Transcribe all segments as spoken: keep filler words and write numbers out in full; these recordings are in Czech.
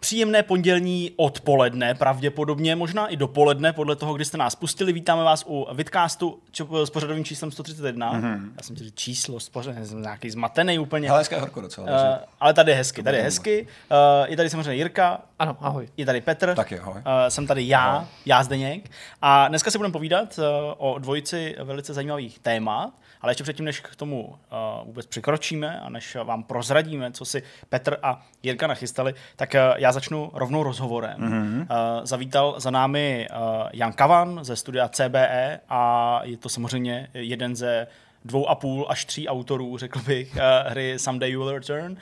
Příjemné pondělní odpoledne, pravděpodobně, možná i dopoledne, podle toho, kdy jste nás pustili. Vítáme vás u vidcastu s pořadovým číslem sto třicet jedna. Mm-hmm. Já jsem říkal číslo, spořadovým, jsem nějaký zmatený úplně. Ale hezké horko docela. Uh, ale tady je hezky, tady je hezky. Uh, je tady samozřejmě Jirka. Ano, ahoj. Je tady Petr. Taky ahoj. Uh, jsem tady já, ahoj. já Zdeněk. A dneska si budeme povídat uh, o dvojici velice zajímavých témat. Ale ještě předtím, než k tomu uh, vůbec přikročíme a než vám prozradíme, co si Petr a Jirka nachystali, tak uh, já začnu rovnou rozhovorem. Mm-hmm. Uh, zavítal za námi uh, Jan Kavan ze studia C B E a je to samozřejmě jeden ze dvou a půl až tří autorů, řekl bych, uh, hry Someday You Will Return, uh,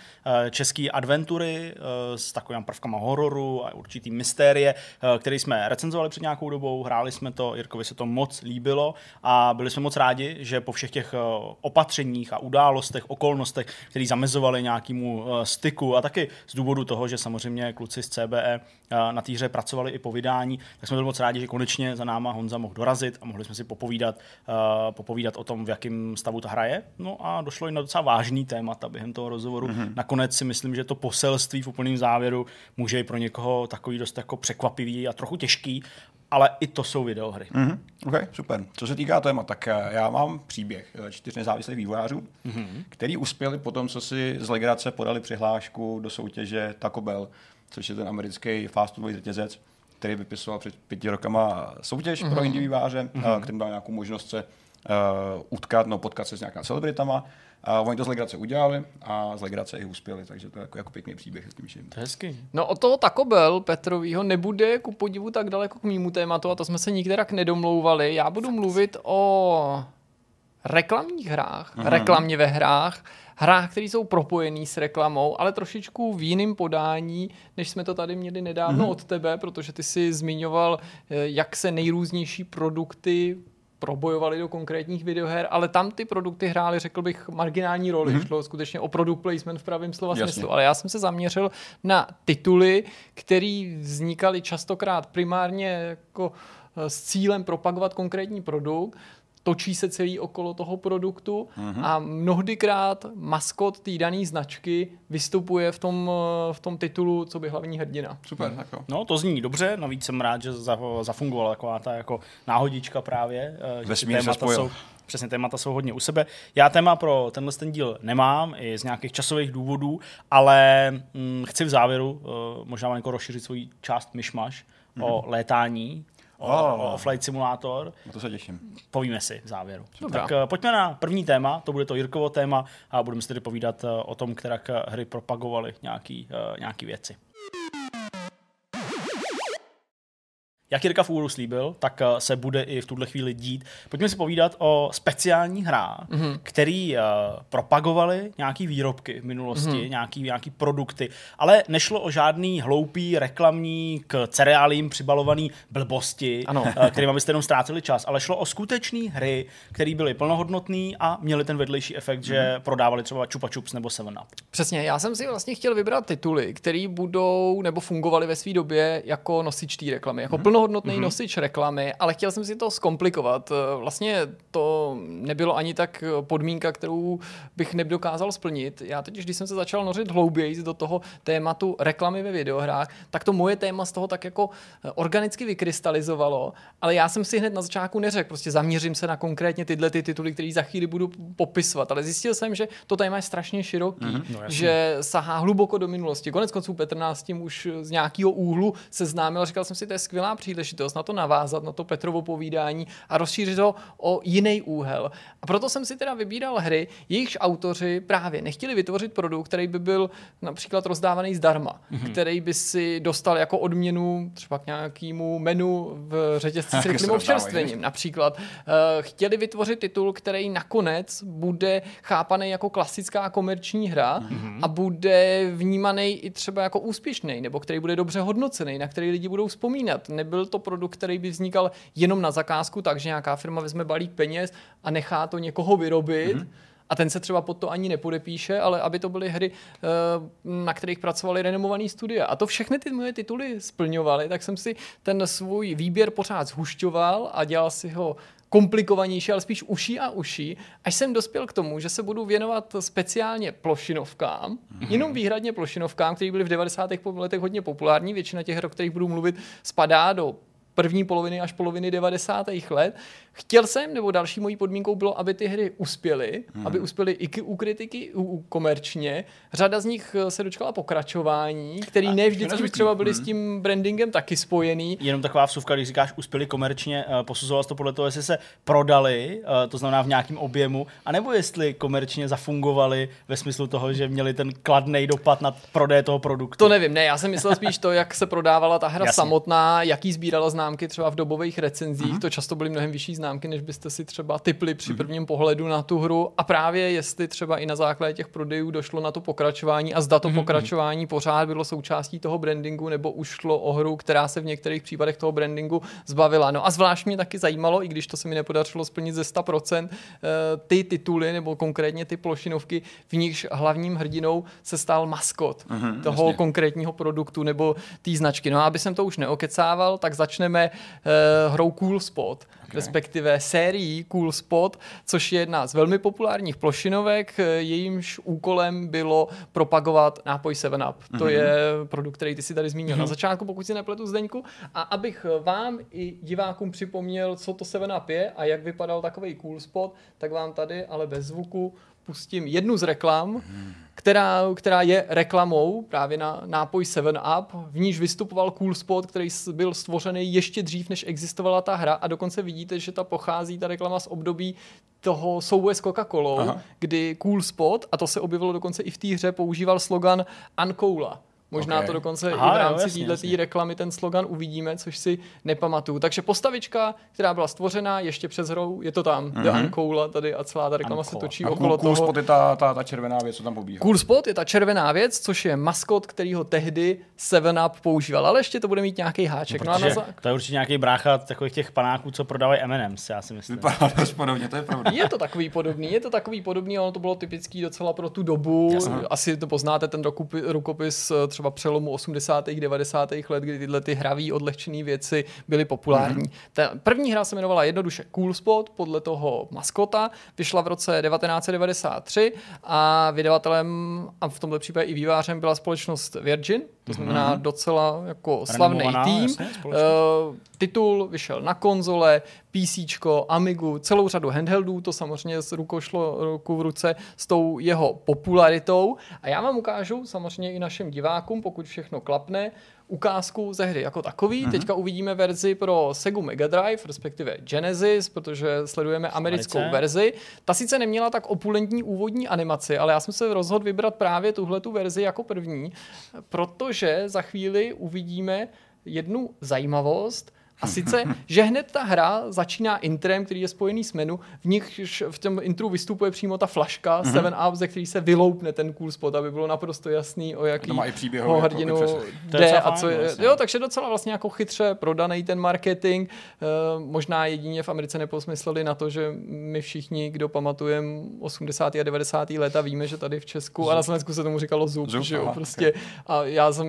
český adventury uh, s takovým prvkama hororu a určitý mystérie, uh, který jsme recenzovali před nějakou dobou, hráli jsme to, Jirkovi se to moc líbilo a byli jsme moc rádi, že po všech těch uh, opatřeních a událostech, okolnostech, které zamezovaly nějakému uh, styku a taky z důvodu toho, že samozřejmě kluci z C B E uh, na té hře pracovali i po vydání, tak jsme byli moc rádi, že konečně za náma Honza mohl dorazit a mohli jsme si popovídat, uh, popovídat o tom, v jakým stavu ta hra je. No a došlo i na docela vážný témata během toho rozhovoru. Mm-hmm. Nakonec si myslím, že to poselství v úplném závěru může i pro někoho takový dost jako překvapivý a trochu těžký, ale i to jsou videohry. Mm-hmm. OK, super. Co se týká téma, tak já mám příběh čtyř nezávislých vývojářů, mm-hmm. který uspěli po tom, co si z legrace podali přihlášku do soutěže Taco Bell, což je ten americký fast foodový řetězec, který vypisoval před pěti rokama soutěž mm-hmm. pro indie vývojáře, mm-hmm. kterým dal nějakou možnost se Uh, utkat, no potkat se s nějaká celebritama. A oni to z legrace udělali a z legrace i uspěli, takže to je jako, jako pěkný příběh. To je hezky. No od toho Taco Bell Petrovýho nebude ku podivu tak daleko k mému tématu a to jsme se nikterak nedomlouvali. Já budu mluvit o reklamních hrách, mm-hmm. reklamě ve hrách, hrách, které jsou propojený s reklamou, ale trošičku v jiném podání, než jsme to tady měli nedávno mm-hmm. od tebe, protože ty jsi zmiňoval, jak se nejrůznější produkty probojovali do konkrétních videoher, ale tam ty produkty hrály, řekl bych, marginální roli. Mm-hmm. Šlo skutečně o product placement v pravém slova Jasně. smyslu. Ale já jsem se zaměřil na tituly, které vznikaly častokrát primárně jako s cílem propagovat konkrétní produkt. Točí se celý okolo toho produktu mm-hmm. a mnohdykrát maskot té dané značky vystupuje v tom, v tom titulu, co by hlavní hrdina. Super, tak jo. No, to zní dobře, navíc jsem rád, že zafungovala taková ta jako náhodička právě. Vesmír se spojil. Přesně, témata jsou hodně u sebe. Já téma pro tenhle ten díl nemám, i z nějakých časových důvodů, ale hm, chci v závěru uh, možná jako rozšířit svoji část myšmaš mm-hmm. o létání. O, o Flight Simulator. To se těším. Povíme si v závěru. Dobrá. Tak pojďme na první téma, to bude to Jirkovo téma a budeme si tedy povídat o tom, které hry propagovaly nějaký, nějaký věci. Jak Jirka v úvodu slíbil, tak se bude i v tuhle chvíli dít. Pojďme si povídat o speciální hrách, mm-hmm. který uh, propagovaly nějaký výrobky v minulosti, mm-hmm. nějaký, nějaký produkty, ale nešlo o žádný hloupý reklamní k cereálím přibalovaný blbosti, ano. kterým abyste jenom ztráceli čas, ale šlo o skutečné hry, které byly plnohodnotné a měly ten vedlejší efekt, mm-hmm. že prodávali třeba Chupa Chups nebo seven up. Přesně, já jsem si vlastně chtěl vybrat tituly, které budou nebo fungovaly ve své době jako nosič té reklamy, jako mm-hmm. plno hodnotný mm-hmm. nosič reklamy, ale chtěl jsem si to zkomplikovat. Vlastně to nebylo ani tak podmínka, kterou bych nedokázal splnit. Já teď, když jsem se začal nořit hlouběji do toho tématu reklamy ve videohrách, tak to moje téma z toho tak jako organicky vykrystalizovalo, ale já jsem si hned na začátku neřekl, prostě zaměřím se na konkrétně tyhle ty tituly, které za chvíli budu popisovat, ale zjistil jsem, že to téma je strašně široký, mm-hmm. no, že sahá hluboko do minulosti. Koneckonců Petr nás s tím už z nějakého úhlu seznámil, říkal jsem si, to je skvělá příležitost na to navázat, na to Petrovo povídání a rozšířit ho o jiný úhel. A proto jsem si teda vybíral hry, jejichž autoři právě nechtěli vytvořit produkt, který by byl například rozdávaný zdarma, mm-hmm. který by si dostal jako odměnu třeba k nějakému menu v řetězci s rychlým občerstvením. Například chtěli vytvořit titul, který nakonec bude chápaný jako klasická komerční hra mm-hmm. a bude vnímaný i třeba jako úspěšný, nebo který bude dobře hodnocený, na který lidi budou vzpomínat. Nebyl to produkt, který by vznikal jenom na zakázku, takže nějaká firma vezme balík peněz a nechá to někoho vyrobit mm-hmm. a ten se třeba pod to ani nepodepíše, ale aby to byly hry, na kterých pracovaly renomované studia. A to všechny ty moje tituly splňovaly, tak jsem si ten svůj výběr pořád zhušťoval a dělal si ho komplikovanější, ale spíš uší a uší, až jsem dospěl k tomu, že se budu věnovat speciálně plošinovkám, mm-hmm. jenom výhradně plošinovkám, které byly v devadesátých letech hodně populární. Většina těch her, o kterých budu mluvit, spadá do první poloviny až poloviny devadesátých let. Chtěl jsem, nebo další mojí podmínkou bylo, aby ty hry uspěly, hmm. aby uspěly i u kritiky, i u komerčně. Řada z nich se dočkala pokračování, který ne vždycky třeba byly hmm. s tím brandingem taky spojený. Jenom taková vsuvka, když říkáš uspěly komerčně, posuzoval jsi to podle toho, jestli se prodali, to znamená v nějakém objemu, anebo jestli komerčně zafungovaly ve smyslu toho, že měli ten kladný dopad na prodej toho produktu. To nevím, ne, já jsem myslel spíš to, jak se prodávala ta hra Jasně. samotná, jaký sbírala známky. Třeba v dobových recenzích, mm-hmm. to často byly mnohem vyšší známky, než byste si třeba tipli při mm-hmm. prvním pohledu na tu hru, a právě jestli třeba i na základě těch prodejů došlo na to pokračování a zda to mm-hmm. pokračování pořád bylo součástí toho brandingu, nebo už šlo o hru, která se v některých případech toho brandingu zbavila. No a zvlášť mě taky zajímalo, i když to se mi nepodařilo splnit ze sto procent, ty tituly, nebo konkrétně ty plošinovky, v nichž hlavním hrdinou se stal maskot mm-hmm, toho jasně. konkrétního produktu nebo té značky. No a aby jsem to už neokecával, tak začneme hrou Cool Spot, okay. respektive sérií Cool Spot, což je jedna z velmi populárních plošinovek, jejímž úkolem bylo propagovat nápoj seven up. Mm-hmm. To je produkt, který ty si tady zmínil mm-hmm. na začátku, pokud si nepletu, Zdeňku. A abych vám i divákům připomněl, co to seven up je a jak vypadal takovej Cool Spot, tak vám tady, ale bez zvuku, pustím jednu z reklam, mm-hmm. Která, která je reklamou právě na nápoj seven up, v níž vystupoval Cool Spot, který byl stvořený ještě dřív, než existovala ta hra, a dokonce vidíte, že ta pochází, ta reklama, z období toho souboje s Coca-Colou, Aha. kdy Cool Spot, a to se objevilo dokonce i v té hře, používal slogan Uncola. Možná okay. to dokonce Aha, i v rámci no, této reklamy ten slogan uvidíme, což si nepamatuju. Takže postavička, která byla stvořena ještě přes hrou, je to tam, mm-hmm. The Uncola tady, a celá ta reklama Uncola. Se točí a okolo toho. Cool Spot je ta, ta, ta červená věc, co tam pobíhá. Cool Spot je ta červená věc, což je maskot, který ho tehdy seven up používal, ale ještě to bude mít nějaký háček. No, no a za... To je určitě nějaký brácha takových těch panáků, co prodávají M and M's, já si myslím. Vypadá to podobně, to je pravda. Je to takový podobný, je to takový podobný, ono to bylo typický docela pro tu dobu. Jasně. Asi to poznáte, ten rukopis třeba přelomu osmdesátých devadesátých let, kdy tyhle ty hraví odlehčené věci byly populární. Mm-hmm. Ta první hra se jmenovala jednoduše Cool Spot podle toho maskota, vyšla v roce devatenáct devadesát tři a vydavatelem a v tomto případě i vývářem byla společnost Virgin, to znamená mm-hmm. docela jako slavný tým. Jasně, uh, titul vyšel na konzole, PCčko, Amigu, celou řadu handheldů, to samozřejmě z rukou šlo ruku v ruce s tou jeho popularitou, a já vám ukážu samozřejmě i našim divákům, pokud všechno klapne, ukázku ze hry jako takový. Mm-hmm. Teďka uvidíme verzi pro Sega Mega Drive, respektive Genesis, protože sledujeme americkou Slice. verzi. Ta sice neměla tak opulentní úvodní animaci, ale já jsem se rozhodl vybrat právě tuhletu verzi jako první, protože za chvíli uvidíme jednu zajímavost, a sice, že hned ta hra začíná intrem, který je spojený s menu, v nich v tom intru vystupuje přímo ta flaška seven up, ze který se vyloupne ten Cool Spot, aby bylo naprosto jasný, o jaký ho hrdinu jde a co je. Vlastně. Jo, takže docela vlastně jako chytře prodaný ten marketing. E, možná jedině v Americe neposmysleli na to, že my všichni, kdo pamatujeme osmdesátá a devadesátá léta, víme, že tady v Česku Zup. a na Slovensku se tomu říkalo zup, zup že jo, prostě. Okay. A já jsem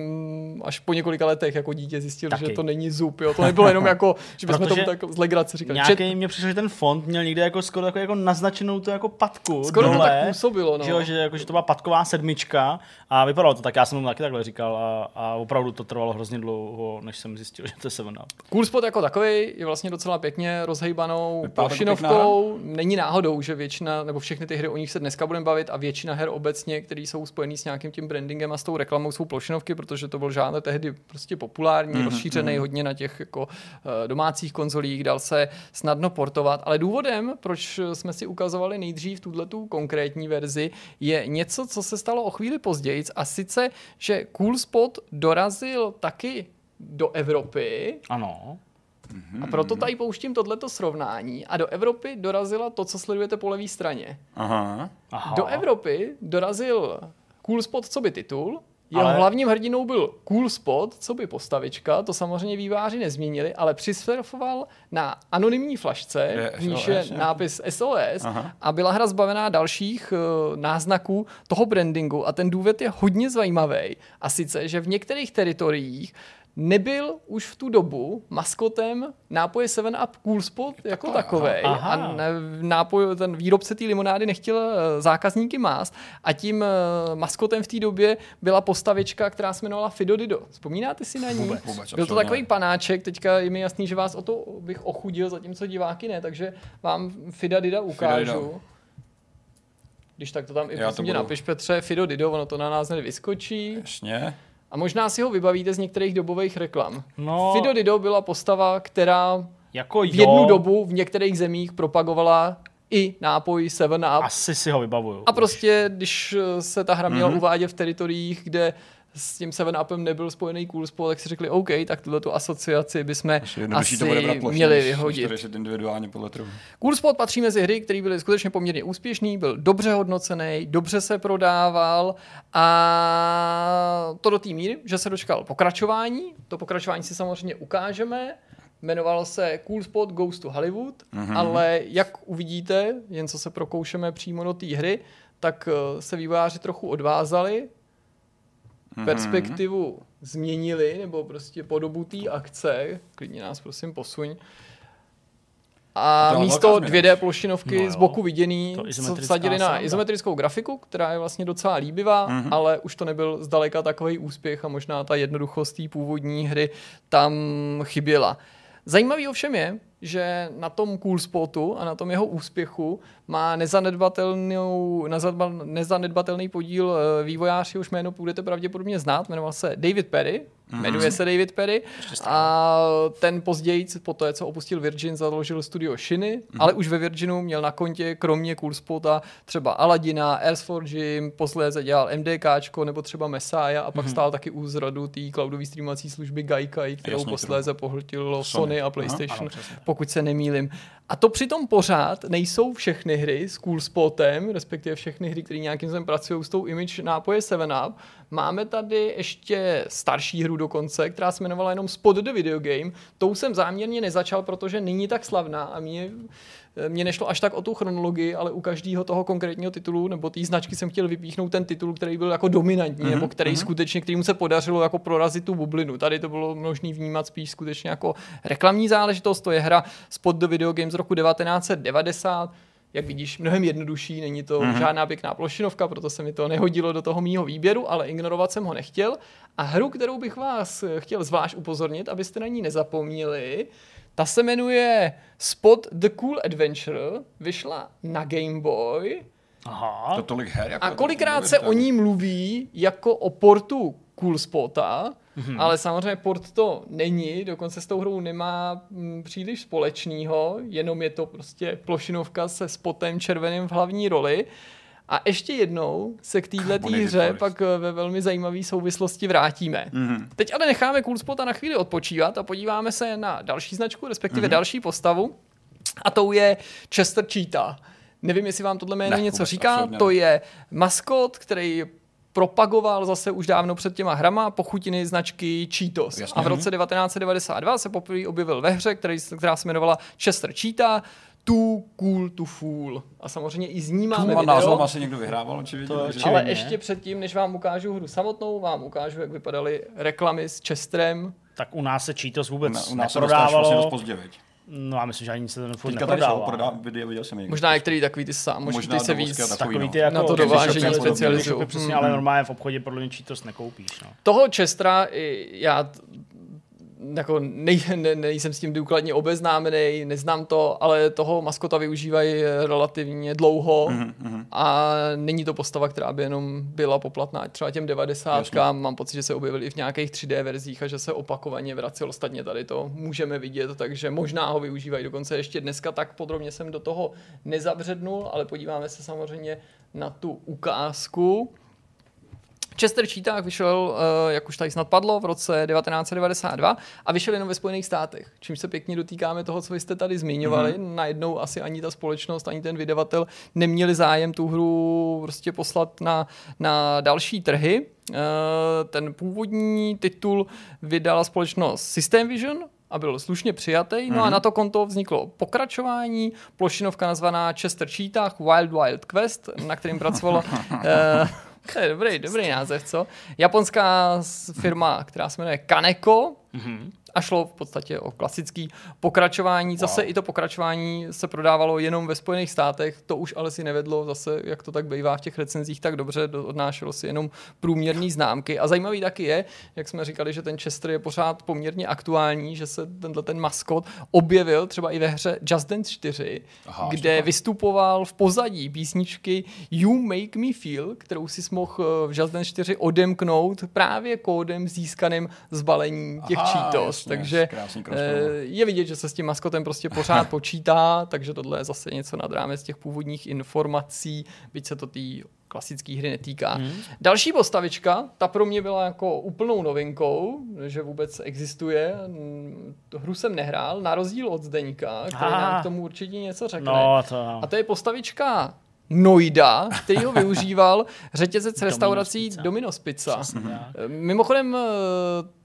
až po několika letech jako dítě zjistil, Taky. že to není zup, jo, to nebylo jenom jako, že bychom tomu tak z legrace říkali. Nějaký, mě přišlo, že ten fond měl někde jako skoro takový jako naznačenou tu jako patku. Skoro dole, to tak působilo, no. Že, že, jako, že to byla patková sedmička a vypadalo to tak. Já jsem tomu taky takhle říkal a, a opravdu to trvalo hrozně dlouho, než jsem zjistil, že to je seven up. Cool Spot jako takový je vlastně docela pěkně rozhejbanou plošinovkou. Není náhodou, že většina, nebo všechny ty hry, o nich se dneska budeme bavit, a většina her obecně, které jsou spojený s nějakým tím brandingem a s tou reklamou, jsou plošinovky, protože to byl žánr tehdy prostě populární, mm-hmm. rozšířený hodně na těch jako domácích konzolích, dal se snadno portovat, ale důvodem, proč jsme si ukazovali nejdřív tuhletu konkrétní verzi, je něco, co se stalo o chvíli později, a sice, že Cool Spot dorazil taky do Evropy. Ano. A proto tady pouštím tohleto srovnání. A do Evropy dorazila to, co sledujete po levé straně. Aha. Aha. Do Evropy dorazil Cool Spot coby titul, jeho ale... hlavním hrdinou byl Cool Spot, co by postavička, to samozřejmě výváři nezměnili, ale přisurfoval na anonymní flašce, v níž je nápis S O S, Aha. a byla hra zbavená dalších uh, náznaků toho brandingu, a ten důvod je hodně zajímavý. A sice, že v některých teritoriích nebyl už v tu dobu maskotem nápoje seven up Cool Spot jako Tako, takovej. Aha. A nápoj, ten výrobce té limonády nechtěl zákazníky mást a tím maskotem v té době byla postavička, která se jmenovala Fido Dido. Vzpomínáte si na ní? Vůbec, vůbec, byl to takový panáček, teďka je mi jasný, že vás o to bych ochudil, zatímco diváky ne, takže vám Fida Dida ukážu. Fido. Když tak to tam i prosím tě napiš, Petře, Fido Dido, ono to na nás hned vyskočí. Jasně. A možná si ho vybavíte z některých dobových reklam. No, Fido Dido byla postava, která jako v jednu jo. dobu v některých zemích propagovala i nápoj seven up. Asi si ho vybavuju. A už. Prostě, když se ta hra měla mm-hmm. uvádět v teritoriích, kde s tím seven upem nebyl spojený Cool Spot, tak si řekli, OK, tak tuto asociaci bychom asi měli vyhodit. Cool Spot patří mezi hry, které byly skutečně poměrně úspěšný, byl dobře hodnocený, dobře se prodával a to do té míry, že se dočkal pokračování. To pokračování si samozřejmě ukážeme. Jmenovalo se Cool Spot Goes to Hollywood, mm-hmm. ale jak uvidíte, jen co se prokoušeme přímo do té hry, tak se vývojáři trochu odvázali, perspektivu mm-hmm. změnili, nebo prostě podobu té akce, klidně nás prosím posuň, a místo dvě dé plošinovky no z boku viděný vsadili na sám, izometrickou grafiku, která je vlastně docela líbivá, mm-hmm. ale už to nebyl zdaleka takový úspěch a možná ta jednoduchost té původní hry tam chyběla. Zajímavý ovšem je, že na tom Cool Spotu a na tom jeho úspěchu má nezanedbatelnou, nezanedbatelný podíl vývojáři, už jméno budete pravděpodobně znát, jmenoval se David Perry, mm-hmm. jmenuje se David Perry a ten později, po to, co opustil Virgin, založil studio Shiny, mm-hmm. ale už ve Virginu měl na kontě, kromě Cool Spota, třeba Aladina, Earth for Jim, posléze dělal MDKčko nebo třeba Messiah a pak mm-hmm. stál taky u zrodu té cloudové streamovací služby Gaikai, kterou Jasně, posléze pohltilo Sony, Sony a PlayStation. Aha, pokud se nemýlim. A to přitom pořád nejsou všechny hry s Cool Spotem, respektive všechny hry, které nějakým způsobem pracují s tou image nápoje seven up. Máme tady ještě starší hru dokonce, která se jmenovala jenom Spot the Video Game. Tou jsem záměrně nezačal, protože není tak slavná a mě, mě nešlo až tak o tu chronologii, ale u každého toho konkrétního titulu nebo té značky jsem chtěl vypíchnout ten titul, který byl jako dominantní, mm-hmm. nebo který mm-hmm. skutečně, kterýmu se podařilo jako prorazit tu bublinu. Tady to bylo možný vnímat spíš skutečně jako reklamní záležitost. To je hra Spot the Video Game z roku devatenáct set devadesát. Jak vidíš, mnohem jednodušší, není to mm-hmm. žádná pěkná plošinovka, proto se mi to nehodilo do toho mýho výběru, ale ignorovat jsem ho nechtěl. A hru, kterou bych vás chtěl zvlášť upozornit, abyste na ní nezapomněli, ta se jmenuje Spot the Cool Adventure, vyšla na Game Boy. Aha. To tolik her, jako a kolikrát se o ní mluví jako o portu Cool Spota, mm-hmm. ale samozřejmě port to není, dokonce s tou hrou nemá m, příliš společného, jenom je to prostě plošinovka se spotem červeným v hlavní roli. A ještě jednou se k této hře pak ve velmi zajímavé souvislosti vrátíme. Mm-hmm. Teď ale necháme Cool Spota na chvíli odpočívat a podíváme se na další značku, respektive mm-hmm. další postavu, a tou je Chester Cheetah. Nevím, jestli vám tohle jméno ne, něco vůbec, říká, absolutně. To je maskot, který propagoval zase už dávno před těma hrama pochutiny značky Cheetos. Jasně. A v roce devatenáct set devadesát dva se poprvé objevil ve hře, který, která se jmenovala Chester Cheetah, Too Cool to Fool. A samozřejmě i z ní máme video. Názvem asi někdo vyhrával, či viděl, to, či ale ne? Ještě předtím, než vám ukážu hru samotnou, vám ukážu, jak vypadaly reklamy s Chesterem. Tak u nás se Cheetos vůbec neprodávalo. U nás se dostáš vlastně dost pozdě, viď? No a myslím, že ani se ten furt neprodává. Možná některý takový ty sám, možná ty se víc takový ty jako na to dovážení specializují. Přesně, ale normálně v obchodě podle mě Cheetos nekoupíš. No. Toho Chestera já jako nej, ne, nejsem s tím důkladně obeznámený, neznám to, ale toho maskota využívají relativně dlouho mm-hmm. a není to postava, která by jenom byla poplatná třeba těm devadesátkám. Mám pocit, že se objevili i v nějakých tři dé verzích a že se opakovaně vracel. Ostatně tady to můžeme vidět, takže možná ho využívají dokonce ještě dneska. Tak podrobně jsem do toho nezabřednul, ale podíváme se samozřejmě na tu ukázku. Chester Cheetah vyšel, jak už tady snad padlo, v roce devatenáct set devadesát dva a vyšel jenom ve Spojených státech, čímž se pěkně dotýkáme toho, co vy jste tady zmiňovali. Mm-hmm. Najednou asi ani ta společnost, ani ten vydavatel neměli zájem tu hru prostě poslat na, na další trhy. Ten původní titul vydala společnost System Vision a byl slušně přijatý. No a na to konto vzniklo pokračování, plošinovka nazvaná Chester Cheetah Wild Wild Quest, na kterým pracovala... To je dobrý, dobrý název, co? Japonská firma, která se jmenuje Kaneko, mm-hmm. a šlo v podstatě o klasický pokračování. Zase wow. i to pokračování se prodávalo jenom ve Spojených státech, to už ale si nevedlo zase, jak to tak bývá v těch recenzích, tak dobře, odnášelo si jenom průměrný známky. A zajímavý taky je, jak jsme říkali, že ten Chester je pořád poměrně aktuální, že se tenhle ten maskot objevil třeba i ve hře Just Dance čtyři, Aha, kde štěpá. vystupoval v pozadí písničky You Make Me Feel, kterou si mohl v Just Dance čtyři odemknout právě kódem získaným z balení těch Aha, Cheetos. Jasně, takže krásný, krásný. Je vidět, že se s tím maskotem prostě pořád počítá, takže tohle je zase něco nad rámec těch původních informací, byť se to tý klasický hry netýká. Hmm. Další postavička, ta pro mě byla jako úplnou novinkou, že vůbec existuje. Hru jsem nehrál, na rozdíl od Zdeňka, který Aha. nám k tomu určitě něco řekne. No, to... A to je postavička Noida, který ho využíval řetězec restaurací Domino's Pizza. Mimochodem,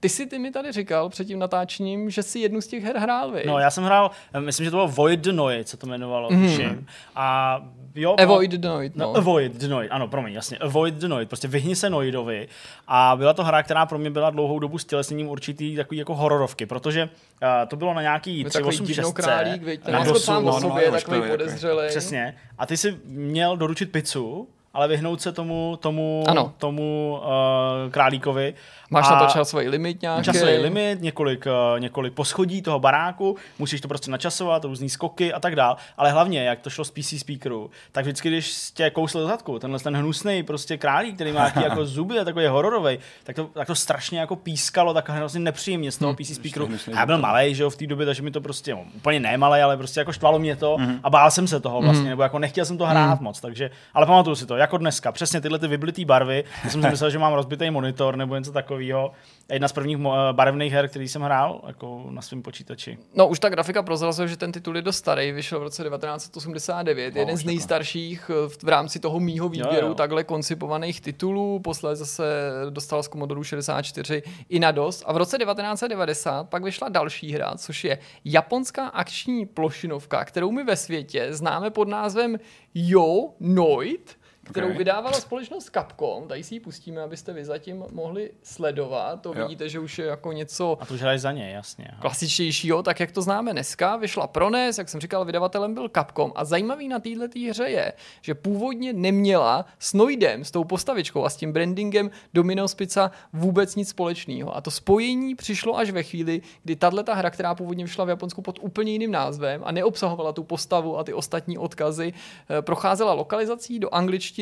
ty jsi ty mi tady říkal před tím natáčením, že jsi jednu z těch her hrál, vy? No, já jsem hrál, myslím, že to bylo Avoid the Noid, se to jmenovalo. Mm. A jo, Avoid the Noid, no. no. Avoid the Noid, ano, promiň, jasně. Avoid the Noid, prostě vyhni se Noidovi. A byla to hra, která pro mě byla dlouhou dobu stělesněním určitý takový jako hororovky, protože uh, to bylo na nějaký tři osm šest na dosu, no, no, sobě, no, takový podezřelej. Přesně. A ty si měl doručit pizzu, ale vyhnout se tomu, tomu, ano. tomu uh, králíkovi. Máš a na to časový limit nějaký? Časový limit, několik, uh, několik poschodí toho baráku, musíš to prostě načasovat, různý skoky a tak dál. Ale hlavně, jak to šlo z P C speakeru, tak vždycky, když tě kousl do zadku, tenhle ten hnusnej prostě králík, který má jaký jako zuby a takový hororovej, tak to, tak to strašně jako pískalo, tak hrozně nepříjemně z toho hmm. P C speakeru. A já byl malej, že jo, v té době, takže mi to prostě, no, úplně ne malej, ale prostě jako štvalo mě to hmm. a bál jsem se toho vlastně, hmm. nebo jako nechtěl jsem to hrát hmm. moc, takže, ale pamatuju si to, jako dneska, přesně tyhle ty vyblitý barvy, já jsem si myslel, že mám rozbitý monitor nebo něco takového. Jedna z prvních barevných her, který jsem hrál jako na svém počítači. No, už ta grafika prozrazuje, že ten titul je dost starý, vyšel v roce devatenáct osmdesát devět, no, jeden z nejstarších v, v rámci toho mýho výběru jo, jo. takhle koncipovaných titulů, posléze se dostal z Commodore šedesát čtyři i na D O S a v roce devatenáct devadesát pak vyšla další hra, což je japonská akční plošinovka, kterou my ve světě známe pod názvem Yo Noid, kterou okay. vydávala společnost Capcom. Tady si ji pustíme, abyste vy zatím mohli sledovat. To jo. vidíte, že už je jako něco... A to už hraješ za ně, jasně. Klasičtějšího, tak jak to známe dneska. Vyšla pro N E S, jak jsem říkal, vydavatelem byl Capcom. A zajímavý na této hře je, že původně neměla s Noidem, s tou postavičkou a s tím brandingem Domino's Pizza vůbec nic společného. A to spojení přišlo až ve chvíli, kdy tato hra, která původně vyšla v Japonsku pod úplně jiným názvem a neobsahovala tu postavu a ty ostatní odkazy, procházela lokalizací do angličtiny,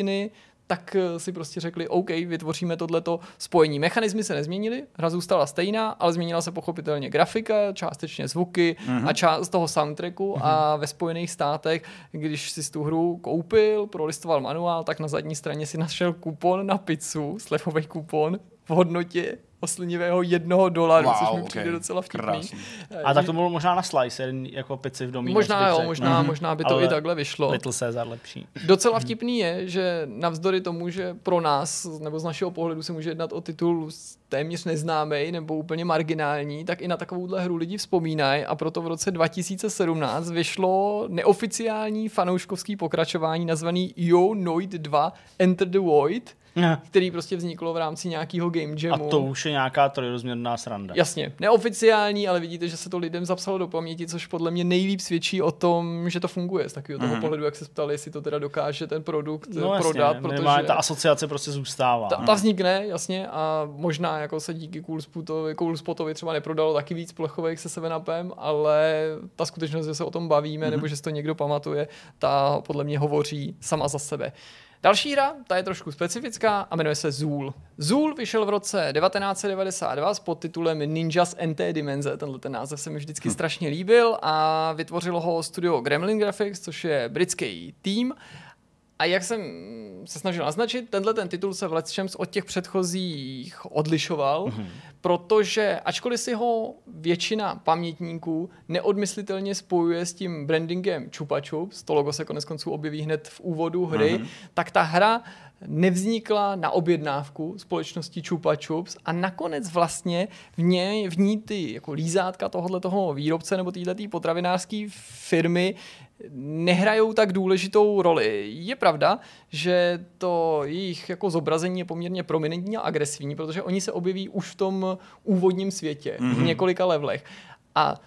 tak si prostě řekli, OK, vytvoříme tohleto spojení. Mechanismy se nezměnily, hra zůstala stejná, ale změnila se pochopitelně grafika, částečně zvuky mm-hmm. a část toho soundtracku mm-hmm. a ve Spojených státech, když si tu hru koupil, prolistoval manuál, tak na zadní straně si našel kupon na pizzu, slevový kupon v hodnotě oslnivého jednoho dolaru, wow, což mi okay. přijde docela vtipný. A tak to bylo možná na slice, jako pici v Domino's. Možná jo, možná, mm-hmm. možná by to ale i takhle vyšlo. Little Caesar lepší. Docela vtipný je, že navzdory tomu, že pro nás, nebo z našeho pohledu se může jednat o titul téměř neznámý nebo úplně marginální, tak i na takovouhle hru lidi vzpomínají a proto v roce dva tisíce sedmnáct vyšlo neoficiální fanouškovský pokračování nazvaný Yo Noid dva Enter the Void, který prostě vzniklo v rámci nějakého game jamu. A to už je nějaká trojrozměrná sranda. Jasně, neoficiální, ale vidíte, že se to lidem zapsalo do paměti, což podle mě nejlíp svědčí o tom, že to funguje z takového mm. toho pohledu, jak se ptali, jestli to teda dokáže ten produkt no, prodat, jasně, protože ta asociace prostě zůstává. Ta, ta vznikne, jasně, a možná jako se díky Cool Spotovi, Cool Spotovi třeba neprodalo taky víc plechových se sedm upem, ale ta skutečnost, že se o tom bavíme, mm. nebo že si to někdo pamatuje, ta podle mě hovoří sama za sebe. Další hra, ta je trošku specifická a jmenuje se Zool. Zool vyšel v roce devatenáct devadesát dva s podtitulem Ninjas N T Dimenze. Tenhle ten název se mi vždycky hmm. strašně líbil a vytvořilo ho studio Gremlin Graphics, což je britský tým. A jak jsem se snažil naznačit, tenhle ten titul se v letčems od těch předchozích odlišoval, mm-hmm. protože ačkoliv si ho většina pamětníků neodmyslitelně spojuje s tím brandingem Chupa Chups, to logo se koneckonců objeví hned v úvodu hry, mm-hmm. tak ta hra nevznikla na objednávku společnosti Chupa Chups a nakonec vlastně v, ně, v ní ty jako lízátka tohoto výrobce nebo této potravinářské firmy nehrajou tak důležitou roli. Je pravda, že to jejich jako zobrazení je poměrně prominentní a agresivní, protože oni se objeví už v tom úvodním světě, mm-hmm. v několika levelech. A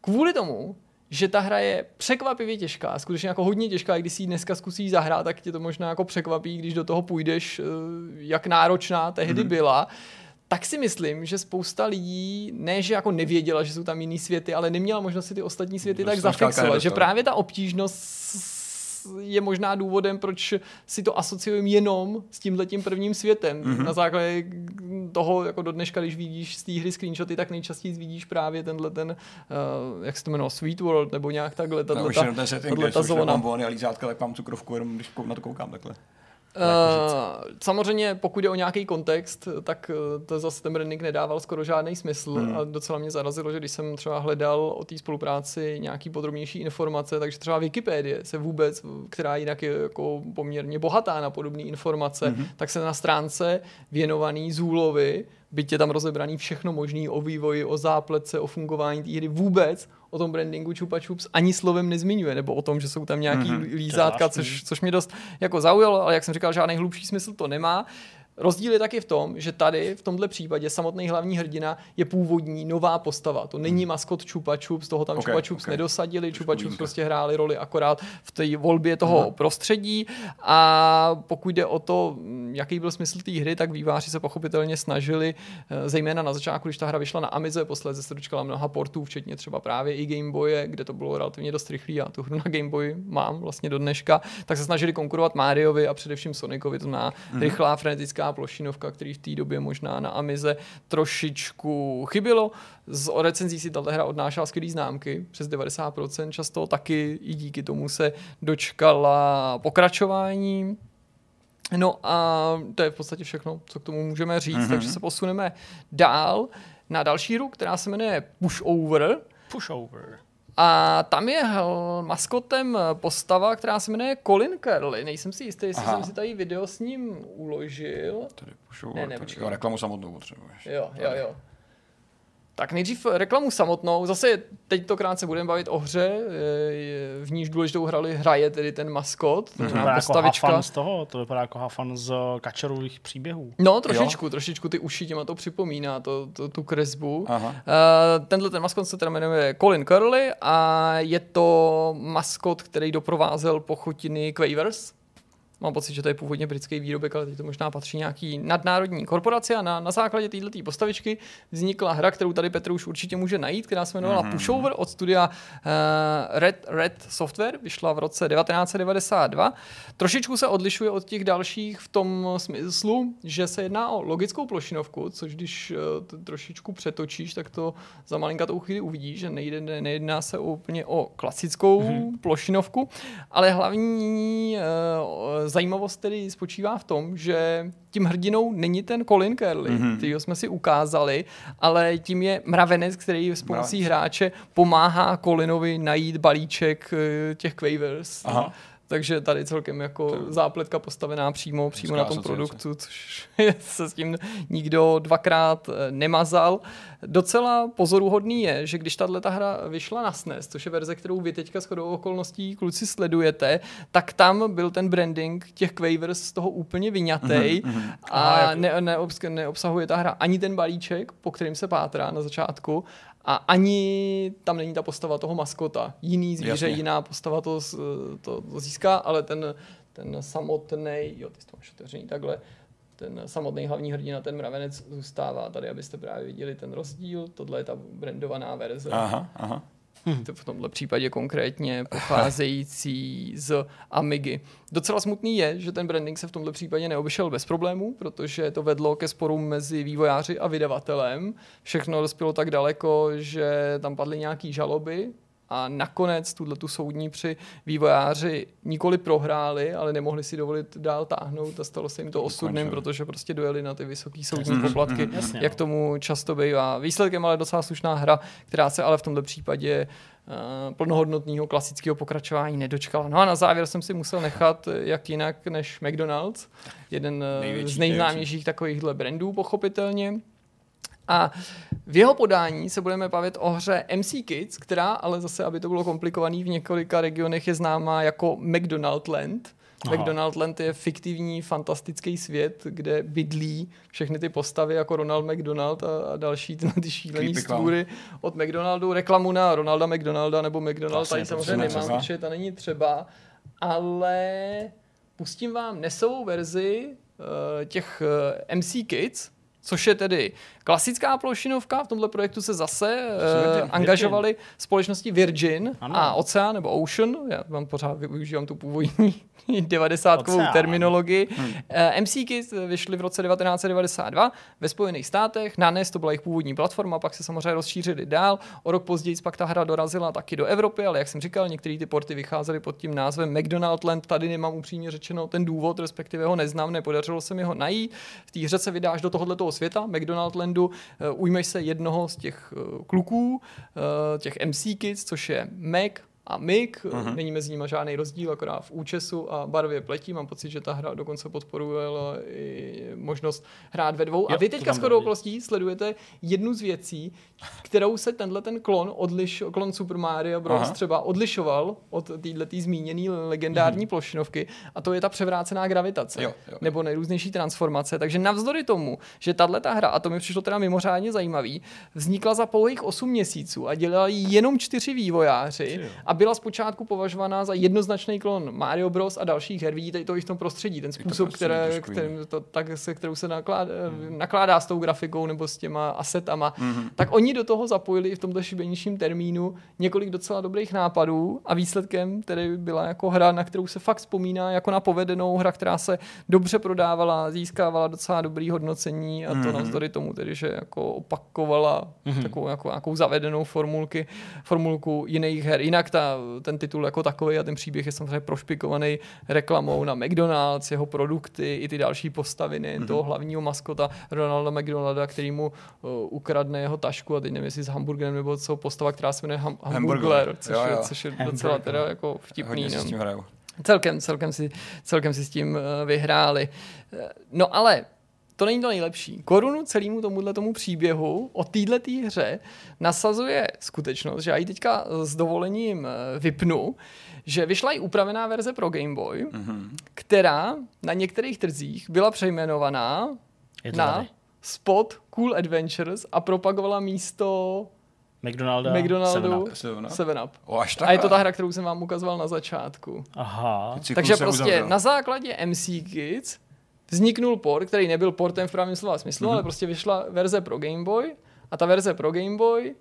kvůli tomu, že ta hra je překvapivě těžká, skutečně jako hodně těžká, když si ji dneska zkusíš zahrát, tak tě to možná jako překvapí, když do toho půjdeš, jak náročná tehdy mm-hmm. byla, tak si myslím, že spousta lidí, ne že jako nevěděla, že jsou tam jiný světy, ale neměla možnost si ty ostatní světy to tak zafixovat, že právě ta obtížnost je možná důvodem, proč si to asociujeme jenom s tímhletím prvním světem. Mm-hmm. Na základě toho, jako do dneška, když vidíš z té hry screenshoty, tak nejčastěji vidíš právě tenhle ten, uh, jak se to jmenuje, Sweet World, nebo nějak takhle, tato, no, už ta, jenom ten setting, tato, tato zóna. Mám volny a lízátka, tak mám cukrovku, jenom když na to koukám takhle. Uh, samozřejmě, pokud je o nějaký kontext, tak to zase ten branding nedával skoro žádný smysl hmm. a docela mě zarazilo, že když jsem třeba hledal o té spolupráci nějaký podrobnější informace, takže třeba Wikipedie se vůbec, která jinak je jako poměrně bohatá na podobné informace, hmm. tak se na stránce věnovaný Zůlovi, byť je tam rozebraný všechno možný o vývoji, o zápletce, o fungování té hry, vůbec o tom brandingu Chupa Chups ani slovem nezmiňuje, nebo o tom, že jsou tam nějaký mm-hmm, lízátka, což, což mě dost jako zaujalo, ale jak jsem říkal, žádný hlubší smysl to nemá. Rozdíl je taky v tom, že tady v tomhle případě samotný hlavní hrdina je původní nová postava. To není maskot Chupa Chups, toho tam okay, Chupa Chups okay. nedosadili, Chupa Chups prostě hráli roli akorát v té volbě toho Aha. prostředí. A pokud jde o to, jaký byl smysl té hry, tak výváři se pochopitelně snažili, zejména na začátku, když ta hra vyšla na Amize, posledně se dočkala mnoha portů, včetně třeba právě i Game Boye, kde to bylo relativně dost rychlý. Já tu hru na Game Boy mám vlastně do dneška, tak se snažili konkurovat Mariovi a především Sonicovi, to znamená rychlá, frenetická plošinovka, který v té době možná na Amize trošičku chybilo. Z recenzí si tato hra odnášela skvělý známky, přes devadesát procent často, taky i díky tomu se dočkala pokračování. No a to je v podstatě všechno, co k tomu můžeme říct, mm-hmm. takže se posuneme dál na další hru, která se jmenuje Push Over. Push Over. A tam je maskotem postava, která se jmenuje Colin Curly. Nejsem si jistý, jestli Aha. jsem si tady video s ním uložil. Tady pušu, ne, ne, tady jo, reklamu samotnou potřebuješ. Jo, jo, jo. Tak nejdřív reklamu samotnou. Zase teď to krátce budeme bavit o hře, v níž důležitou hráli hraje tedy ten maskot. To vypadá postavička. Jako Hafan z toho, to vypadá jako Hafan z Kačerových příběhů. No trošičku, jo. trošičku ty uši těma to připomíná, to, to, tu kresbu. Uh, tenhle ten maskot se teda jmenuje Colin Curly a je to maskot, který doprovázel pochotiny Quavers. Mám pocit, že to je původně britský výrobek, ale teď to možná patří nějaký nadnárodní korporace a na, na základě této postavičky vznikla hra, kterou tady Petr už určitě může najít, která se jmenovala mm-hmm. Push Over od studia uh, Red, Red Software, vyšla v roce devatenáct set devadesát dva. Trošičku se odlišuje od těch dalších v tom smyslu, že se jedná o logickou plošinovku, což když uh, trošičku přetočíš, tak to za malinkatou chvíli uvidíš, že nejde, ne, nejedná se úplně o klasickou mm-hmm. plošinovku, ale hlavní uh, zajímavost tedy spočívá v tom, že tím hrdinou není ten Colin Curly, mm-hmm. kterýho jsme si ukázali, ale tím je mravenec, který s pomocí hráče pomáhá Colinovi najít balíček těch Quavers. Aha. Takže tady celkem jako zápletka postavená přímo, přímo na tom asociace. Produktu, což se s tím nikdo dvakrát nemazal. Docela pozoruhodný je, že když tato hra vyšla na S N E S, což je verze, kterou vy teďka shodou okolností kluci sledujete, tak tam byl ten branding těch Quavers z toho úplně vyňatej uhum, uhum. a, a ne, neobs- neobsahuje ta hra ani ten balíček, po kterým se pátrá na začátku, a ani tam není ta postava toho maskota. Jiný zvíře, Jasně. jiná postava to, to, to získá, ale ten, ten samotný, jo, ty jsi to máš otevřený takhle, ten samotný hlavní hrdina, ten mravenec zůstává tady, abyste právě viděli ten rozdíl. Tohle je ta brandovaná verze. Aha, aha. Hm. To v tomhle případě konkrétně pocházející z Amigy. Docela smutný je, že ten branding se v tomhle případě neobešel bez problémů, protože to vedlo ke sporům mezi vývojáři a vydavatelem. Všechno dospělo tak daleko, že tam padly nějaké žaloby a nakonec tuhletu soudní při vývojáři nikoli prohráli, ale nemohli si dovolit dál táhnout a stalo se jim to osudným, protože prostě dojeli na ty vysoké soudní poplatky, jak tomu často bývá. Výsledkem ale docela slušná hra, která se ale v tomto případě Uh, plnohodnotného klasického pokračování nedočkala. No a na závěr jsem si musel nechat jak jinak než McDonald's, jeden největší, z nejznámějších takovýchhle brandů pochopitelně. A v jeho podání se budeme bavit o hře M C Kids, která, ale zase, aby to bylo komplikovaný, v několika regionech je známá jako McDonaldland. Aha. McDonaldland je fiktivní, fantastický svět, kde bydlí všechny ty postavy jako Ronald McDonald a, a další ty, ty šílený stvůry od McDonaldu. Reklamu na Ronalda McDonalda nebo McDonald tady samozřejmě nemám, protože ta není třeba, ale pustím vám nesovou verzi uh, těch uh, M C Kids, což je tedy klasická plošinovka. V tomhle projektu se zase uh, angažovali společnosti Virgin ano. a Ocean nebo Ocean. Já vám pořád využívám tu původní devadesátkovou terminologii. Hmm. Uh, M C Kids vyšly v roce devatenáct devadesát dva ve Spojených státech. Na N E S to byla jejich původní platforma, pak se samozřejmě rozšířili dál. O rok později pak ta hra dorazila taky do Evropy, ale jak jsem říkal, některé ty porty vycházely pod tím názvem McDonaldland. Tady nemám upřímně řečeno ten důvod, respektive ho neznám, nepodařilo se mi ho najít. V té hře se vydáš do tohoto světa McDonaldlandu, ujmeš se jednoho z těch kluků, těch M C Kids, což je Mac a Mick. Uh-huh. Není mezi nimi žádný rozdíl, akorát v účesu a barvě pletí. Mám pocit, že ta hra dokonce podporovala i možnost hrát ve dvou. Jo, a vy teďka shodou okolností sledujete jednu z věcí, kterou se tenhle ten klon, odliš, klon Super Mario Bros. Uh-huh. třeba odlišoval od této zmíněné legendární uh-huh. plošinovky, a to je ta převrácená gravitace. Jo, jo. Nebo nejrůznější transformace. Takže navzdory tomu, že tahle ta hra, a to mi přišlo teda mimořádně zajímavý, vznikla za pouhých osm měsíců a dělali jenom čtyři vývojáři. Jo. A byla zpočátku považovaná za jednoznačný klon Mario Bros. A dalších her. Vidíte i to i v tom prostředí, ten způsob, to prostředí, které, kterým to, tak se, kterou se nakládá, mm. nakládá s tou grafikou nebo s těma asetama. Mm-hmm. Tak oni do toho zapojili i v tomto šibeničním termínu několik docela dobrých nápadů a výsledkem tedy byla jako hra, na kterou se fakt vzpomíná jako na povedenou, hra, která se dobře prodávala, získávala docela dobrý hodnocení a to mm-hmm. navzdory tomu tedy, že jako opakovala mm-hmm. takovou jako, jako zavedenou formulky, formulku jiných her. Jinak ta ten titul jako takový a ten příběh je samozřejmě prošpikovaný reklamou na McDonald's, jeho produkty i ty další postaviny, mm-hmm. toho hlavního maskota Ronalda McDonalda, který mu uh, ukradne jeho tašku a teď nevím, jestli s hamburgerem nebo co, postava, která se jmenuje ham- Hamburgler, což, jo, jo. Je, což je docela teda jako vtipný. Celkem, celkem, si, celkem si s tím uh, vyhráli. No ale to není to nejlepší. Korunu celému tomuhle tomu příběhu o této hře nasazuje skutečnost, že já ji teďka s dovolením vypnu, že vyšla i upravená verze pro Game Boy, mm-hmm. která na některých trzích byla přejmenovaná na tady. Spot Cool Adventures a propagovala místo McDonalda, McDonaldu seven up. Oh, a je to ta hra, kterou jsem vám ukazoval na začátku. Aha. Takže prostě uzavřel. Na základě M C Kids vzniknul port, který nebyl portem v pravém slova smyslu, mm-hmm. ale prostě vyšla verze pro Game Boy a ta verze pro Game Boy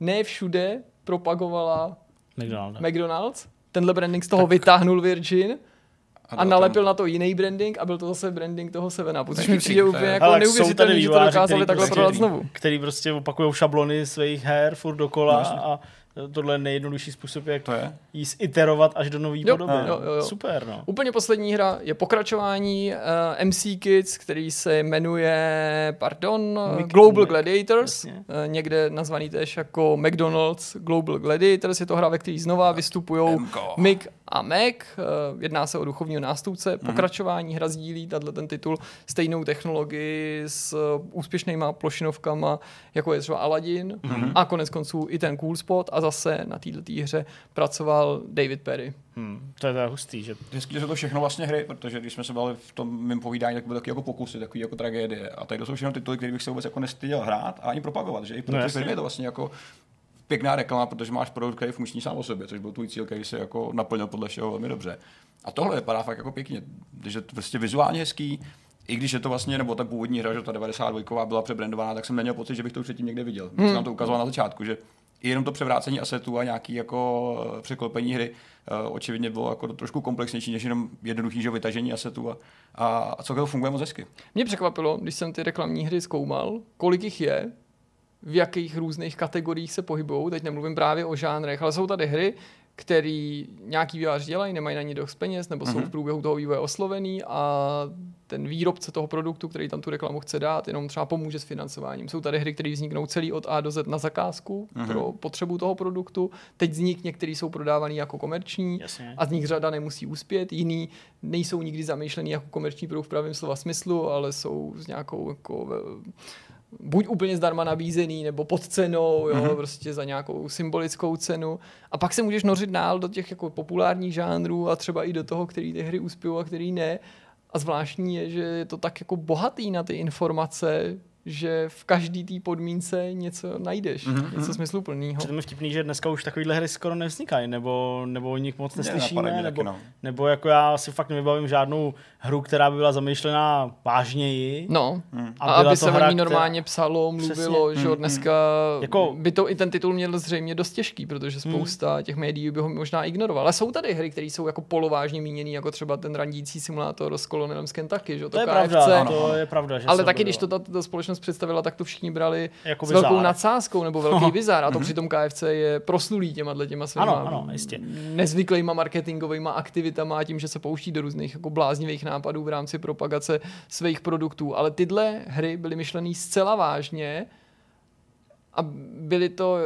ne všude propagovala McDonald's. McDonald's. Tenhle branding z toho tak. vytáhnul Virgin a, a nalepil tam na to jiný branding a byl to zase branding toho seven upu, což mi přijde úplně jako neuvěřitelný, že to dokázali takhle prostě, prodat znovu. Který prostě opakujou šablony svých her furt dokola no, a tohle je nejjednodušší způsob, jak to je? Jí ziterovat až do nový jo, podoby. Jo, jo, jo. Super, no. Úplně poslední hra je pokračování uh, M C Kids, který se jmenuje, pardon, Mc... Global Mc... Gladiators, uh, někde nazvaný též jako McDonald's Global Gladiators. Je to hra, ve který znova vystupují Mick a Mac. Uh, jedná se o duchovního nástupce. Mm-hmm. Pokračování hra sdílí tato ten titul stejnou technologii s uh, úspěšnýma plošinovkama, jako je třeba Aladdin mm-hmm. a konec konců i ten Cool Spot a zase na této hře pracoval David Perry. Hmm, to je teda hustý, že? Hezky, že jsou to všechno vlastně hry, protože když jsme se bavili v tom mým povídání, tak byly taky jako pokusy, takový jako tragédie. A tady to jsou všechno tituly, které bych se vůbec jako nestyděl hrát a ani propagovat, že? I pro ty firmy je to vlastně jako pěkná reklama, protože máš produkt, který je funkční sám o sobě, což byl tvůj cíl, který se jako naplnil podle všeho velmi dobře. A tohle vypadá fakt jako pěkně, že to prostě vizuálně hezký. I když je to vlastně, nebo ta původní hra, že ta devadesátková byla přebrandovaná, tak jsem neměl pocit, že bych to předtím někde viděl. Hmm. Nám to ukazoval na začátku, že i jenom to převrácení asetů a nějaký jako překlopení hry uh, očividně bylo jako trošku komplexnější než jenom jednoduchý vytažení asetů a, a, a celkem to funguje moc hezky. Mě překvapilo, když jsem ty reklamní hry zkoumal, kolik jich je, v jakých různých kategoriích se pohybujou, teď nemluvím právě o žánrech, ale jsou tady hry, který nějaký vývojář dělají, nemají na ně dost peněz, nebo jsou v průběhu toho vývoje oslovený a ten výrobce toho produktu, který tam tu reklamu chce dát, jenom třeba pomůže s financováním. Jsou tady hry, které vzniknou celý od A do Z na zakázku uh-huh. pro potřebu toho produktu. Teď z nich některé jsou prodávané jako komerční Jasně. a z nich řada nemusí uspět. Jiný nejsou nikdy zamýšlený jako komerční produkt v pravém slova smyslu, ale jsou s nějakou jako buď úplně zdarma nabízený, nebo pod cenou, jo, mm-hmm. prostě za nějakou symbolickou cenu. A pak se můžeš nořit dál do těch jako populárních žánrů a třeba i do toho, který ty hry uspějou a který ne. A zvláštní je, že je to tak jako bohatý na ty informace, že v každý té podmínce něco najdeš, mm-hmm. něco smysluplnýho. To je vtipný, že dneska už takovýhle hry skoro nevznikají, nebo, nebo o nich moc neslyšíme, ne, nebo, no. nebo jako já si fakt nevybavím žádnou hru, která by byla zamýšlená vážněji. No, mm. a aby se o ní normálně psalo, mluvilo, přesně. že dneska jako... by to i ten titul měl zřejmě dost těžký, protože spousta mm. těch médií by ho možná ignorovala. Ale jsou tady hry, které jsou jako polovážně míněný, jako třeba ten randící simulátor s kolonelem z Kentucky, že to, to je pravda, to je pravda, že ale taky když to ta společnost představila, tak to všichni brali jako s velkou nadsázkou nebo velký bizár. A to přitom K F C je proslulý těma těma svýma ano, ano, jistě. Nezvyklejma marketingovýma aktivitama a tím, že se pouští do různých jako bláznivých nápadů v rámci propagace svých produktů. Ale tyhle hry byly myšlený zcela vážně a byly to...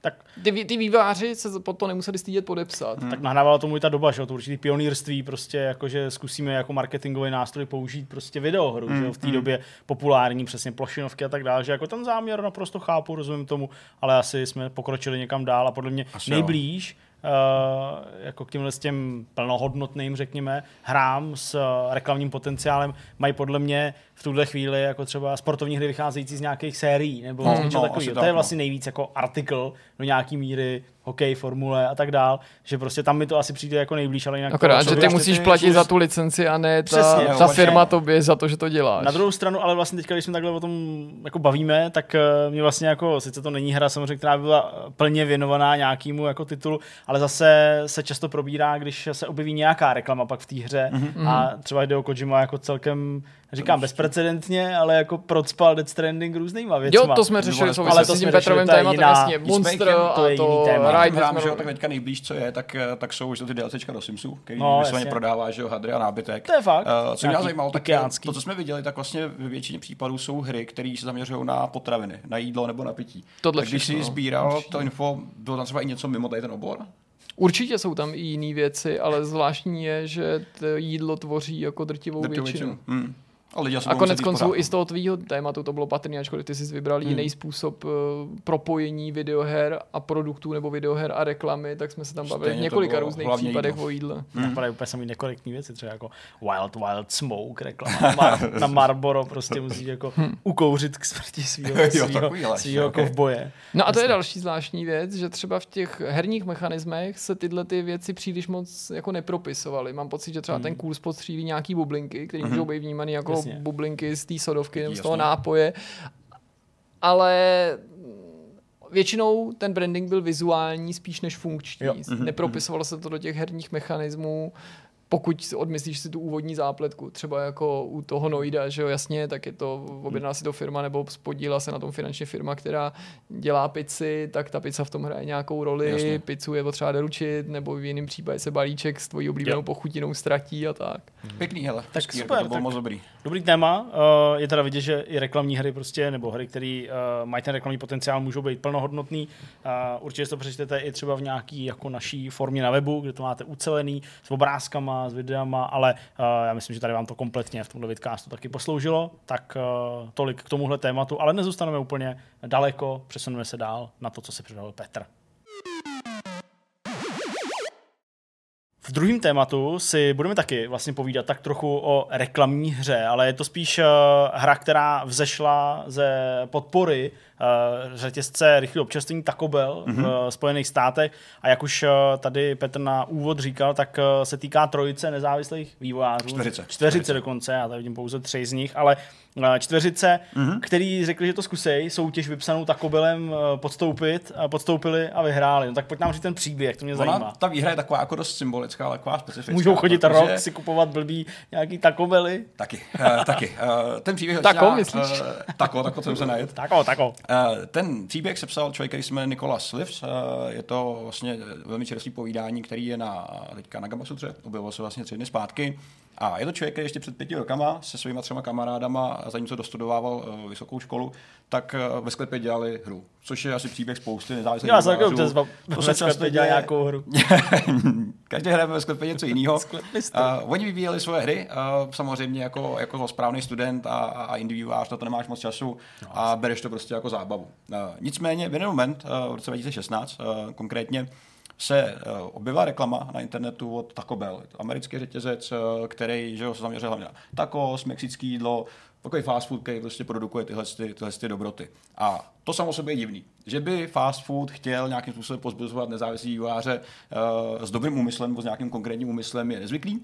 Tak. Ty, ty výváři se pod to nemuseli stydět podepsat. Hmm. Tak nahrávalo tomu i ta doba, že jo, to určitý pionýrství, prostě jako, že zkusíme jako marketingový nástroj použít prostě videohru, hmm. že jo, v té hmm. době populární, přesně plošinovky a tak dále, že jako ten záměr naprosto chápu, rozumím tomu, ale asi jsme pokročili někam dál a podle mě asi nejblíž Uh, jako k těmhle s těm plnohodnotným, řekněme, hrám s uh, reklamním potenciálem, mají podle mě v tuhle chvíli jako třeba sportovní hry vycházející z nějakých sérií, nebo no, něco no, takového. To je vlastně nejvíc jako artikl do nějaký míry, hokej, formule a tak dál, že prostě tam mi to asi přijde jako nejblíž, ale jinak... Akorát, že ty musíš ty platit za tu licenci a ne ta, přesně, ta firma tobě za to, že to děláš. Na druhou stranu, ale vlastně teďka, když jsme takhle o tom jako bavíme, tak mě vlastně jako, sice to není hra samozřejmě, která by byla plně věnovaná nějakému jako titulu, ale zase se často probírá, když se objeví nějaká reklama pak v té hře mm-hmm. a třeba Hideo Kojima jako celkem říkám bezprecedentně, ale jako procpal Death Stranding různýma věcma. Jo, to jsme řešili, no, ale to s tím Petrovým tématem, jasně, Monster a to je jiný téma. Vrám, že tak teďka nejblíž, co je, tak, tak jsou to ty DLCčka do Simsů, který no, vysloveně prodává, že jo, hadry a nábytek. To je fakt. Uh, co mě zajímalo, tak to, co jsme viděli, tak vlastně ve většině případů jsou hry, které se zaměřují na potraviny, na jídlo nebo na pití. Tohle tak když si sbíral to info, bylo tam třeba i něco mimo tady ten obor? Určitě jsou tam i jiné věci, ale zvláštní je, že jídlo tvoří jako drtivou většinu. A konec konců i z toho tvýho tématu to bylo patrný, ačkoliv ty jsi vybral hmm. jiný způsob uh, propojení videoher a produktů nebo videoher a reklamy, tak jsme se tam bavili v několika různých případech o jídle. Hmm. Napadá úplně samý nekorektní věci, třeba jako Wild Wild Smoke reklama Mar- na Marlboro, prostě musíš jako hmm. ukouřit k smrti svýho kovboje. Okay. No a to je další zvláštní věc, že třeba v těch herních mechanismech se tyhle ty věci příliš moc jako nepropisovaly. Mám pocit, že třeba hmm. ten Cool Spot střílí nějaký bublinky, které můžou být vnímaný jako bublinky z té sodovky nebo z toho nápoje. Ale většinou ten branding byl vizuální spíš než funkční. Jo. Nepropisovalo se to do těch herních mechanismů, pokud odmyslíš si tu úvodní zápletku. Třeba jako u toho Noida, že jo, jasně, tak je to, objedná si to firma nebo podílela se na tom finančně firma, která dělá pici, tak ta pizza v tom hraje nějakou roli, jasně. Pizzu je potřeba doručit, nebo v jiném případě se balíček s tvojí oblíbenou jo. pochutinou ztratí a tak. Pěkný, hele. Tak škýrko, super, to bylo tak moc dobrý. Dobrý téma. Uh, je teda vidět, že i reklamní hry prostě, nebo hry, které uh, mají ten reklamní potenciál, můžou být plnohodnotný. Uh, určitě to přečtete i třeba v nějaký jako naší formě na webu, kde to máte ucelený s obrázkama, s videama, ale uh, já myslím, že tady vám to kompletně v tomhle vidcastu taky posloužilo, tak uh, tolik k tomuhle tématu, ale nezůstaneme úplně daleko, přesuneme se dál na to, co si předal Petr. V druhém tématu si budeme taky vlastně povídat tak trochu o reklamní hře, ale je to spíš uh, hra, která vzešla ze podpory uh, řetězce rychlého občerstvení Taco Bell mm-hmm. v uh, Spojených státech a jak už uh, tady Petr na úvod říkal, tak uh, se týká trojice nezávislých vývojářů. Čtveřice. Čtveřice dokonce, já tady vidím pouze tři z nich, ale uh, čtveřice, mm-hmm. který řekli, že to zkusej, soutěž vypsanou Taco Bellem uh, podstoupit, uh, podstoupili a vyhráli. No tak pojď nám říct ten příběh, to mě Ona, zajímá. Ta výhra je taková jako dost symbolická. Můžou chodit protože... rok si kupovat blbý nějaký Taco Belly? Taky, uh, taky. Uh, ten příběh tako, na, myslíš? Uh, tako, tako, co se najít. Tako, tako. Uh, ten příběh sepsal člověk, který se jmenuje Nikola Slivs. Uh, je to vlastně velmi čerstvý povídání, který je na, teďka na Gambasu, objevilo se vlastně tři dny zpátky. A je to člověk, který ještě před pěti rokama se svýma třema kamarádama, zatímco dostudovával vysokou školu, tak ve sklepě dělali hru, což je asi příběh spousty nezávislých hráčů. Já jsem taky ve sklepě dělal nějakou hru. Každý hraje ve sklepě něco jiného. Uh, oni vyvíjeli svoje hry, uh, samozřejmě jako, jako správný student a, a individuář, na to nemáš moc času a bereš to prostě jako zábavu. Uh, nicméně v jeden moment, uh, v roce dva tisíce šestnáct uh, konkrétně, se uh, objevila reklama na internetu od Taco Bell, americký řetězec, uh, který že ho, se zaměřil hlavně na tacos, mexický jídlo, takový fast food, který prostě produkuje tyhle, ty, tyhle ty dobroty. A to samo sobě je divný, že by fast food chtěl nějakým způsobem pozbuzovat nezávislí vývojáře uh, s dobrým úmyslem nebo s nějakým konkrétním úmyslem je nezvyklý.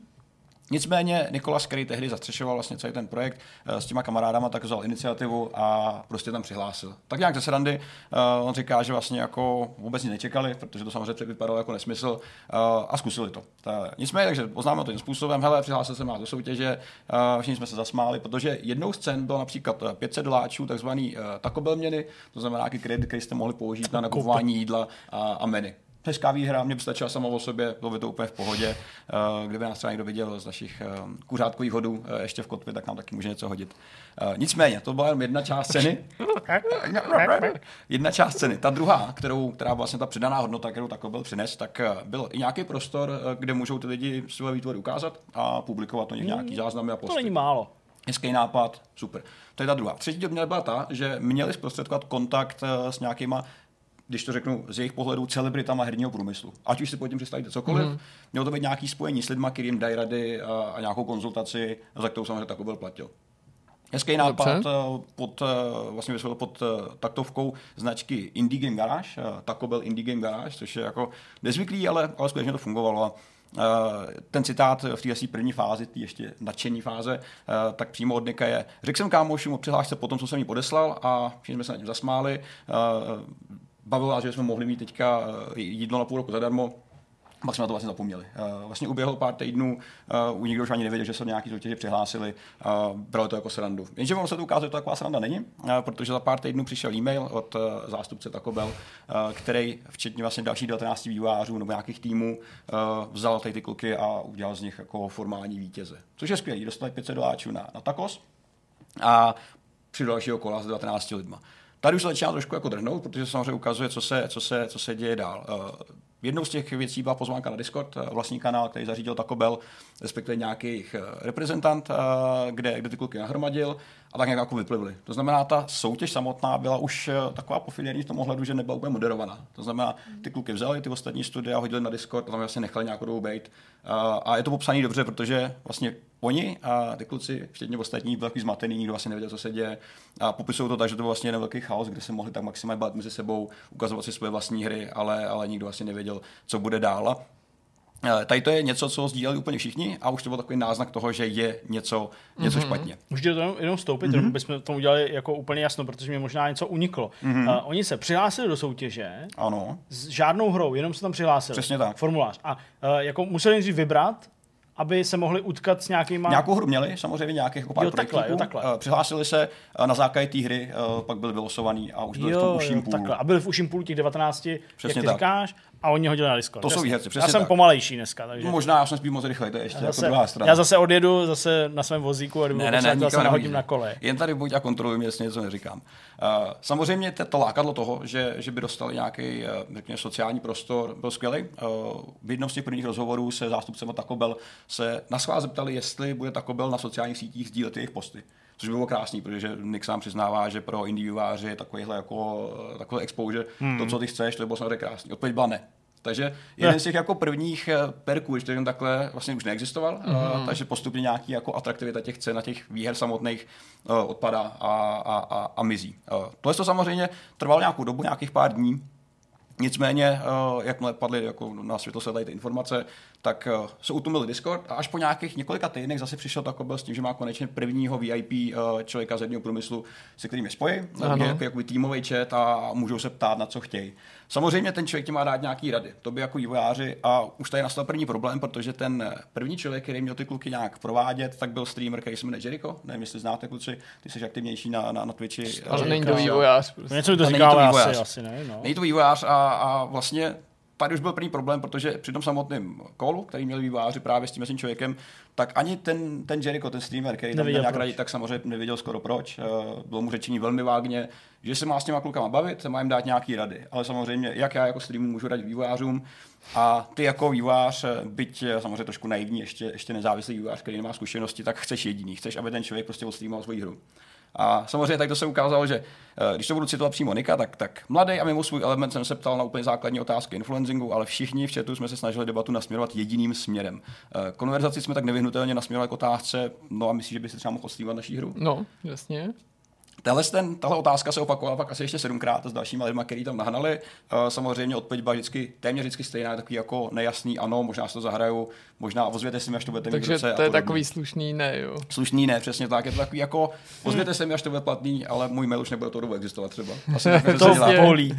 Nicméně Nikola, který tehdy zastřešoval vlastně celý ten projekt s těma kamarádama, tak vzal iniciativu a prostě tam přihlásil. Tak nějak ze srandy, uh, on říká, že vlastně jako vůbec nic nečekali, protože to samozřejmě vypadalo jako nesmysl uh, a zkusili to. Ta, nicméně, takže oznámil to tím způsobem, hele, přihlásil jsem vás do soutěže, uh, všichni jsme se zasmáli, protože jednou z cen bylo například pět set doláčů, takzvaný uh, Taco Bell měny, to znamená nějaký kredit, který jste mohli použít na nakupování jídla a, a menu. Hezká výhra, mě by stačila sama o sobě, bylo by to úplně v pohodě. Kdyby nás třeba někdo viděl z našich kuřátkových hodů ještě v kotvě, tak nám taky může něco hodit. Nicméně, to byla jen jedna část ceny. Jedna část ceny. Ta druhá, kterou, která vlastně ta přidaná hodnota, kterou Taco Bell přines, tak byl i nějaký prostor, kde můžou ty lidi své výtvory ukázat a publikovat o nich nějaký záznamy a posty. To není málo. Hezký nápad, super. To je ta druhá. Třetí doba byla ta, že měli zprostředkovat kontakt s nějakýma, když to řeknu z jejich pohledu, celebritama herního průmyslu. Ať už si pod tím představíte cokoliv, mm. mělo to být nějaký spojení s lidma, kterým dají rady a, a nějakou konzultaci, za kterou samozřejmě Taco Bell platil. Hezký nápad pod, vlastně pod taktovkou značky Indie Game Garage, Taco Bell Indie Game Garage, což je jako nezvyklý, ale, ale skutečně to fungovalo. Ten citát v té první fázi, té ještě nadšení fáze, tak přímo od Nika je: řekl jsem kámošům o přihlášce potom, co jsem jí podeslal, a všichni jsme se nad tím zasmáli. Bavilo nás, že jsme mohli mít teďka jídlo na půl roku zadarmo, pak jsme na to vlastně zapomněli. Vlastně uběhlo pár týdnů, u nikdo už ani nevěděl, že se nějaký soutěže přihlásili, brali to jako srandu. Jenže ono se to ukázalo, že to taková sranda není, protože za pár týdnů přišel e-mail od zástupce Taco Bell, který včetně vlastně dalších devatenácti vývojářů nebo nějakých týmů vzal tady ty kluky a udělal z nich jako formální vítěze. Což je skvělý, dostali pět set doláčů na, na tacos a při dalšího kola s devatenácti lidma. Tady už se začíná trošku jako drhnout, protože se samozřejmě ukazuje, co se, co se, co se děje dál. Jednou z těch věcí byla pozvánka na Discord, vlastní kanál, který zařídil Taco Bell, respektive nějaký reprezentant, kde, kde ty kluky nahromadil a tak nějak jako vyplivli. To znamená, ta soutěž samotná byla už taková pofilierní v tom ohledu, že nebyla úplně moderovaná. To znamená, ty kluky vzali ty ostatní studia, hodili na Discord a tam vlastně nechali nějakou dobu bejt. A je to popsaný dobře, protože vlastně oni a ty kluci, včetně ostatní, byl takový zmatený, nikdo vlastně nevěděl, co se děje. A popisují to tak, že to byl vlastně jeden velký chaos, kde se mohli tak maximálně bát mezi sebou, ukazovat si svoje vlastní hry, ale, ale nikdo vlastně nevěděl, co bude dál. Tady to je něco, co sdíleli úplně všichni a už to byl takový náznak toho, že je něco, něco mm-hmm. špatně. Můžete do toho jenom vstoupit, mm-hmm. bychom to udělali jako úplně jasno, protože mi možná něco uniklo. Mm-hmm. Uh, oni se přihlásili do soutěže ano. s žádnou hrou, jenom se tam přihlásili. Přesně tak. Formulář. A uh, jako museli nejdřív vybrat, aby se mohli utkat s nějakýma... Nějakou hru měli, samozřejmě nějakých jako pár jo, takhle, jo, takhle. Přihlásili se na základě té hry, pak byli vylosovaný a už byli jo, v tom uším půlu. Takhle. A byli v uším půlu těch devatenácti, přesně jak ty tak. říkáš, a oni hodili na Discord. To jsou výherci, přesně. Já jsem tak. pomalejší dneska. Takže... No, možná já jsem spíš moc rychlej, to je ještě já jako zase, druhá strana. Já zase odjedu zase na svém vozíku a jdu ne, ne, ne, zase nahodím na kole. Jen tady buď a kontroluji, jestli něco neříkám. Uh, samozřejmě to lákadlo toho, že, že by dostali nějaký uh, sociální prostor, byl skvělý. Uh, v jednom z těch prvních rozhovorů se zástupcem Taco Bell se naschvál zeptali, jestli bude Taco Bell na sociálních sítích sdílet jejich posty. Což by bylo krásný, protože Nick sám přiznává, že pro individuáře je takovýhle jako, takový exposure, hmm. to, co ty chceš, to by bylo samozřejmě krásný. Odpověď byla ne. Takže jeden ne. z těch jako prvních perků, když to takhle vlastně už neexistoval, mm-hmm. takže postupně nějaký jako atraktivita těch cen na těch výher samotných odpadá a, a, a, a mizí. Tohle to samozřejmě trvalo nějakou dobu, nějakých pár dní. Nicméně, jakmile padly jako na světlo se tady ty informace, tak se utlumil Discord a až po nějakých několika týdnech zase přišel Taco Bell s tím, že má konečně prvního V I P člověka z herního průmyslu, se kterým je spojí, je jako, jako týmový chat a můžou se ptát, na co chtějí. Samozřejmě ten člověk ti má dát nějaký rady, to by jako vývojáři a už tady nastal první problém, protože ten první člověk, který měl ty kluky nějak provádět, tak byl streamer, který se jmenuje Jericho, nevím, jestli znáte kluci, ty jsi aktivnější na, na, na Twitchi. Ale není to vývojář. Prostě. Něco mi to říká, ale asi, asi ne, no. Není to vývojář a, a vlastně tady už byl první problém, protože při tom samotném kolu, který měl vývojáři právě s tím jasným člověkem, tak ani ten, ten Jericho, ten streamer, který tam nějak radit, tak samozřejmě nevěděl skoro proč. Bylo mu řečení velmi vágně, že se má s těma klukama bavit, má jim dát nějaký rady. Ale samozřejmě, jak já jako streamu můžu radit vývojářům a ty jako vývojář, byť samozřejmě trošku naivní, ještě, ještě nezávislý vývojář, který nemá zkušenosti, tak chceš jediný, chceš, aby ten člověk prostě odstreamoval svoji hru. A samozřejmě tak to se ukázalo, že když to budu citovat přímo Nika, tak, tak mladý a mimo svůj element jsem se ptal na úplně základní otázky influencingu, ale všichni v chatu jsme se snažili debatu nasměrovat jediným směrem. Konverzaci jsme tak nevyhnutelně nasměrovali k otázce, no a myslíš, že by se třeba mohl odstreamovat naší hru? No, jasně. Tahle, ten, tahle otázka se opakovala pak asi ještě sedmkrát s dalšíma lidma, který tam nahnali. Samozřejmě odpověď byla vždycky, téměř vždycky stejná, takový jako nejasný ano, možná si to zahraju, možná ozvěte si mi, až to budete mít ruce. Takže to je takový slušný ne, jo? Slušný ne, přesně tak. Je to takový jako, ozvěte se mi, až to bude platný, ale můj mail už nebude to dobu existovat třeba. Asi to, to se bolí.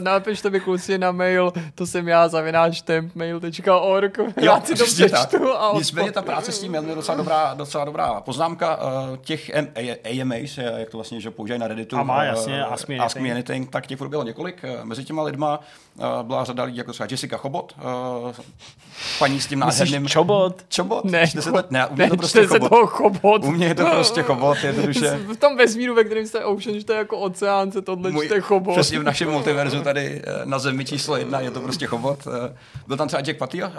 Napište mi kluci na mail, to jsem já, zavináč tempmail tečka org. Já si to přečtu a odpovím. Nicméně ta práce s tím je docela dobrá, docela dobrá poznámka těch A M As, jak to vlastně, že používají na Redditu. A má, jasně, uh, Ask Me Anything. Ask Me Anything, tak těch bylo několik. Mezi těma lidma uh, byla řada lidí, jako třeba Jessica Chobot, uh, paní s tím nádherným... Myslíš Chobot? Chobot? Ne, čtyřicet let, ne, u mě ne, je to prostě Chobot. Chobot. U mě je to prostě Chobot, jednoduše. V tom vesmíru, ve kterém jste Ocean, čte jako oceán, se tohle Můj, čte Chobot. Přesně v našem multiverzu tady na Zemi číslo jedna je to prostě Chobot. Byl tam třeba Jack Patil, uh,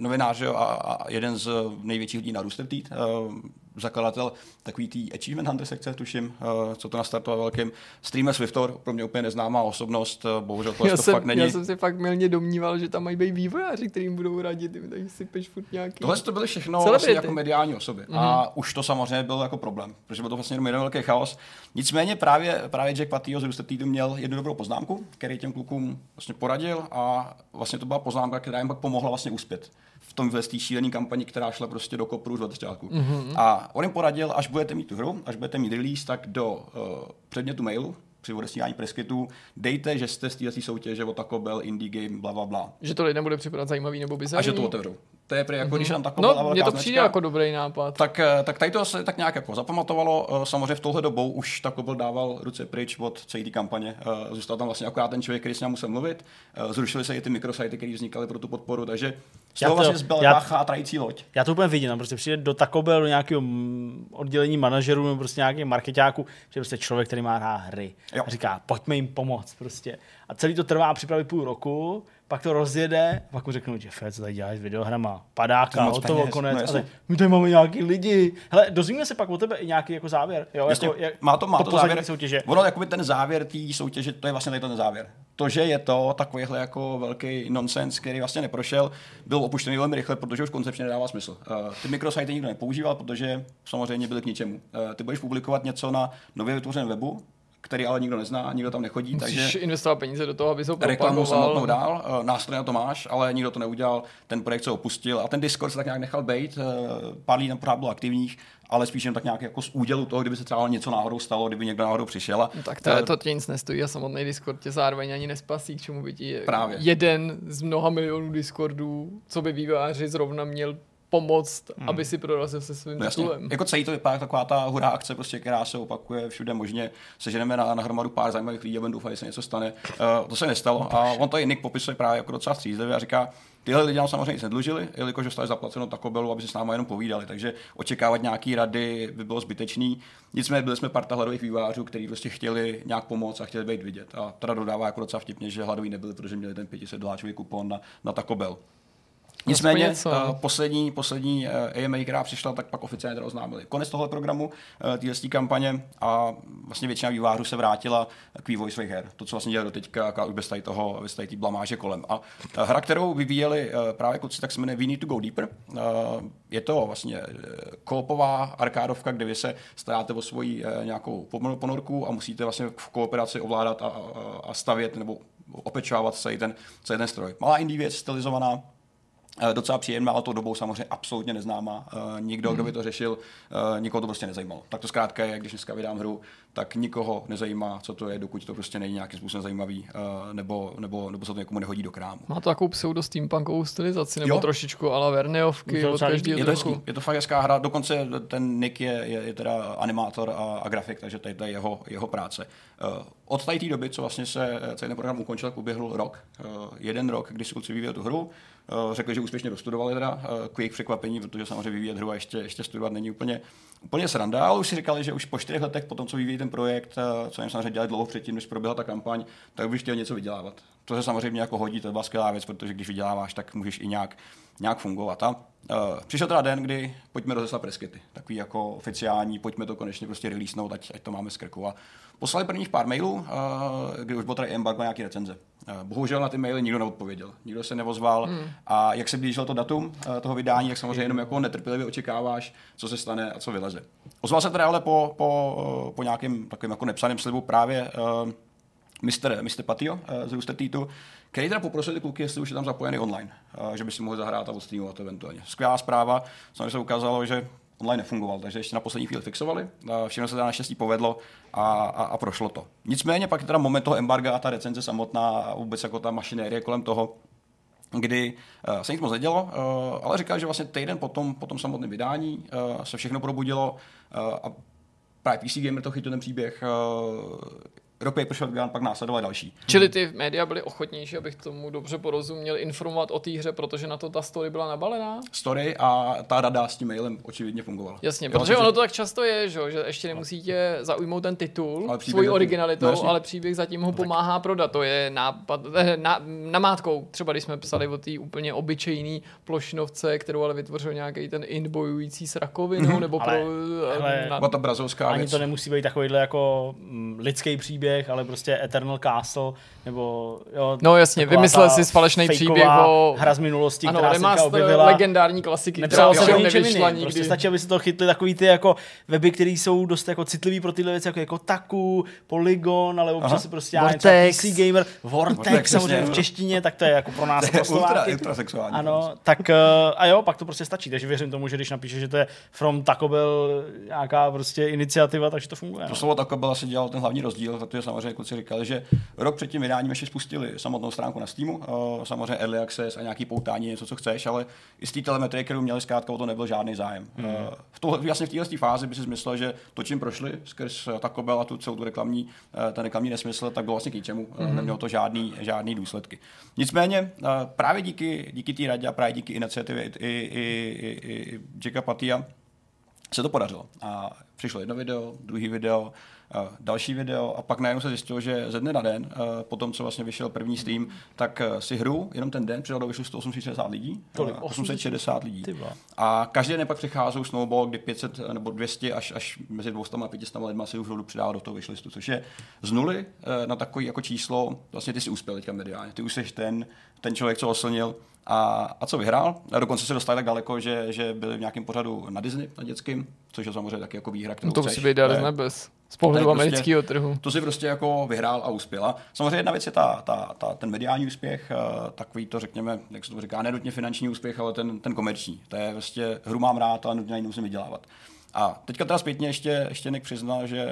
novinář a, a jeden z největších lidí na Rooster Teeth, uh, zakladatel takový tý Achievement Hunter sekce, tuším, uh, co to nastartoval velkým. Streamer Swiftor, pro mě úplně neznámá osobnost, uh, bohužel to, já jsem, to fakt není. Já jsem si fakt milně domníval, že tam mají být vývojáři, kterým budou radit, takže si peš furt nějaký. Tohle to byly všechno vlastně jako mediální osoby. Mm-hmm. A už to samozřejmě byl jako problém, protože byl to vlastně jenom jeden velký chaos. Nicméně právě, právě Jack Patio z Rooster Teethu měl jednu dobrou poznámku, který těm klukům vlastně poradil a vlastně to byla poznámka, která jim pak pomohla vlastně uspět v tom té šílené kampani, která šla prostě do kopru od začátku. Mm-hmm. A on jim poradil, až budete mít tu hru, až budete mít release, tak do uh, předmětu mailu při odesílání preskryptů dejte, že jste z této soutěže o Taco Bell, Indie Game, bla, bla, bla. Že to lidem bude připadat zajímavý nebo bizarní. A že to otevřou. To je prý, jako mm-hmm. když tam taková velká značka. No, mně to přijde jako dobrý nápad. Tak, tak tady to se tak nějak jako zapamatovalo. Samozřejmě v touhle dobou už Taco Bell dával ruce pryč od celé té kampaně. Zůstal tam vlastně akorát ten člověk, který s ním musel mluvit. Zrušily se i ty mikrosajty, které vznikaly pro tu podporu, takže z toho vlastně zbyla nějaká trající loď. Já to úplně vidím, prostě přijde do Taco Bell, do nějakého oddělení manažerů nebo prostě nějakého markeťáku, že prostě člověk, který má hrát hry. Jo. A říká, pojďme jim pomoct prostě. A celý to trvá přípravy půl roku. Pak to rozjede, pak mu řeknou, že Fed, co tady děláš s videohrama, padáka, hotovo, konec, no, ale my tady máme nějaký lidi. Hele, dozvíme se pak o tebe i nějaký jako závěr. Jo, jako, jak má to, má to závěr. Soutěže. Ono, jakoby ten závěr té soutěže, to je vlastně tady ten závěr. To, že je to takovýhle jako velký nonsens, který vlastně neprošel, byl opuštěný velmi rychle, protože už koncepčně nedává smysl. Uh, ty mikrosajty nikdo nepoužíval, protože samozřejmě byly k ničemu. Uh, ty budeš publikovat něco na nově vytvořeném webu, který ale nikdo nezná, nikdo tam nechodí. Musíš takže investovat peníze do toho, aby se ho propagoval. Reklamu samotnou dál, nástroj na to máš, ale nikdo to neudělal, ten projekt se opustil a ten Discord se tak nějak nechal bejt, pár lidí tam pořád bylo aktivních, ale spíš jen tak nějak jako z údělu toho, kdyby se třeba něco náhodou stalo, kdyby někdo náhodou přišel. A tak to, to tě nic nestojí a samotný Discord tě zároveň ani nespasí, k čemu by ti právě jeden z mnoha milionů Discordů, co by vývojáři zrovna měl pomoct, hmm. aby si prorazil se svým no titulem. Jako celý to vypadá taková ta hurá akce, prostě, která se opakuje všude možně. Seženeme na, na hromadu pár zajímavých lidí a budeme doufat, že se něco stane. Uh, to se nestalo a on to i Nick popisuje právě jako docela střízlivě a říká, tyhle lidi nám samozřejmě nic nedlužili, jelikož dostali zaplaceno Taco Bellu, aby si s náma jenom povídali, takže očekávat nějaký rady by bylo zbytečný. Nicméně byli jsme parta hladových vývojářů, kteří prostě chtěli nějak pomoct a chtěli být vidět. A teda dodává jako docela vtipně, že hladoví nebyli, protože měli ten pět set dolárový kupon na, na Taco Bell. Nicméně uh, poslední, poslední uh, A M A, která přišla, tak pak oficiálně oznámili konec tohle programu, uh, této kampaně a vlastně většina vývojářů se vrátila k vývoji svých her. To, co vlastně dělali doteďka, a už bez tady toho, bez tady té blamáže kolem. A uh, hra, kterou vyvíjeli uh, právě kluci, tak se jmenuje We Need to Go Deeper. Uh, je to vlastně uh, koopová arkádovka, kde vy se staráte o svoji uh, nějakou ponorku a musíte vlastně v kooperaci ovládat a, a, a stavět nebo opečovávat celý ten, celý ten stroj. Malá indie věc, stylizovaná. docela příjemná, ale tou dobou samozřejmě absolutně neznámá. Nikdo, hmm. kdo by to řešil, nikoho to prostě nezajímalo. Tak to zkrátka je, když dneska vydám hru, tak nikoho nezajímá, co to je, dokud to prostě není nějakým způsobem zajímavý, nebo, nebo, nebo se to někomu nehodí do krámu. Má to takovou pseudo steampunkovou stylizaci, nebo jo? trošičku ala Verneovky od každého trochu. Je to fakt hezká hra, dokonce ten Nick je, je, je teda animátor a, a grafik, takže to je jeho, jeho práce. Od té doby, co vlastně se celý ten program ukončil, tak uběhl rok. Jeden rok, když si kluci vyvíjeli tu hru, řekli, že úspěšně dostudovali teda, k jejich překvapení, protože samozřejmě vyvíjet hru a ještě, ještě studovat není úplně, úplně sranda, ale už si říkali, že už po čtyřech letech, po tom, co vyvíjí ten projekt, co jim samozřejmě dělali dlouho předtím, než proběhla ta kampaň, tak už chtěli něco vydělávat. To se samozřejmě jako hodí, to je byla skvělá věc, protože když vyděláváš, tak můžeš i nějak, nějak fungovat. A Uh, přišel teda den, kdy pojďme rozeslat presskyty, takový jako oficiální, pojďme to konečně prostě releasenout, ať, ať to máme z krku. A poslali prvních pár mailů, uh, kdy už byl tady embargo na nějaký recenze. Uh, bohužel na ty maily nikdo neodpověděl, nikdo se neozval mm. a jak se blížilo to datum uh, toho vydání, jak samozřejmě jenom jako netrpělivě očekáváš, co se stane a co vyleze. Ozval se teda ale po, po, po nějakém takovém jako nepsaném slibu právě uh, Mister Patio uh, z Rooster Teethu, který teda poprosil ty kluky, jestli už je tam zapojený online, uh, že by si mohli zahrát a odstreamovat eventuálně. Skvělá zpráva, samozřejmě se ukázalo, že online nefungoval, takže ještě na poslední chvíli fixovali, uh, všechno se teda naštěstí povedlo a, a, a prošlo to. Nicméně pak teda moment toho embarga a ta recenze samotná a vůbec jako ta mašinérie kolem toho, kdy uh, se nic moc nedělo, uh, ale říkali, že vlastně týden potom, potom samotném vydání uh, se všechno probudilo uh, a právě P C Gamer to chytil ten příběh, uh, Rock Paper Shotgun, pak následoval další. Čili ty média byly ochotnější, abych tomu dobře porozuměl, informovat o té hře, protože na to ta story byla nabalená? Story a ta rada s tím mailem očividně fungovala. Jasně, jo, protože to, ono to tak často je, že ještě nemusí tě zaujmout ten titul svojí originalitou, no, ale příběh zatím ho pomáhá prodat. To je nápad, na, namátkou, třeba když jsme psali o té úplně obyčejné plošnovce, kterou ale vytvořil nějaký ten in bojující s rakovinou, nebo ale, pro... Ale na, ta brazilská ani věc. To nemusí být takovýhle jako lidský příběh, ale prostě Eternal Castle, nebo jo... No jasně, vymyslel si falešný příběh o... hra z minulosti, ano, která se teďka objevila. Legendární klasiky, která se ho nevyšla nikdy. Prostě stačí, aby se to chytli takový ty jako weby, které jsou dost jako citlivý pro tyhle věci, jako, jako Taku, Polygon, ale občas se prostě Vortex. P C Gamer, Vortex, Vortex samozřejmě v češtině, tak to je jako pro nás prostovárky. Ano, tak a jo, pak to prostě stačí, takže věřím tomu, že když napíšeš, že to je From Taco Bell nějaká prostě iniciativa, takže to funguje. To slovo Taco Bell asi dělal ten hlavní rozdíl. Protože samozřejmě kluci říkali, že rok před tím vydáním ještě spustili samotnou stránku na Steamu, samozřejmě Early Access a nějaký poutání, něco, co chceš, ale i z té telemetrie, kterou měli zkrátka, o to nebyl žádný zájem. Mm. V tohle, jasně v této fázi by si myslel, že to, čím prošli skrz Taco Bell a tu celou tu reklamní, ten reklamní nesmysl, tak bylo vlastně k ničemu, mm. nemělo to žádný, žádný důsledky. Nicméně právě díky, díky té radě a právě díky iniciativě i, i, i, i, i Jacka Patia se to podařilo. A přišlo jedno video, druhý video, Uh, další video a pak najednou se zjistilo, že ze dne na den, uh, po tom, co vlastně vyšel první stream, mm. tak uh, si hru jenom ten den přidalo vyšlo sto osmdesát lidí, Tolik, uh, osm set šedesát lidí. Tyba. A každý den pak přichází snowball, kdy pět set nebo dvě stě až, až mezi dvě stě a pět set lidma si už hru přidalo do toho vyšlistu, což je z nuly uh, na takový jako číslo, vlastně ty jsi uspěl teďka mediálně, ty už jsi ten, ten člověk, co oslnil a, a co vyhrál. A dokonce se dostali tak daleko, že, že byli v nějakém pořadu na Disney, na dětským, což je samozřejmě taky jako výhra, kterou no to chceš. To musí být dál z nebes. Z pohledu amerického prostě, trhu. To si prostě jako vyhrál a uspěla. Samozřejmě jedna věc je ta, ta, ta, ten mediální úspěch, takový to řekněme, jak se to říká, ne nutně finanční úspěch, ale ten, ten komerční. To je prostě hru mám rád, ale nutně na jinou musím vydělávat. A teďka teda zpětně ještě, ještě Nick přiznal, že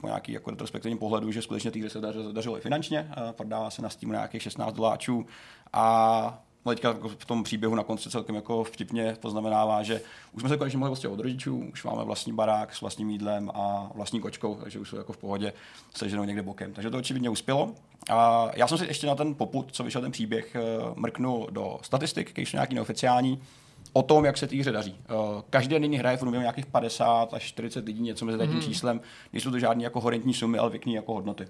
po nějaký jako retrospektivním pohledu, že skutečně tý se dařilo, dařilo i finančně, prodává se na Steamu nějakých šestnáct doláčů a teďka v tom příběhu na konci celkem jako vtipně poznamenává, že už jsme se konečně mohli vlastně od rodičů, už máme vlastní barák s vlastním jídlem a vlastní kočkou, takže už jsou jako v pohodě se ženou někde bokem. Takže to očividně uspělo. A já jsem si ještě na ten popud, co vyšel ten příběh, mrknul do statistik, když jsou nějaký neoficiální, o tom, jak se té hře daří. Každý den hraje v průměru nějakých padesát až čtyřicet lidí, něco mezi tím číslem. Nejsou to žádné jako horentní sumy, ale pěkné jako hodnoty.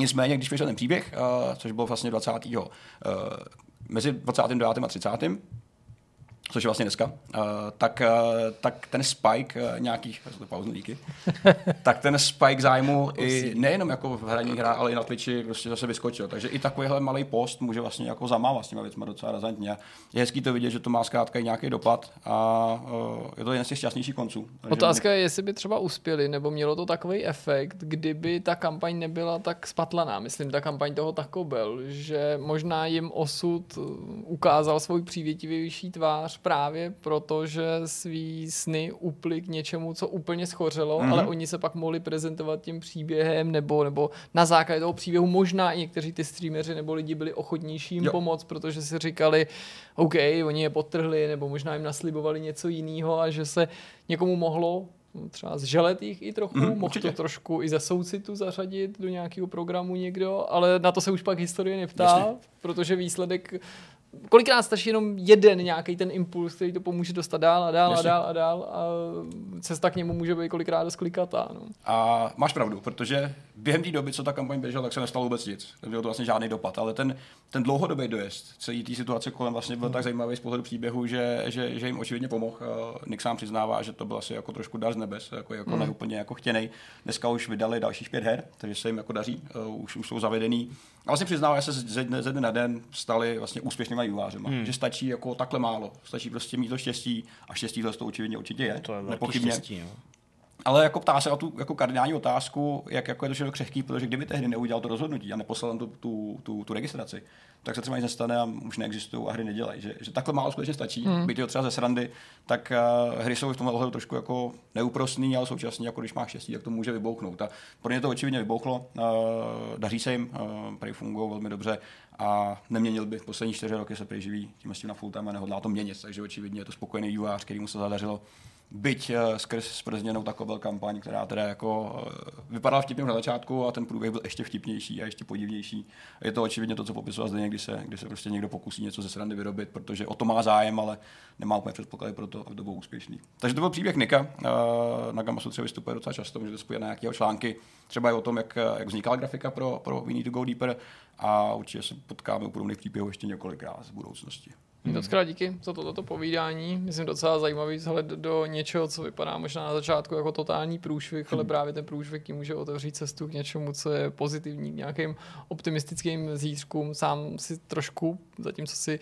Nicméně, když vyšel ten příběh, což bylo vlastně dvacátého mezi dvacátým devátým a třicátým což je vlastně dneska, tak, tak ten spike nějakých, já jsem to pauznu, díky, tak ten spike zájmu i nejenom jako v hraní hra, ale i na Twitchi prostě zase vyskočil. Takže i takovýhle malý post může vlastně jako zamávat s těma věcma docela razantně. Je hezký to vidět, že to má zkrátka i nějaký dopad a je to jeden z těch šťastnějších konců. Otázka je, jestli by třeba uspěli, nebo mělo to takový efekt, kdyby ta kampaň nebyla tak spatlaná. Myslím, ta kampaň toho Taco Bell, že možná jim osud ukázal svou přívětivější tvář právě proto, že svý sny uply k něčemu, co úplně schořelo, mm-hmm. ale oni se pak mohli prezentovat tím příběhem, nebo, nebo na základě toho příběhu možná i někteří ty streameři nebo lidi byli ochotnější jim pomoct, protože si říkali, OK, oni je podtrhli, nebo možná jim naslibovali něco jiného a že se někomu mohlo třeba zželet jich i trochu, mm, mohl to trošku i ze soucitu zařadit do nějakého programu někdo, ale na to se už pak historie neptá, jasně. Protože výsledek kolikrát stačí jenom jeden nějaký ten impuls, který to pomůže dostat dál a dál Jasně. a dál a dál a cesta k němu může být kolikrát dost klikatá. No. A máš pravdu, protože během té doby, co ta kampaň běžela, tak se nestalo vůbec nic. Nebyl to vlastně žádný dopad, ale ten, ten dlouhodobý dojezd celý té situace kolem vlastně byl tak zajímavý z pohledu příběhu, že, že, že jim očividně pomohl. Nick sám přiznává, že to byl asi jako trošku dar z nebes, jako, jako mm. neúplně jako chtěnej. Dneska už vydali dalších pět her, takže se jim jako daří, už, už jsou zavedený. A vlastně přiznává, že se ze dne, ze dne na den stali vlastně úspěšnými vývojářema, hmm. že stačí jako takhle málo, stačí prostě mít to štěstí a štěstí to určitě určitě je, to je nepochybně. Štěstí, jo. Ale jako ptá se na tu jako kardinální otázku, jak jako je to všechno křehký, protože kdyby tehdy neudělal to rozhodnutí a neposlal tam tu, tu, tu, tu registraci, tak se třeba nic nestane a už neexistují a hry nedělají. Že, že takhle málo skutečně stačí, hmm. byť to třeba ze srandy, tak uh, hry jsou v tomhle ohledu trošku jako neúprostný, ale současně, jako když máš štěstí, tak to může vybouchnout. A pro ně to očividně vybouchlo, uh, daří se jim, uh, prý fungují velmi dobře a neměnil by. Poslední čtyři roky se prý živí tím s tím na full time a nehodlá to měnit, takže očividně je to spokojený vývojář, který mu se zadařilo. Byť uh, skrz sprzněnou Taco Bell kampaň, která teda jako uh, vypadala vtipně na začátku a ten průběh byl ještě vtipnější a ještě podivnější. Je to očividně to, co popisoval zde někdy se, kdy se prostě někdo pokusí něco ze srandy vyrobit, protože o to má zájem, ale nemá úplně předpoklady pro to, aby to bylo úspěšný. Takže to byl příběh Nika. Uh, na Gamasu třeba vystupuje docela často, můžete spojit na nějaké články, třeba i o tom, jak, jak vznikala grafika pro, pro We Need to Go Deeper a určitě se potkáme u podobných příběhů ještě několikrát v budoucnosti. Docela díky za toto povídání. Myslím docela zajímavý vzhled do něčeho, co vypadá možná na začátku jako totální průšvih, ale právě ten průšvih jim může otevřít cestu k něčemu, co je pozitivní, k nějakým optimistickým zítřkům. Sám si trošku, zatímco si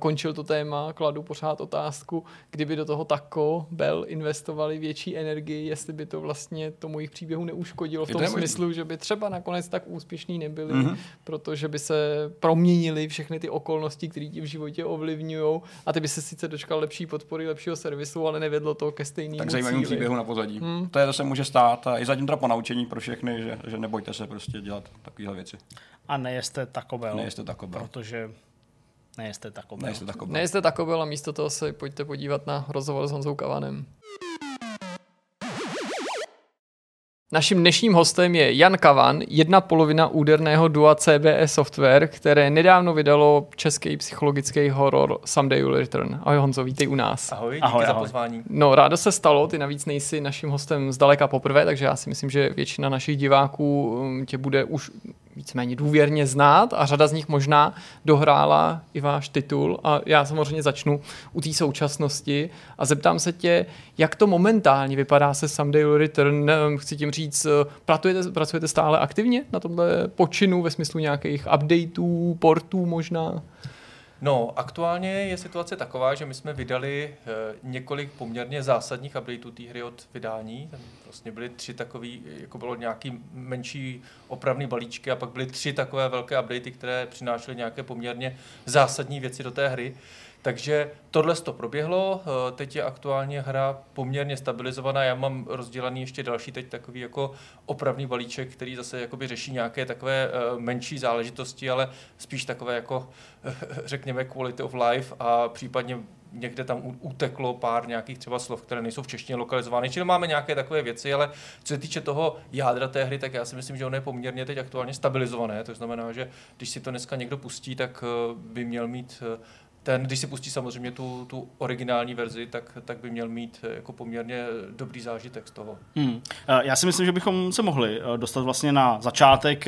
končil to téma, kladu pořád otázku, kdyby do toho Taco Bell investovali větší energii, jestli by to vlastně tomu jejich příběhu neuškodilo v tom smyslu, že by třeba nakonec tak úspěšní nebyli, mm-hmm. protože by se proměnily všechny ty okolnosti, které ti v životě ovlivňují a ty by se sice dočkal lepší podpory, lepšího servisu, ale nevedlo to ke stejnému cíli. Tak zajímavým příběhu na pozadí. Hmm. To je, to se může stát a i zatím teda ponaučení pro všechny, že, že nebojte se prostě dělat takovéhle věci. A nejeste Taco Bell. Nejeste Taco Bell. Protože nejeste Taco Bell. Nejeste Taco Bell. Nejeste Taco Bell a místo toho se pojďte podívat na rozhovor s Honzou Kavanem. Naším dnešním hostem je Jan Kavan, jedna polovina úderného dua C B E Software, které nedávno vydalo český psychologický horor Someday You Will Return. Ahoj Honzo, vítej u nás. Ahoj, díky ahoj, za pozvání. Ahoj. No rádo se stalo, ty navíc nejsi naším hostem zdaleka poprvé, takže já si myslím, že většina našich diváků tě bude už víceméně důvěrně znát a řada z nich možná dohrála i váš titul. A já samozřejmě začnu u té současnosti a zeptám se tě, jak to momentálně vypadá se Someday You Will Return. Chci tím říct, pracujete, pracujete stále aktivně na tomhle počinu ve smyslu nějakých updateů, portů možná? No, aktuálně je situace taková, že my jsme vydali e, několik poměrně zásadních updateů té hry od vydání. Tam vlastně byly tři takový, jako bylo nějaký menší opravný balíčky a pak byly tři takové velké updatey, které přinášely nějaké poměrně zásadní věci do té hry. Takže tohle to proběhlo, teď je aktuálně hra poměrně stabilizovaná, já mám rozdělaný ještě další teď takový jako opravný balíček, který zase jakoby řeší nějaké takové menší záležitosti, ale spíš takové jako, řekněme, quality of life a případně někde tam uteklo pár nějakých třeba slov, které nejsou v češtině lokalizovány. Čili máme nějaké takové věci, ale co se týče toho jádra té hry, tak já si myslím, že ono je poměrně teď aktuálně stabilizované, to znamená, že když si to dneska někdo pustí, tak by měl mít ten, když si pustí samozřejmě tu, tu originální verzi, tak, tak by měl mít jako poměrně dobrý zážitek z toho. Hmm. Já si myslím, že bychom se mohli dostat vlastně na začátek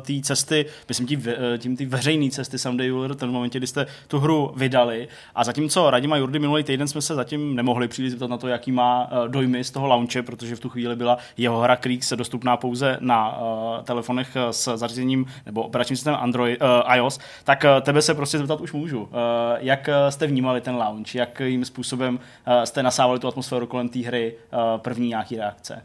té cesty, myslím tím, tím ty veřejné cesty Someday You Will Return, v momentě, kdy jste tu hru vydali. A zatímco Radim a Jurdy minulý týden jsme se zatím nemohli příliš zeptat na to, jaký má dojmy z toho launche, protože v tu chvíli byla jeho hra Creeks dostupná pouze na telefonech s zařízením nebo operačním systémem Android, iOS, tak tebe se prostě zeptat už můžu. Jak jste vnímali ten launch? Jakým způsobem jste nasávali tu atmosféru kolem té hry? První nějaký reakce?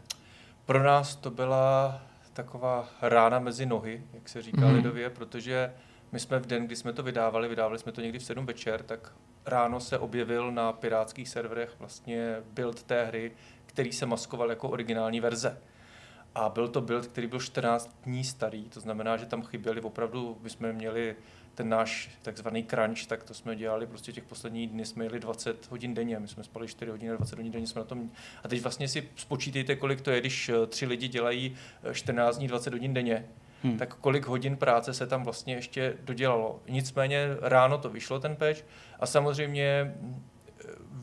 Pro nás to byla taková rána mezi nohy, jak se říká mm-hmm. lidově, protože my jsme v den, kdy jsme to vydávali, vydávali jsme to někdy v sedm večer, tak ráno se objevil na pirátských serverech vlastně build té hry, který se maskoval jako originální verze. A byl to build, který byl čtrnáct dní starý, to znamená, že tam chyběly opravdu, my jsme měli ten náš takzvaný crunch, tak to jsme dělali prostě těch posledních dny, jsme jeli dvacet hodin denně, my jsme spali čtyři hodiny, dvacet hodin denně jsme na tom. A teď vlastně si spočítejte, kolik to je, když tři lidi dělají čtrnáct dní, dvacet hodin denně, hmm. tak kolik hodin práce se tam vlastně ještě dodělalo. Nicméně ráno to vyšlo ten patch a samozřejmě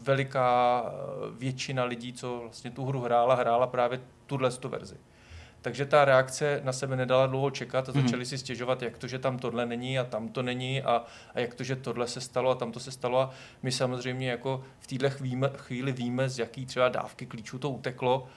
veliká většina lidí, co vlastně tu hru hrála, hrála právě tuhle tu verzi. Takže ta reakce na sebe nedala dlouho čekat a začali si stěžovat, jak to, že tam tohle není a tam to není a, a jak to, že tohle se stalo a tam to se stalo. A my samozřejmě jako v této chvíli víme, z jaký třeba dávky klíčů to uteklo,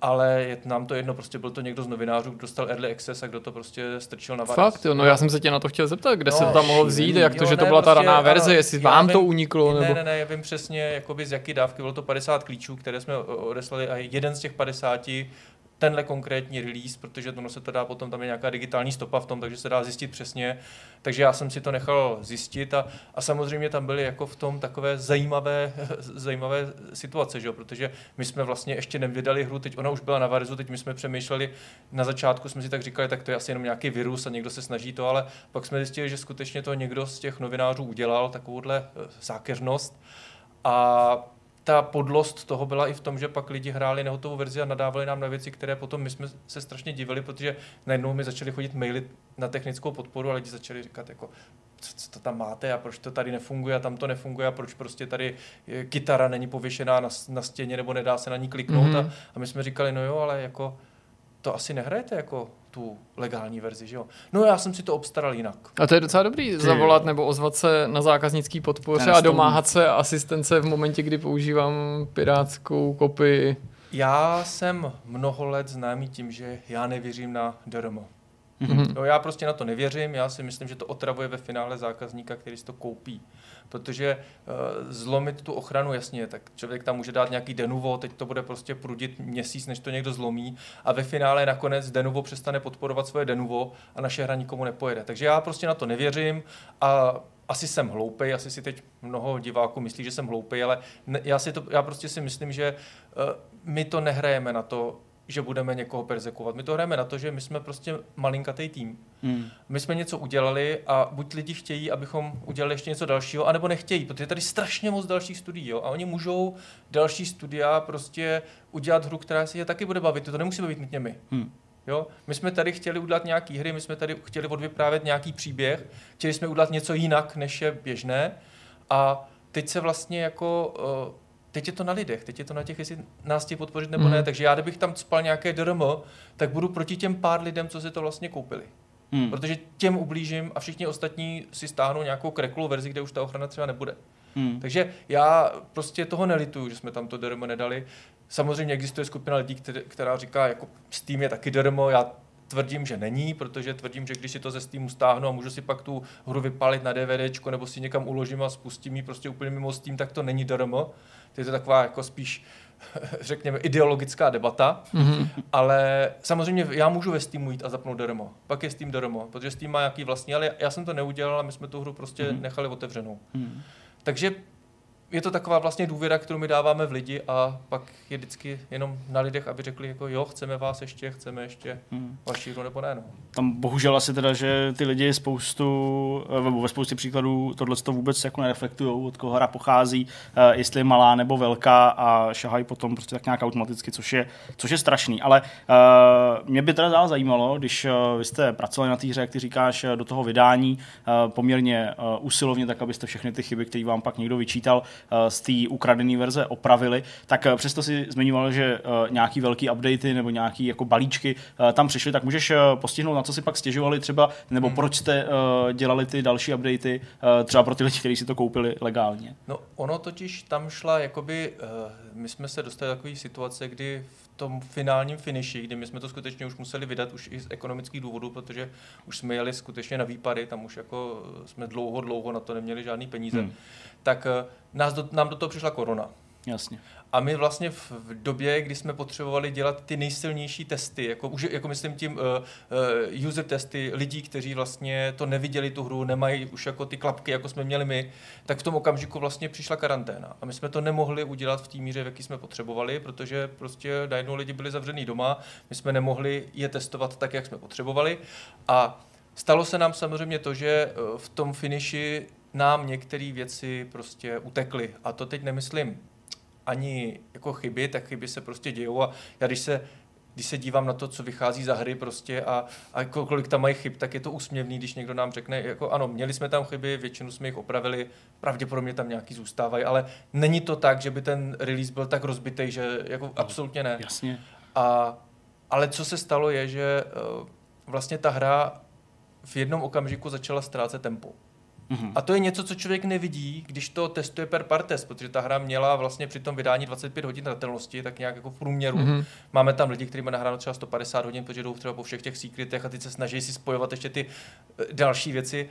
ale je nám to jedno, prostě byl to někdo z novinářů, kdo dostal early access a kdo to prostě strčil na vás. Fakt, jo, no já jsem se tě na to chtěl zeptat, kde no, se to tam mohlo vzít, jak to, jo, že ne, to byla prostě ta raná verze, jestli vám vím, to uniklo. Ne, nebo... ne, ne, já vím přesně, jakoby z jaký dávky, bylo to padesát klíčů, které jsme odeslali a jeden z těch padesáti tenhle konkrétní release, protože ono se to dá potom, tam je nějaká digitální stopa v tom, takže se dá zjistit přesně, takže já jsem si to nechal zjistit a, a samozřejmě tam byly jako v tom takové zajímavé, zajímavé situace, že jo? Protože my jsme vlastně ještě nevydali hru, teď ona už byla na varzu, teď my jsme přemýšleli, na začátku jsme si tak říkali, tak to je asi jenom nějaký virus a někdo se snaží to, ale pak jsme zjistili, že skutečně to někdo z těch novinářů udělal, takovouhle zákeřnost a ta podlost toho byla i v tom, že pak lidi hráli nehotovou verzi a nadávali nám na věci, které potom my jsme se strašně divili, protože najednou mi začali chodit maily na technickou podporu a lidi začali říkat jako, co to tam máte a proč to tady nefunguje a tam to nefunguje a proč prostě tady kytara není pověšená na, na stěně nebo nedá se na ní kliknout mm-hmm. a, a my jsme říkali, no jo, ale jako to asi nehrajete jako tu legální verzi, že jo? No já jsem si to obstaral jinak. A to je docela dobrý, Ty, zavolat jo. nebo ozvat se na zákaznický podpoře a domáhat se asistence v momentě, kdy používám pirátskou kopii. Já jsem mnoho let známý tím, že já nevěřím na D R M. Mm-hmm. No, já prostě na to nevěřím, já si myslím, že to otravuje ve finále zákazníka, který si to koupí. Protože uh, zlomit tu ochranu, jasně, tak člověk tam může dát nějaký denuvo, teď to bude prostě prudit měsíc, než to někdo zlomí a ve finále nakonec denuvo přestane podporovat svoje denuvo a naše hra nikomu nepojede. Takže já prostě na to nevěřím a asi jsem hloupej, asi si teď mnoho diváků myslí, že jsem hloupej, ale ne, já, si to, já prostě si myslím, že uh, my to nehrajeme na to, že budeme někoho perzekovat. My to hrajeme na to, že my jsme prostě malinkatý tým. Mm. My jsme něco udělali a buď lidi chtějí, abychom udělali ještě něco dalšího, anebo nechtějí, protože je tady strašně moc dalších studií, jo? A oni můžou další studia prostě udělat hru, která si je taky bude bavit. To nemusíme být nutně my. Mm. Jo? My jsme tady chtěli udělat nějaký hry, my jsme tady chtěli odvyprávět nějaký příběh, chtěli jsme udělat něco jinak, než je běžné. A teď se vlastně jako... Uh, Teď je to na lidech, teď je to na těch, jestli nás tě podpořit nebo mm. ne, takže já kdybych tam spal nějaké D R M, tak budu proti těm pár lidem, co si to vlastně koupili. Mm. Protože těm ublížím a všichni ostatní si stáhnou nějakou kreklou verzi, kde už ta ochrana třeba nebude. Mm. Takže já prostě toho nelituju, že jsme tam to D R M nedali. Samozřejmě existuje skupina lidí, která říká, jako Steam je taky D R M, já tvrdím, že není, protože tvrdím, že když si to ze Steamu stáhnu a můžu si pak tu hru vypálit na DVDčko nebo si někam uložím a spustím ji prostě úplně mimo Steam, tak to není D R M. To je to taková jako spíš, řekněme, ideologická debata, mm-hmm. ale samozřejmě já můžu ve Steamu jít a zapnout D R M. Pak je Steam D R M, protože Steam má nějaký vlastní, ale já jsem to neudělal a my jsme tu hru prostě mm-hmm. nechali otevřenou. Mm-hmm. Takže je to taková vlastně důvěra, kterou my dáváme v lidi a pak je vždycky jenom na lidech, aby řekli jako jo, chceme vás ještě, chceme ještě hmm. vaši hru nebo ne. No. Tam bohužel asi teda, že ty lidi spoustu, ve spoustě příkladů tohleto vůbec jako nereflektujou, od koho hra pochází, jestli je malá nebo velká a šahají potom prostě tak nějak automaticky, což je, což je strašný. Ale mě by teda dál zajímalo, když vy jste pracovali na té hře, jak ty říkáš, do toho vydání poměrně usilovně, tak abyste všechny ty chyby, které vám pak někdo vyčítal, z té ukradené verze opravili, tak přesto si zmiňoval, že nějaký velký updaty nebo nějaký jako balíčky tam přišly, tak můžeš postihnout, na co si pak stěžovali třeba, nebo hmm. proč jste dělali ty další updaty třeba pro ty lidi, kteří si to koupili legálně? No ono totiž tam šla, jakoby, my jsme se dostali do takové situace, kdy v tom finálním finiši, kdy my jsme to skutečně už museli vydat už i z ekonomických důvodů, protože už jsme jeli skutečně na výpady, tam už jako jsme dlouho, dlouho na to neměli žádný peníze, hmm. tak nás do, nám do toho přišla korona. Jasně. A my vlastně v době, kdy jsme potřebovali dělat ty nejsilnější testy, jako, už, jako myslím tím uh, uh, user testy lidí, kteří vlastně to neviděli tu hru, nemají už jako ty klapky, jako jsme měli my, tak v tom okamžiku vlastně přišla karanténa. A my jsme to nemohli udělat v té míře, v jaký jsme potřebovali, protože prostě najednou lidi byli zavřený doma, my jsme nemohli je testovat tak, jak jsme potřebovali. A stalo se nám samozřejmě to, že v tom finiši nám některé věci prostě utekly. A to teď nemyslím ani jako chyby, tak chyby se prostě dějou. A já když se, když se dívám na to, co vychází za hry prostě a, a kolik tam mají chyb, tak je to úsměvný, když někdo nám řekne, jako ano, měli jsme tam chyby, většinu jsme jich opravili, pravděpodobně tam nějaký zůstávají, ale není to tak, že by ten release byl tak rozbitej, že jako no, absolutně ne. Jasně. A, ale co se stalo je, že vlastně ta hra v jednom okamžiku začala ztrácet tempo. Mm-hmm. A to je něco, co člověk nevidí, když to testuje per partes, protože ta hra měla vlastně při tom vydání dvacet pět hodin hratelnosti, tak nějak jako v průměru. Mm-hmm. Máme tam lidi, kteří mají nahráno třeba sto padesát hodin, protože jdou třeba po všech těch secretech a teď se snaží si spojovat ještě ty další věci.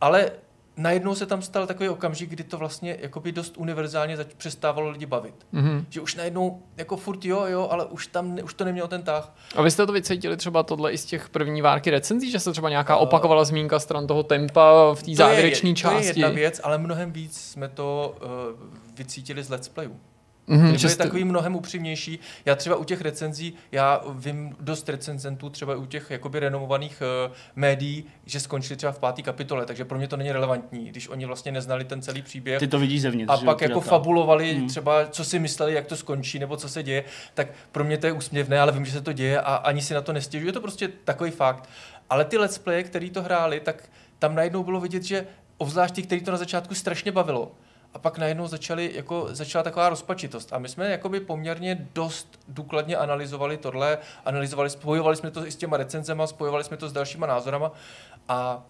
Ale najednou se tam stal takový okamžik, kdy to vlastně jakoby dost univerzálně zač- přestávalo lidi bavit. Mm-hmm. Že už najednou jako furt jo, jo, ale už tam ne, už to nemělo ten tah. A vy jste to vycítili třeba tohle i z těch první várky recenzí, že se třeba nějaká uh, opakovala zmínka stran toho tempa v té závěrečné části? To je jedna věc, ale mnohem víc jsme to uh, vycítili z let's playů. Mm-hmm, to je takový mnohem upřímnější. Já třeba u těch recenzí, já vím dost recenzentů třeba u těch jakoby renomovaných uh, médií, že skončili třeba v páté kapitole, takže pro mě to není relevantní, když oni vlastně neznali ten celý příběh. Ty to vidíš zevnitř. A pak jako fabulovali mm. třeba, co si mysleli, jak to skončí nebo co se děje, tak pro mě to je úsměvné, ale vím, že se to děje a ani si na to nestěžuji. Je to prostě takový fakt. Ale ty let's play, který to hráli, tak tam najednou bylo vidět, že obzvlášť ti, který to na začátku strašně bavilo. A pak najednou začali, jako, začala taková rozpačitost. A my jsme jakoby poměrně dost důkladně analyzovali tohle, analyzovali, spojovali jsme to i s těma recenzema, spojovali jsme to s dalšíma názorama. A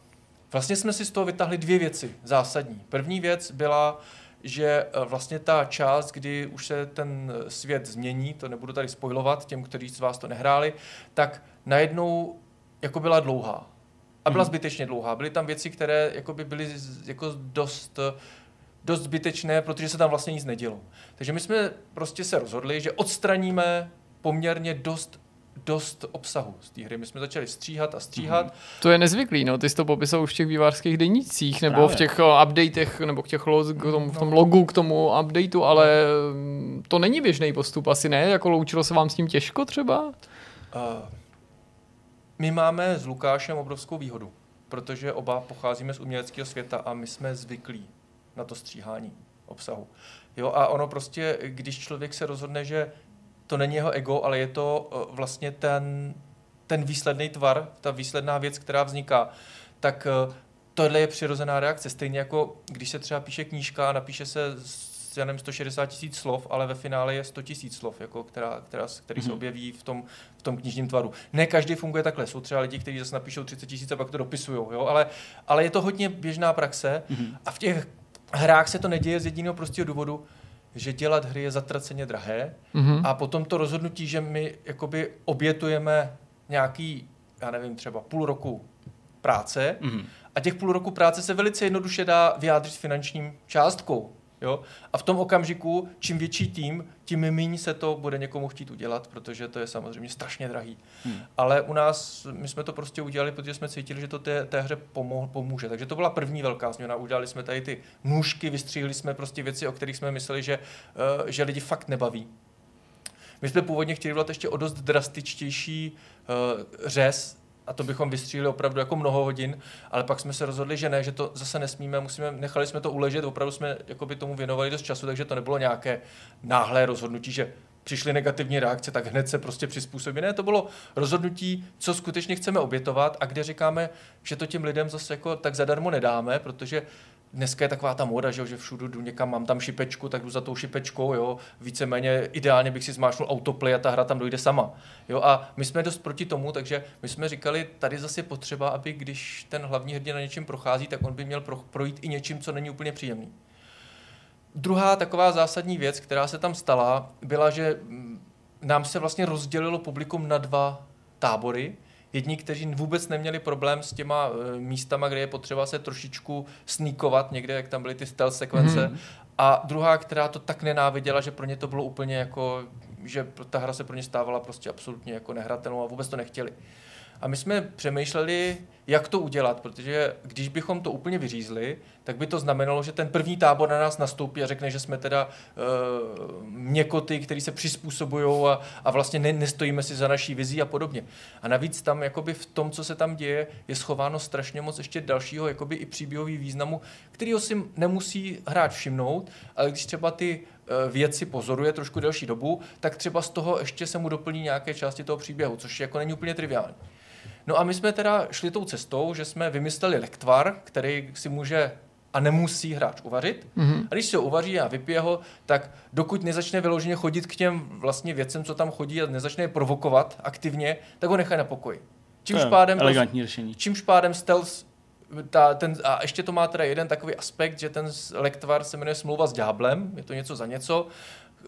vlastně jsme si z toho vytáhli dvě věci zásadní. První věc byla, že vlastně ta část, kdy už se ten svět změní, to nebudu tady spoilovat těm, kteří z vás to nehráli, tak najednou jako byla dlouhá. A byla zbytečně dlouhá. Byly tam věci, které jakoby byly jako dost... dost zbytečné, protože se tam vlastně nic nedělo. Takže my jsme prostě se rozhodli, že odstraníme poměrně dost dost obsahu z té hry. My jsme začali stříhat a stříhat. Mm-hmm. To je nezvyklý, no. Ty jsi to popisal už v těch vývářských denících, nebo právě v těch updatech, nebo v, těch lo- k tomu, v tom logu k tomu updateu, ale to není běžný postup, asi ne? Jako loučilo se vám s tím těžko třeba? Uh, my máme s Lukášem obrovskou výhodu, protože oba pocházíme z uměleckého světa a my jsme zvyklí na to stříhání obsahu. Jo, a ono prostě, když člověk se rozhodne, že to není jeho ego, ale je to vlastně ten, ten výsledný tvar, ta výsledná věc, která vzniká, tak tohle je přirozená reakce. Stejně jako když se třeba píše knížka a napíše se já nevím, sto šedesát tisíc slov, ale ve finále je sto tisíc slov, jako která, která, který mm-hmm. se objeví v tom, v tom knižním tvaru. Ne každý funguje takhle, jsou třeba lidi, kteří zase napíšou třicet tisíc a pak to dopisujou, jo? Ale, ale je to hodně běžná praxe mm-hmm. a v těch hrách se to neděje z jediného prostého důvodu, že dělat hry je zatraceně drahé mm-hmm. a potom to rozhodnutí, že my jakoby obětujeme nějaký, já nevím, třeba půl roku práce mm-hmm. a těch půl roku práce se velice jednoduše dá vyjádřit finančním částkou. Jo? A v tom okamžiku, čím větší tým, tím méně se to bude někomu chtít udělat, protože to je samozřejmě strašně drahý. Hmm. Ale u nás, my jsme to prostě udělali, protože jsme cítili, že to té, té hře pomo- pomůže. Takže to byla první velká změna. Udělali jsme tady ty nůžky, vystříhli jsme prostě věci, o kterých jsme mysleli, že, uh, že lidi fakt nebaví. My jsme původně chtěli dělat ještě o dost drastičtější uh, řez, a to bychom vystříhli opravdu jako mnoho hodin, ale pak jsme se rozhodli, že ne, že to zase nesmíme, musíme, nechali jsme to uležet, opravdu jsme jakoby tomu věnovali dost času, takže to nebylo nějaké náhlé rozhodnutí, že přišly negativní reakce, tak hned se prostě přizpůsobí. Ne, to bylo rozhodnutí, co skutečně chceme obětovat a kde říkáme, že to těm lidem zase jako tak zadarmo nedáme, protože dneska je taková ta móda, že všudu jdu někam, mám tam šipečku, tak jdu za tou šipečkou, jo. Víceméně ideálně bych si zmášnul autoplay a ta hra tam dojde sama. Jo, a my jsme dost proti tomu, takže my jsme říkali, tady zase je potřeba, aby když ten hlavní hrdina něčím prochází, tak on by měl pro, projít i něčím, co není úplně příjemný. Druhá taková zásadní věc, která se tam stala, byla, že nám se vlastně rozdělilo publikum na dva tábory. Jedni, kteří vůbec neměli problém s těma místama, kde je potřeba se trošičku sníkovat někde, jak tam byly ty stealth sekvence. Hmm. A druhá, která to tak nenáviděla, že pro ně to bylo úplně jako, že ta hra se pro ně stávala prostě absolutně jako nehratelnou a vůbec to nechtěli. A my jsme přemýšleli, jak to udělat, protože když bychom to úplně vyřízli, tak by to znamenalo, že ten první tábor na nás nastoupí a řekne, že jsme teda uh, měkoty, který se přizpůsobujou a, a vlastně ne, nestojíme si za naší vizí a podobně. A navíc tam jakoby v tom, co se tam děje, je schováno strašně moc ještě dalšího jakoby i příběhový významu, kterýho si nemusí hráč všimnout, ale když třeba ty věci pozoruje trošku delší dobu, tak třeba z toho ještě se mu doplní nějaké části toho příběhu, což jako není úplně triviální. No a my jsme teda šli tou cestou, že jsme vymysleli lektvar, který si může a nemusí hráč uvařit. Mm-hmm. A když se ho uvaří a vypije ho, tak dokud nezačne vyloženě chodit k těm vlastně věcem, co tam chodí a nezačne je provokovat aktivně, tak ho nechají na pokoji. Čímž pádem, elegantní řešení. Čímž pádem stealth Ta, ten, a ještě to má teda jeden takový aspekt, že ten lektvar se jmenuje Smlouva s ďáblem, je to něco za něco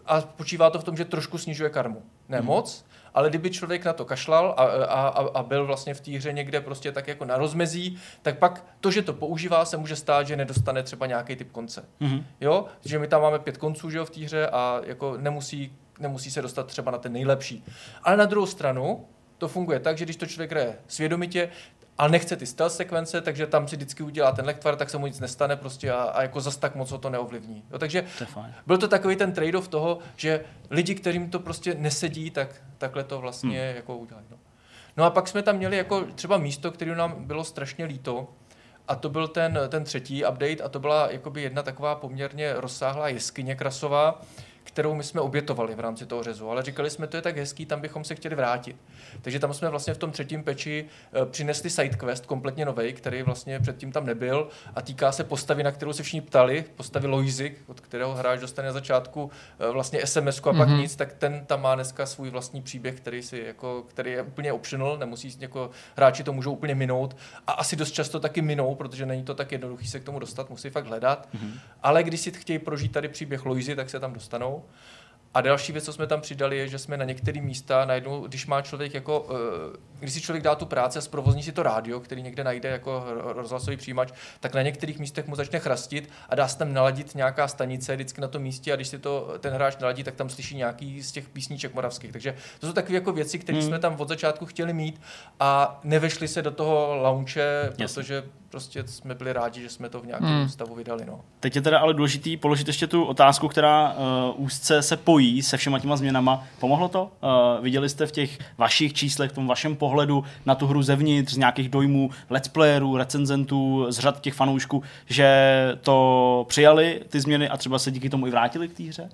a počívá to v tom, že trošku snižuje karmu. Ne hmm. moc, ale kdyby člověk na to kašlal a, a, a byl vlastně v té hře někde prostě tak jako na rozmezí, tak pak to, že to používá, se může stát, že nedostane třeba nějaký typ konce. Hmm. Jo? Že my tam máme pět konců, že jo, v té hře a jako nemusí, nemusí se dostat třeba na ten nejlepší. Ale na druhou stranu to funguje tak, že když to člověk hraje svědomitě, ale nechce ty stealth sekvence, takže tam si vždycky udělá ten lektvar, tak se mu nic nestane prostě a, a jako zas tak moc ho to neovlivní. Jo, takže to byl to takový ten trade-off toho, že lidi, kterým to prostě nesedí, tak takhle to vlastně hmm. jako udělají. No. no a pak jsme tam měli jako třeba místo, které nám bylo strašně líto a to byl ten, ten třetí update a to byla jakoby jedna taková poměrně rozsáhlá jeskyně krasová, kterou my jsme obětovali v rámci toho řezu, ale říkali jsme, to je tak hezký, tam bychom se chtěli vrátit. Takže tam jsme vlastně v tom třetím peči přinesli sidequest kompletně novej, který vlastně předtím tam nebyl a týká se postavy, na kterou se všichni ptali, postavy Loizik, od kterého hráč dostane na začátku vlastně es em esku a pak mm-hmm. nic, tak ten tam má dneska svůj vlastní příběh, který, si jako, který je úplně optional, nemusí jako, hráči to můžou úplně minout a asi dost často taky minou, protože není to tak jednoduchý se k tomu dostat, musí fakt hledat, mm-hmm. ale když si chtějí prožít tady příběh Loizy, tak se tam dostanou. A další věc, co jsme tam přidali, je, že jsme na některé místa najednou, když má člověk jako, když si člověk dá tu práci a zprovozní si to rádio, který někde najde jako rozhlasový přijímač, tak na některých místech mu začne chrastit a dá se tam naladit nějaká stanice vždycky na tom místě a když si to ten hráč naladí, tak tam slyší nějaký z těch písniček moravských. Takže to jsou takové jako věci, které hmm. jsme tam od začátku chtěli mít a nevešli se do toho launche, protože prostě jsme byli rádi, že jsme to v nějakém hmm. stavu vydali. No. Teď je teda ale důležitý položit ještě tu otázku, která uh, úzce se pojí se všema těma změnama. Pomohlo to? Uh, viděli jste v těch vašich číslech, v tom vašem pohledu na tu hru zevnitř, z nějakých dojmů let's playerů, recenzentů, z řad těch fanoušků, že to přijali ty změny a třeba se díky tomu i vrátili k té hře?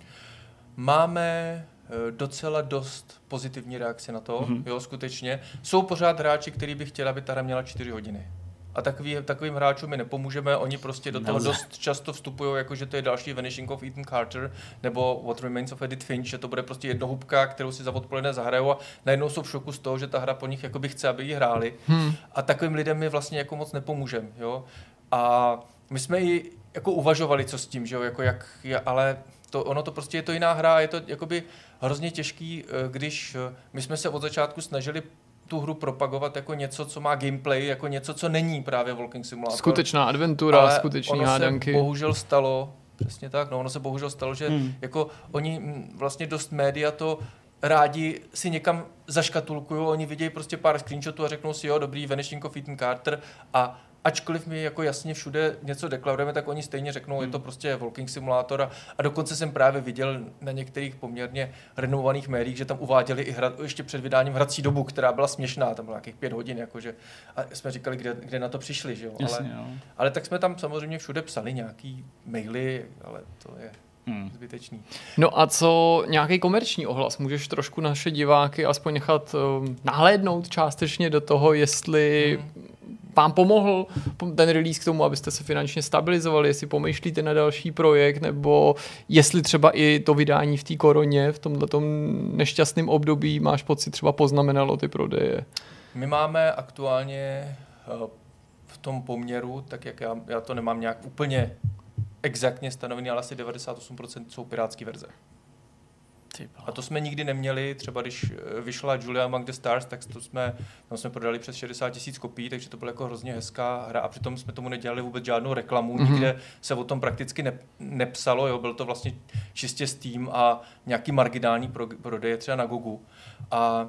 Máme docela dost pozitivní reakce na to, mm-hmm. jo, skutečně. Jsou pořád hráči, kteří by chtěli, aby ta hra měla čtyři hodiny. A takový, takovým hráčům my nepomůžeme, oni prostě do toho dost často vstupují, jako že to je další Vanishing of Ethan Carter nebo What Remains of Edith Finch, že to bude prostě jednohubka, kterou si za odpoledne zahrajou a najednou jsou v šoku z toho, že ta hra po nich jakoby chce, aby ji hráli. Hmm. A takovým lidem my vlastně jako moc nepomůžeme, jo. A my jsme i jako uvažovali, co s tím, že jo, jako jak, ale to, ono to prostě je to jiná hra, je to jakoby hrozně těžký, když my jsme se od začátku snažili tu hru propagovat jako něco, co má gameplay, jako něco, co není právě walking simulator. Skutečná adventura, skutečný hádanky. Ale ono se bohužel stalo, Přesně tak, no ono se bohužel stalo, že hmm. jako oni vlastně dost média to rádi si někam zaškatulkují, oni vidějí prostě pár screenshotů a řeknou si jo, dobrý, Venešníkov, Ethan Carter, a ačkoliv my jako jasně všude něco deklarujeme, tak oni stejně řeknou, hmm. je to prostě walking simulátor, a, a dokonce jsem právě viděl na některých poměrně renomovaných médiích, že tam uváděli i hra, ještě před vydáním hrací dobu, která byla směšná, tam byla nějakých pět hodin, jakože, a jsme říkali, kde, kde na to přišli, že jo? Jasně, ale, ale tak jsme tam samozřejmě všude psali nějaký maily, ale to je... Hmm. zbytečný. No a co nějaký komerční ohlas? Můžeš trošku naše diváky aspoň nechat uh, nahlédnout částečně do toho, jestli hmm. vám pomohl ten release k tomu, abyste se finančně stabilizovali, jestli pomýšlíte na další projekt, nebo jestli třeba i to vydání v té koroně, v tomhletom nešťastném období, máš pocit, třeba poznamenalo ty prodeje? My máme aktuálně uh, v tom poměru, tak jak já, já to nemám nějak úplně exaktně stanovený, ale asi devadesát osm procent jsou pirátský verze. A to jsme nikdy neměli, třeba když vyšla Julia Among the Stars, tak to jsme, tam jsme prodali přes šedesát tisíc kopií, takže to byla jako hrozně hezká hra a přitom jsme tomu nedělali vůbec žádnou reklamu, mm-hmm. nikde se o tom prakticky ne, nepsalo, jo, byl to vlastně čistě Steam a nějaký marginální pro, prodeje třeba na Gogu. A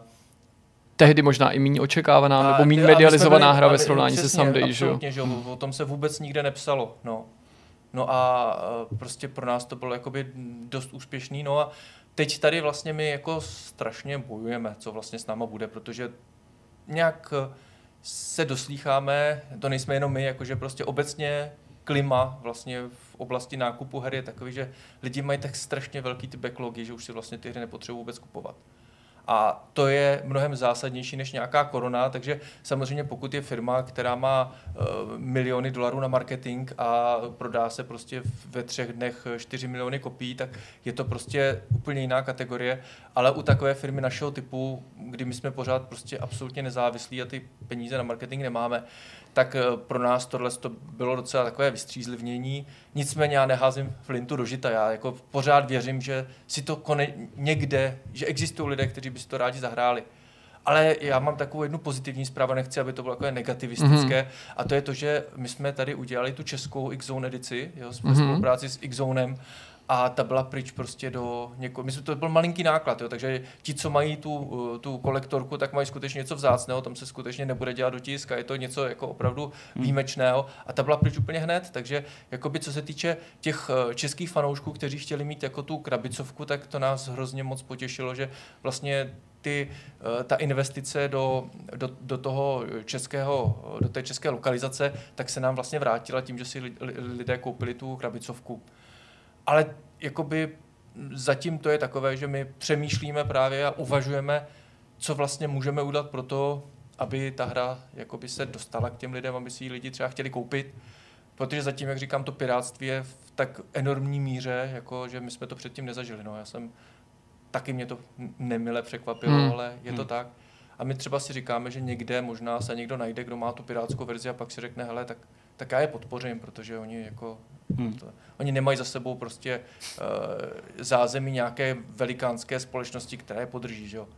tehdy možná i méně očekávaná a, nebo méně medializovaná byli, hra ve srovnání se Someday. Absolutně, že jo, mm-hmm. o tom se vůbec nikde nepsalo, no. No a prostě pro nás to bylo jakoby dost úspěšný. No a teď tady vlastně my jako strašně bojujeme, co vlastně s náma bude, protože nějak se doslýcháme, to nejsme jenom my, jakože prostě obecně klima vlastně v oblasti nákupu her je takový, že lidi mají tak strašně velký ty backlogy, že už si vlastně ty hry nepotřebují vůbec kupovat. A to je mnohem zásadnější než nějaká korona, takže samozřejmě pokud je firma, která má uh, miliony dolarů na marketing a prodá se prostě ve třech dnech čtyři miliony kopií, tak je to prostě úplně jiná kategorie, ale u takové firmy našeho typu, kdy my jsme pořád prostě absolutně nezávislí a ty peníze na marketing nemáme, tak uh, pro nás tohle to bylo docela takové vystřízlivění. Nicméně já neházím flintu do žita, já jako pořád věřím, že si to kone někde, že existují lidé, kteří by si to rádi zahráli. Ale já mám takovou jednu pozitivní zprávu, nechci, aby to bylo takové negativistické, mm-hmm. a to je to, že my jsme tady udělali tu českou X-Zone edici, jo, jsme mm-hmm. spolupráci s X-Zonem, a ta byla pryč prostě do někoho... Myslím, to byl malinký náklad, jo, takže ti, co mají tu, tu kolektorku, tak mají skutečně něco vzácného, tam se skutečně nebude dělat dotisk a je to něco jako opravdu mm. výjimečného. A ta byla pryč úplně hned, takže jakoby, co se týče těch českých fanoušků, kteří chtěli mít jako tu krabicovku, tak to nás hrozně moc potěšilo, že vlastně ty, ta investice do, do, do toho českého, do té české lokalizace, tak se nám vlastně vrátila tím, že si lidé koupili tu krabicovku. Ale jakoby zatím to je takové, že my přemýšlíme právě a uvažujeme, co vlastně můžeme udělat pro to, aby ta hra jakoby se dostala k těm lidem, aby si ji lidi třeba chtěli koupit. Protože zatím, jak říkám, to pirátství je v tak enormní míře, jako že my jsme to předtím nezažili. No, já jsem, taky mě to nemile překvapilo, hmm. ale je to hmm. tak. A my třeba si říkáme, že někde možná se někdo najde, kdo má tu pirátskou verzi a pak si řekne, hele, tak, tak já je podpořím, protože oni jako... Hmm. To, oni nemají za sebou prostě uh, zázemí nějaké velikánské společnosti, která je podrží, že jo.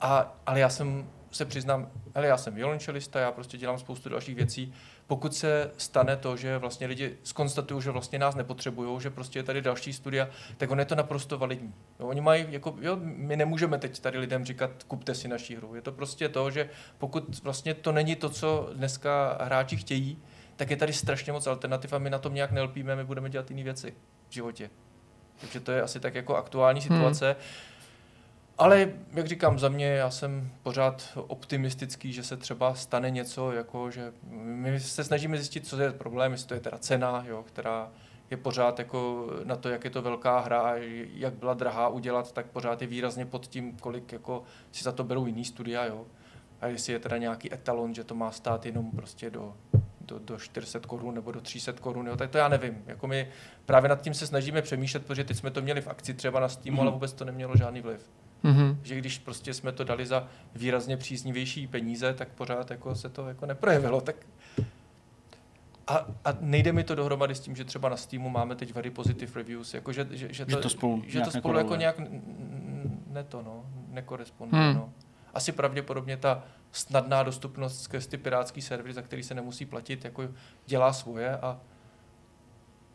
A, ale já jsem, se přiznám, hele, já jsem violončelista, já prostě dělám spoustu dalších věcí. Pokud se stane to, že vlastně lidi skonstatují, že vlastně nás nepotřebují, že prostě je tady další studia, tak on je to naprosto validní. Jo, oni mají, jako, jo, my nemůžeme teď tady lidem říkat, kupte si naší hru. Je to prostě to, že pokud vlastně to není to, co dneska hráči chtějí, tak je tady strašně moc alternativ a my na tom nějak nelpíme, my budeme dělat jiné věci v životě. Takže to je asi tak jako aktuální situace. Hmm. Ale jak říkám, za mě, já jsem pořád optimistický, že se třeba stane něco, jako že my se snažíme zjistit, co je problém, jestli to je teda cena, jo, která je pořád jako na to, jak je to velká hra a jak byla drahá udělat, tak pořád je výrazně pod tím, kolik jako si za to berou jiný studia, jo. A jestli je teda nějaký etalon, že to má stát jenom prostě do... Do, do čtyři sta korun nebo do tři sta korun, jo, tak to já nevím. Jako my právě nad tím se snažíme přemýšlet, protože teď jsme to měli v akci třeba na Steamu, mm-hmm. ale vůbec to nemělo žádný vliv. Mm-hmm. Že když prostě jsme to dali za výrazně příznivější peníze, tak pořád jako se to jako neprojevilo. Tak... A, a nejde mi to dohromady s tím, že třeba na Steamu máme teď very positive reviews, jako že, že, že, to, že to spolu, že nějak, to spolu jako nějak ne to, no, nekoresponduje. Mm. No. Asi pravděpodobně ta snadná dostupnost skrz ty pirátský servery, za který se nemusí platit, jako dělá svoje a,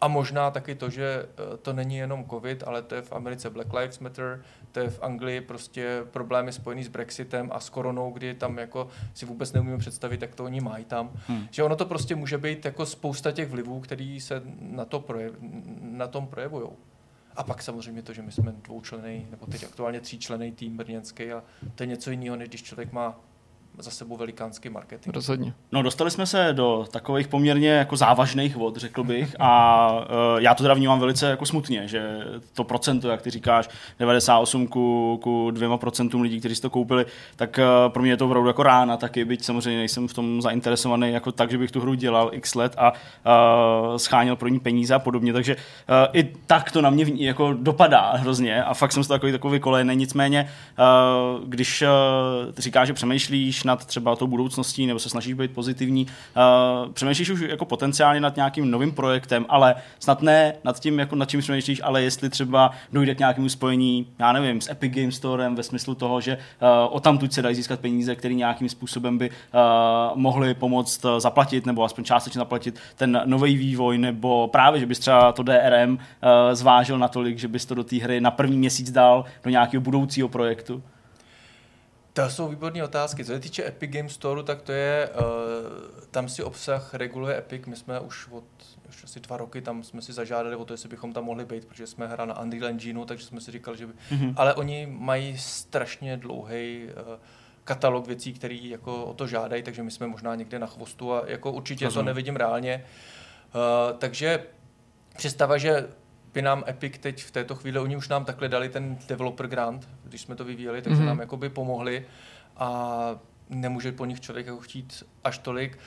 A možná taky to, že to není jenom covid, ale to je v Americe Black Lives Matter, to je v Anglii prostě problémy spojený s Brexitem a s koronou, kdy tam jako si vůbec neumíme představit, jak to oni mají tam. Hmm. Že ono to prostě může být jako spousta těch vlivů, který se na, to projev, na tom projevují. A pak samozřejmě to, že my jsme dvoučlený, nebo teď aktuálně tříčlený tým brněnský a to je něco jiného, než když člověk má za sebou velikánský marketing. Rozhodně. No, dostali jsme se do takových poměrně jako závažných vod, řekl bych, a e, já to teda vnímám velice jako smutně, že to procento, jak ty říkáš, devadesát osm ku, ku dvěma procentům lidí, kteří si to koupili, tak e, pro mě je to opravdu jako rána taky, byť samozřejmě nejsem v tom zainteresovaný jako tak, že bych tu hru dělal x let a e, scháněl pro ní peníze a podobně, takže e, i tak to na mě v, jako dopadá hrozně a fakt jsem se takový takový kolej, nicméně, e, když e, říkáš, že přemýšlíš nad třeba tou budoucností, nebo se snažíš být pozitivní. Uh, přemýšlíš už jako potenciálně nad nějakým novým projektem, ale snad ne nad tím, jako nad čím přemýšlíš, ale jestli třeba dojde k nějakému spojení, já nevím, s Epic Game Storem ve smyslu toho, že uh, odtamtud se dají získat peníze, které nějakým způsobem by uh, mohly pomoct zaplatit, nebo aspoň částečně zaplatit ten nový vývoj, nebo právě, že bys třeba to D R M uh, zvážil natolik, že bys to do té hry na první měsíc dal do nějakého budoucího projektu. To jsou výborné otázky. Co se týče Epic Game Store, tak to je, uh, tam si obsah reguluje Epic. My jsme už od už asi dva roky, tam jsme si zažádali o to, jestli bychom tam mohli být, protože jsme hra na Unreal Engineu, takže jsme si říkali, že by... Mm-hmm. Ale oni mají strašně dlouhý uh, katalog věcí, které jako o to žádají, takže my jsme možná někde na chvostu a jako určitě Rozum. To nevidím reálně. Uh, takže představa, že by nám Epic teď v této chvíli, oni už nám takhle dali ten developer grant, když jsme to vyvíjeli, takže mm-hmm. nám jakoby pomohli a nemůže po nich člověk jako chtít až tolik.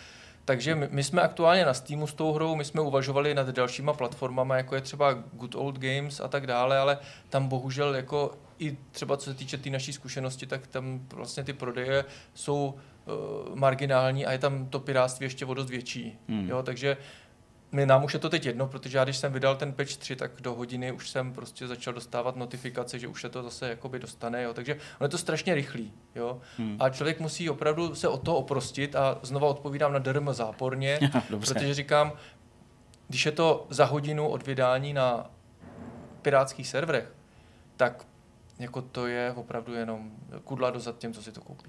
Takže my, my jsme aktuálně na Steamu s tou hrou, my jsme uvažovali nad dalšíma platformama, jako je třeba Good Old Games a tak dále, ale tam bohužel jako i třeba co se týče té naší zkušenosti, tak tam vlastně ty prodeje jsou uh, marginální a je tam to pirátství ještě o dost větší. Mm. Jo, takže My, nám už je to teď jedno, protože já když jsem vydal ten patch tři, tak do hodiny už jsem prostě začal dostávat notifikace, že už se to zase jakoby dostane, jo. Takže ono je to strašně rychlý, jo. Hmm. A člověk musí opravdu se od toho oprostit a znova odpovídám na D R M záporně, protože říkám, když je to za hodinu od vydání na pirátských serverech, tak jako to je opravdu jenom kudla dozad těm, co si to koupí.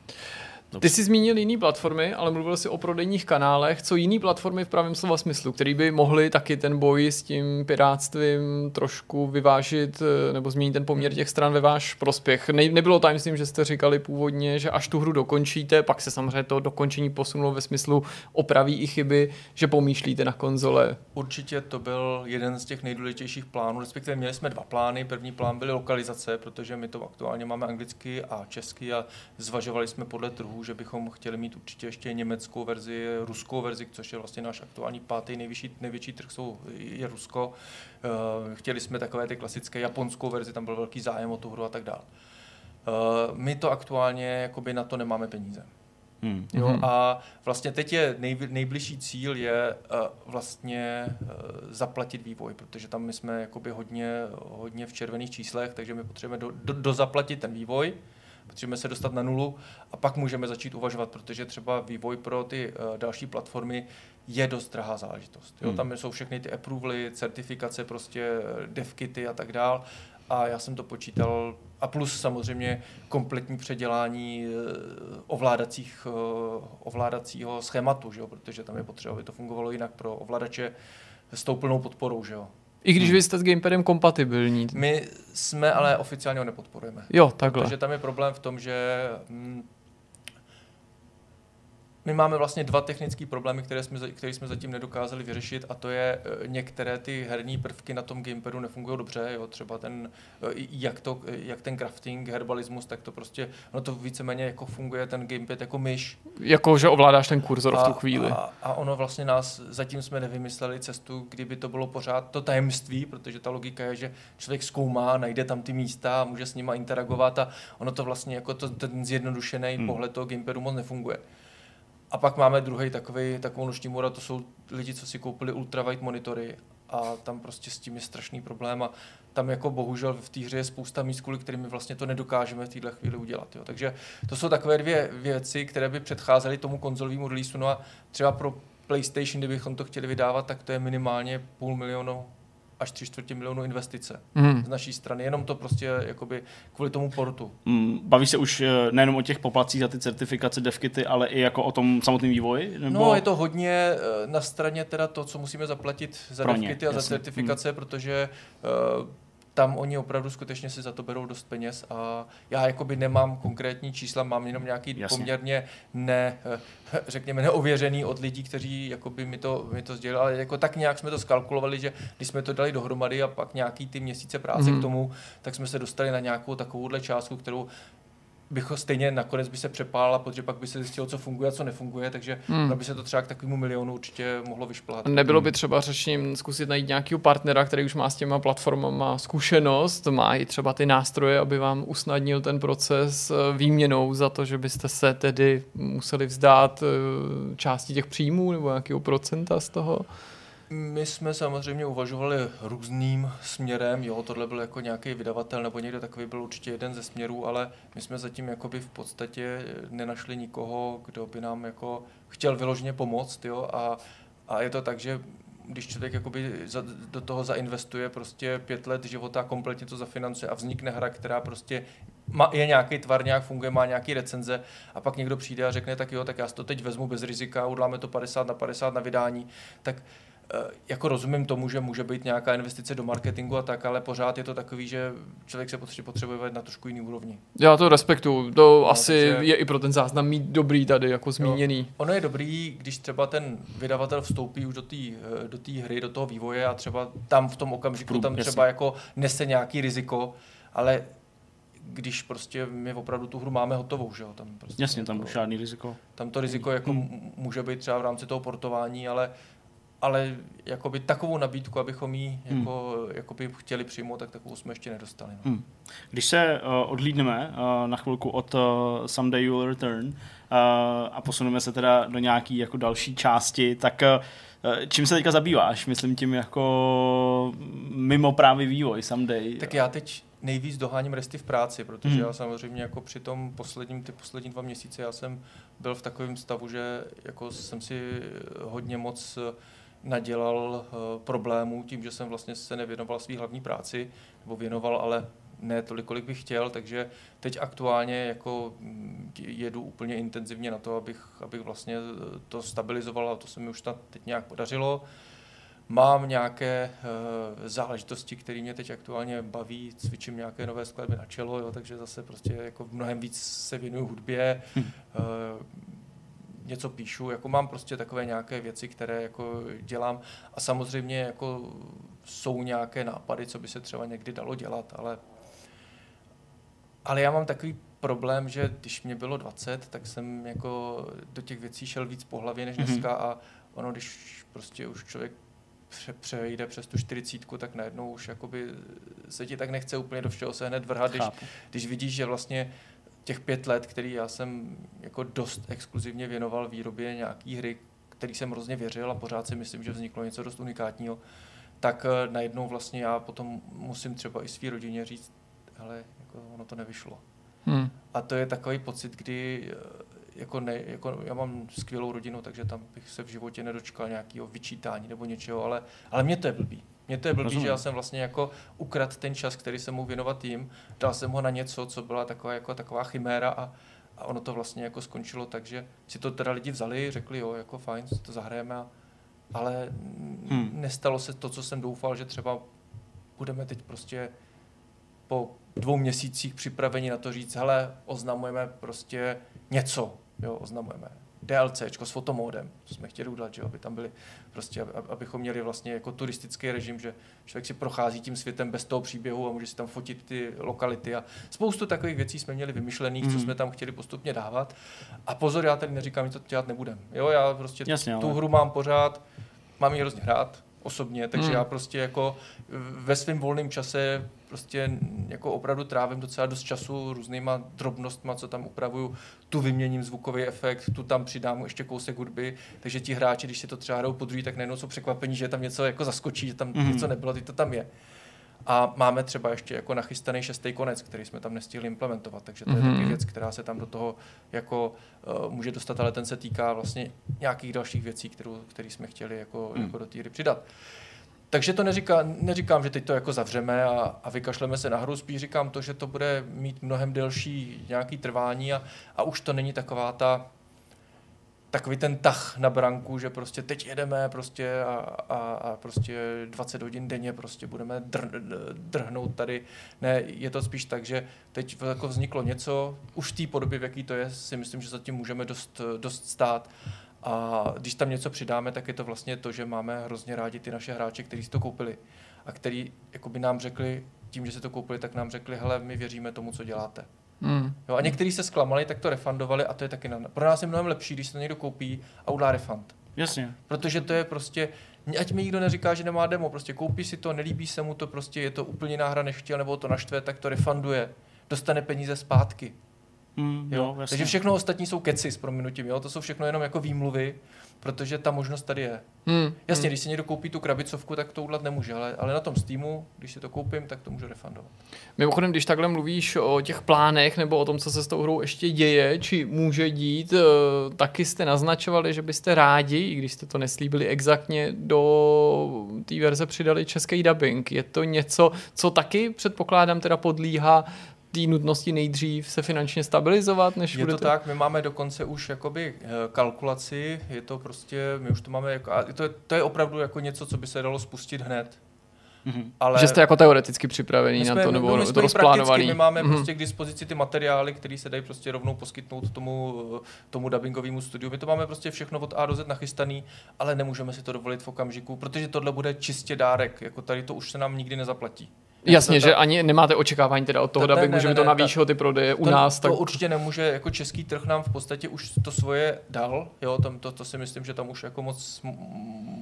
Ty jsi zmínil jiné platformy, ale mluvil jsi o prodejních kanálech. Co jiné platformy v pravém slova smyslu, které by mohly taky ten boj s tím piráctvím trošku vyvážit nebo změnit ten poměr těch stran ve váš prospěch? Ne, nebylo to, myslím, že jste říkali původně, že až tu hru dokončíte, pak se samozřejmě to dokončení posunulo ve smyslu opraví i chyby, že pomýšlíte na konzole. Určitě to byl jeden z těch nejdůležitějších plánů, respektive měli jsme dva plány. První plán byly lokalizace, protože my to aktuálně máme anglicky a česky a zvažovali jsme podle trhu, že bychom chtěli mít určitě ještě německou verzi, ruskou verzi, což je vlastně náš aktuální pátý nejvyšší, největší trh jsou, je Rusko. Chtěli jsme takové ty klasické japonskou verzi, tam byl velký zájem o tu hru a tak dále. My to aktuálně jakoby na to nemáme peníze. Hmm. Jo, a vlastně teď je nej, nejbližší cíl je vlastně zaplatit vývoj, protože tam my jsme jakoby hodně, hodně v červených číslech, takže my potřebujeme do, do, dozaplatit ten vývoj. Potřebujeme se dostat na nulu a pak můžeme začít uvažovat, protože třeba vývoj pro ty uh, další platformy je dost drahá záležitost. Jo? Hmm. Tam jsou všechny ty approvaly, certifikace, prostě devkity a tak dál. A já jsem to počítal. A plus samozřejmě kompletní předělání ovládacích, ovládacího schématu, že jo? Protože tam je potřeba, aby to fungovalo jinak pro ovladače s tou plnou podporou. Že jo? I když vy jste s gamepadem kompatibilní. My jsme, ale oficiálně ho nepodporujeme. Jo, takhle. Protože tam je problém v tom, že my máme vlastně dva technické problémy, které jsme, které jsme zatím nedokázali vyřešit, a to je některé ty herní prvky na tom gamepadu nefungují dobře, jo, třeba ten, jak, to, jak ten crafting, herbalismus, tak to prostě, no to víceméně jako funguje ten gamepad jako myš. Jako, že ovládáš ten kurzor a, v tu chvíli. A, a ono vlastně nás, zatím jsme nevymysleli cestu, kdyby to bylo pořád to tajemství, protože ta logika je, že člověk zkoumá, najde tam ty místa, může s nima interagovat a ono to vlastně jako to, ten zjednodušený hmm. pohled toho gamepadu moc nefunguje. A pak máme druhý takový, takovou noční můra, to jsou lidi, co si koupili ultrawide monitory a tam prostě s tím je strašný problém a tam jako bohužel v té hře je spousta míst, kvůli kterými vlastně to nedokážeme v téhle chvíli udělat. Jo. Takže to jsou takové dvě věci, které by předcházely tomu konzolovému release. No a třeba pro PlayStation, kdybychom to chtěli vydávat, tak to je minimálně půl milionu až tři čtvrtě milionu investice mm. z naší strany. Jenom to prostě jakoby kvůli tomu portu. Mm, baví se už nejenom o těch poplacích za ty certifikace, devkity, ale i jako o tom samotném vývoji? Nebo... No, je to hodně na straně teda to, co musíme zaplatit za Pro devkity ně, a jasný. za certifikace, mm. protože uh, tam oni opravdu skutečně si za to berou dost peněz a já jakoby nemám konkrétní čísla, mám jenom nějaký Jasně. poměrně ne, řekněme neověřený od lidí, kteří jakoby mi to, mi to sdělili, ale jako tak nějak jsme to skalkulovali, že když jsme to dali dohromady a pak nějaký ty měsíce práce mm. k tomu, tak jsme se dostali na nějakou takovouhle částku, kterou bych stejně nakonec by se přepálila, protože pak by se zjistilo, co funguje a co nefunguje, takže hmm. by se to třeba k takovému milionu určitě mohlo vyšplhat. Nebylo by třeba řešením zkusit najít nějakého partnera, který už má s těma platformama zkušenost, má i třeba ty nástroje, aby vám usnadnil ten proces výměnou za to, že byste se tedy museli vzdát části těch příjmů nebo nějakého procenta z toho? My jsme samozřejmě uvažovali různým směrem, jo, tohle byl jako nějaký vydavatel nebo někdo takový byl určitě jeden ze směrů, ale my jsme zatím jakoby v podstatě nenašli nikoho, kdo by nám jako chtěl vyloženě pomoct, jo, a, a je to tak, že když člověk jakoby za, do toho zainvestuje prostě pět let života, kompletně to zafinancuje a vznikne hra, která prostě má, je nějaký tvar, nějak funguje, má nějaký recenze a pak někdo přijde a řekne, tak jo, tak já si to teď vezmu bez rizika, uděláme to padesát na padesát na vydání, tak jako rozumím tomu, že může být nějaká investice do marketingu a tak, ale pořád je to takový, že člověk se potřebuje na trošku jiný úrovni. Já to respektuju, to no, asi takže... je i pro ten záznam mít dobrý tady, jako zmíněný. Jo. Ono je dobrý, když třeba ten vydavatel vstoupí už do té do té hry, do toho vývoje a třeba tam v tom okamžiku Prům, tam třeba jasný. jako nese nějaký riziko, ale když prostě my opravdu tu hru máme hotovou, že jo? Tam prostě Jasně, tam už žádný riziko. Tam to riziko jako hmm. může být třeba v rámci toho portování, ale ale jakoby takovou nabídku, abychom ji jako, hmm. jakoby chtěli přijmout, tak takovou jsme ještě nedostali. No. Hmm. Když se uh, odlídneme uh, na chvilku od uh, Someday You Will Return uh, a posuneme se teda do nějaký jako další části, tak uh, čím se teďka zabýváš? Myslím tím jako mimo právě vývoj Someday. Tak já teď nejvíc doháním resty v práci, protože hmm. já samozřejmě jako při tom posledním, ty poslední dva měsíce já jsem byl v takovém stavu, že jako jsem si hodně moc nadělal uh, problémů tím, že jsem vlastně se nevěnoval svý hlavní práci, nebo věnoval, ale ne tolik, kolik bych chtěl, takže teď aktuálně jako jedu úplně intenzivně na to, abych, abych vlastně to stabilizoval a to se mi už teď nějak podařilo. Mám nějaké uh, záležitosti, které mě teď aktuálně baví, cvičím nějaké nové skladby na čelo, jo, takže zase prostě jako mnohem víc se věnuju hudbě, hm. uh, něco píšu, jako mám prostě takové nějaké věci, které jako dělám a samozřejmě jako jsou nějaké nápady, co by se třeba někdy dalo dělat, ale, ale já mám takový problém, že když mě bylo dvacet, tak jsem jako do těch věcí šel víc po hlavě než dneska a ono, když prostě už člověk přejde přes tu čtyřicítku, tak najednou už jakoby se ti tak nechce úplně do všeho se hned vrhat, když, když vidíš, že vlastně těch pět let, který já jsem jako dost exkluzivně věnoval výrobě nějaký hry, který jsem hrozně věřil a pořád si myslím, že vzniklo něco dost unikátního, tak najednou vlastně já potom musím třeba i svý rodině říct, hele, jako ono to nevyšlo. Hmm. A to je takový pocit, kdy jako ne, jako já mám skvělou rodinu, takže tam bych se v životě nedočkal nějakého vyčítání nebo něčeho, ale, ale mě to je blbý. Mně to je blbý, že já jsem vlastně jako ukradl ten čas, který jsem mohl věnovat jim, dal jsem ho na něco, co byla taková, jako taková chiméra a, a ono to vlastně jako skončilo, takže si to teda lidi vzali, řekli jo, jako fajn, si to zahrajeme, a, ale hmm. nestalo se to, co jsem doufal, že třeba budeme teď prostě po dvou měsících připraveni na to říct, hele, oznamujeme prostě něco, jo, oznamujeme. DLCčko s fotomódem, to jsme chtěli udělat, že aby tam byli prostě, aby, abychom měli vlastně jako turistický režim, že člověk si prochází tím světem bez toho příběhu a může si tam fotit ty lokality a spoustu takových věcí jsme měli vymyšlených, mm. co jsme tam chtěli postupně dávat. A pozor, já tady neříkám, že to dělat nebudem. Jo, já prostě Jasně, tu ale. hru mám pořád, mám ji hrozně hrát osobně, takže mm. já prostě jako ve svém volném čase prostě jako opravdu trávím docela dost času různýma drobnostma, co tam upravuju, tu vyměním zvukový efekt, tu tam přidám ještě kousek hudby, takže ti hráči, když si to třeba hrajou podruhé, tak najednou jsou překvapení, že tam něco jako zaskočí, že tam mm. něco nebylo, teď to tam je. A máme třeba ještě jako nachystaný šestý konec, který jsme tam nestihli implementovat, takže to mm-hmm. je taky věc, která se tam do toho jako uh, může dostat, ale ten se týká vlastně nějakých dalších věcí, kterou, který jsme chtěli jako, mm. jako do té hry přidat. Takže to neříká, neříkám, že teď to jako zavřeme a, a vykašleme se na hru, spíš říkám to, že to bude mít mnohem delší nějaký trvání a, a už to není taková ta takový ten tah na branku, že prostě teď jedeme prostě a, a, a prostě dvacet hodin denně prostě budeme dr, dr, drhnout tady. Ne, je to spíš tak, že teď jako vzniklo něco, už v té podobě, v jaký to je, si myslím, že zatím můžeme dost, dost stát. A když tam něco přidáme, tak je to vlastně to, že máme hrozně rádi ty naše hráče, kteří si to koupili a kteří jakoby nám řekli, tím, že si to koupili, tak nám řekli, hele, my věříme tomu, co děláte. Mm. Jo, a někteří se zklamali, tak to refundovali a to je taky na... Pro nás je mnohem lepší, když se to někdo koupí a udá refund. Jasně. Protože to je prostě, ať mi nikdo neříká, že nemá demo, prostě koupí si to, nelíbí se mu to, prostě je to úplně jiná hra než chtěl, nebo to naštve, tak to refunduje, dostane peníze zpátky. Mm, jo, jo, takže všechno ostatní jsou keci s prominutím, jo? To jsou všechno jenom jako výmluvy, protože ta možnost tady je. Mm, Jasně, mm. když si někdo koupí tu krabicovku, tak to udělat nemůže, ale, ale na tom Steamu, když si to koupím, tak to můžu refundovat. Mimochodem, když takhle mluvíš o těch plánech nebo o tom, co se s tou hrou ještě děje, či může dít, taky jste naznačovali, že byste rádi, i když jste to neslíbili exaktně, do té verze přidali český dubbing. Je to něco, co taky předpokládám teda podlíhá tý nutnosti nejdřív se finančně stabilizovat, než je to ty... tak, my máme dokonce už jakoby kalkulaci, je to prostě, my už to máme, jako, a to, je, to je opravdu jako něco, co by se dalo spustit hned. Mm-hmm. Ale že jste jako teoreticky připravení na to, nebo no, to rozplánovaný. My máme mm-hmm. prostě k dispozici ty materiály, které se dají prostě rovnou poskytnout tomu, tomu dubbingovému studiu. My to máme prostě všechno od A do Z nachystaný, ale nemůžeme si to dovolit v okamžiku, protože tohle bude čistě dárek, jako tady to už se nám nikdy nezaplatí. Jasně, ta, že ani nemáte očekávání teda od toho ta, dubbingu, že by to navýšilo ty prodeje u to, nás. Tak... To určitě nemůže, jako český trh nám v podstatě už to svoje dal, jo, tam to, to si myslím, že tam už jako moc,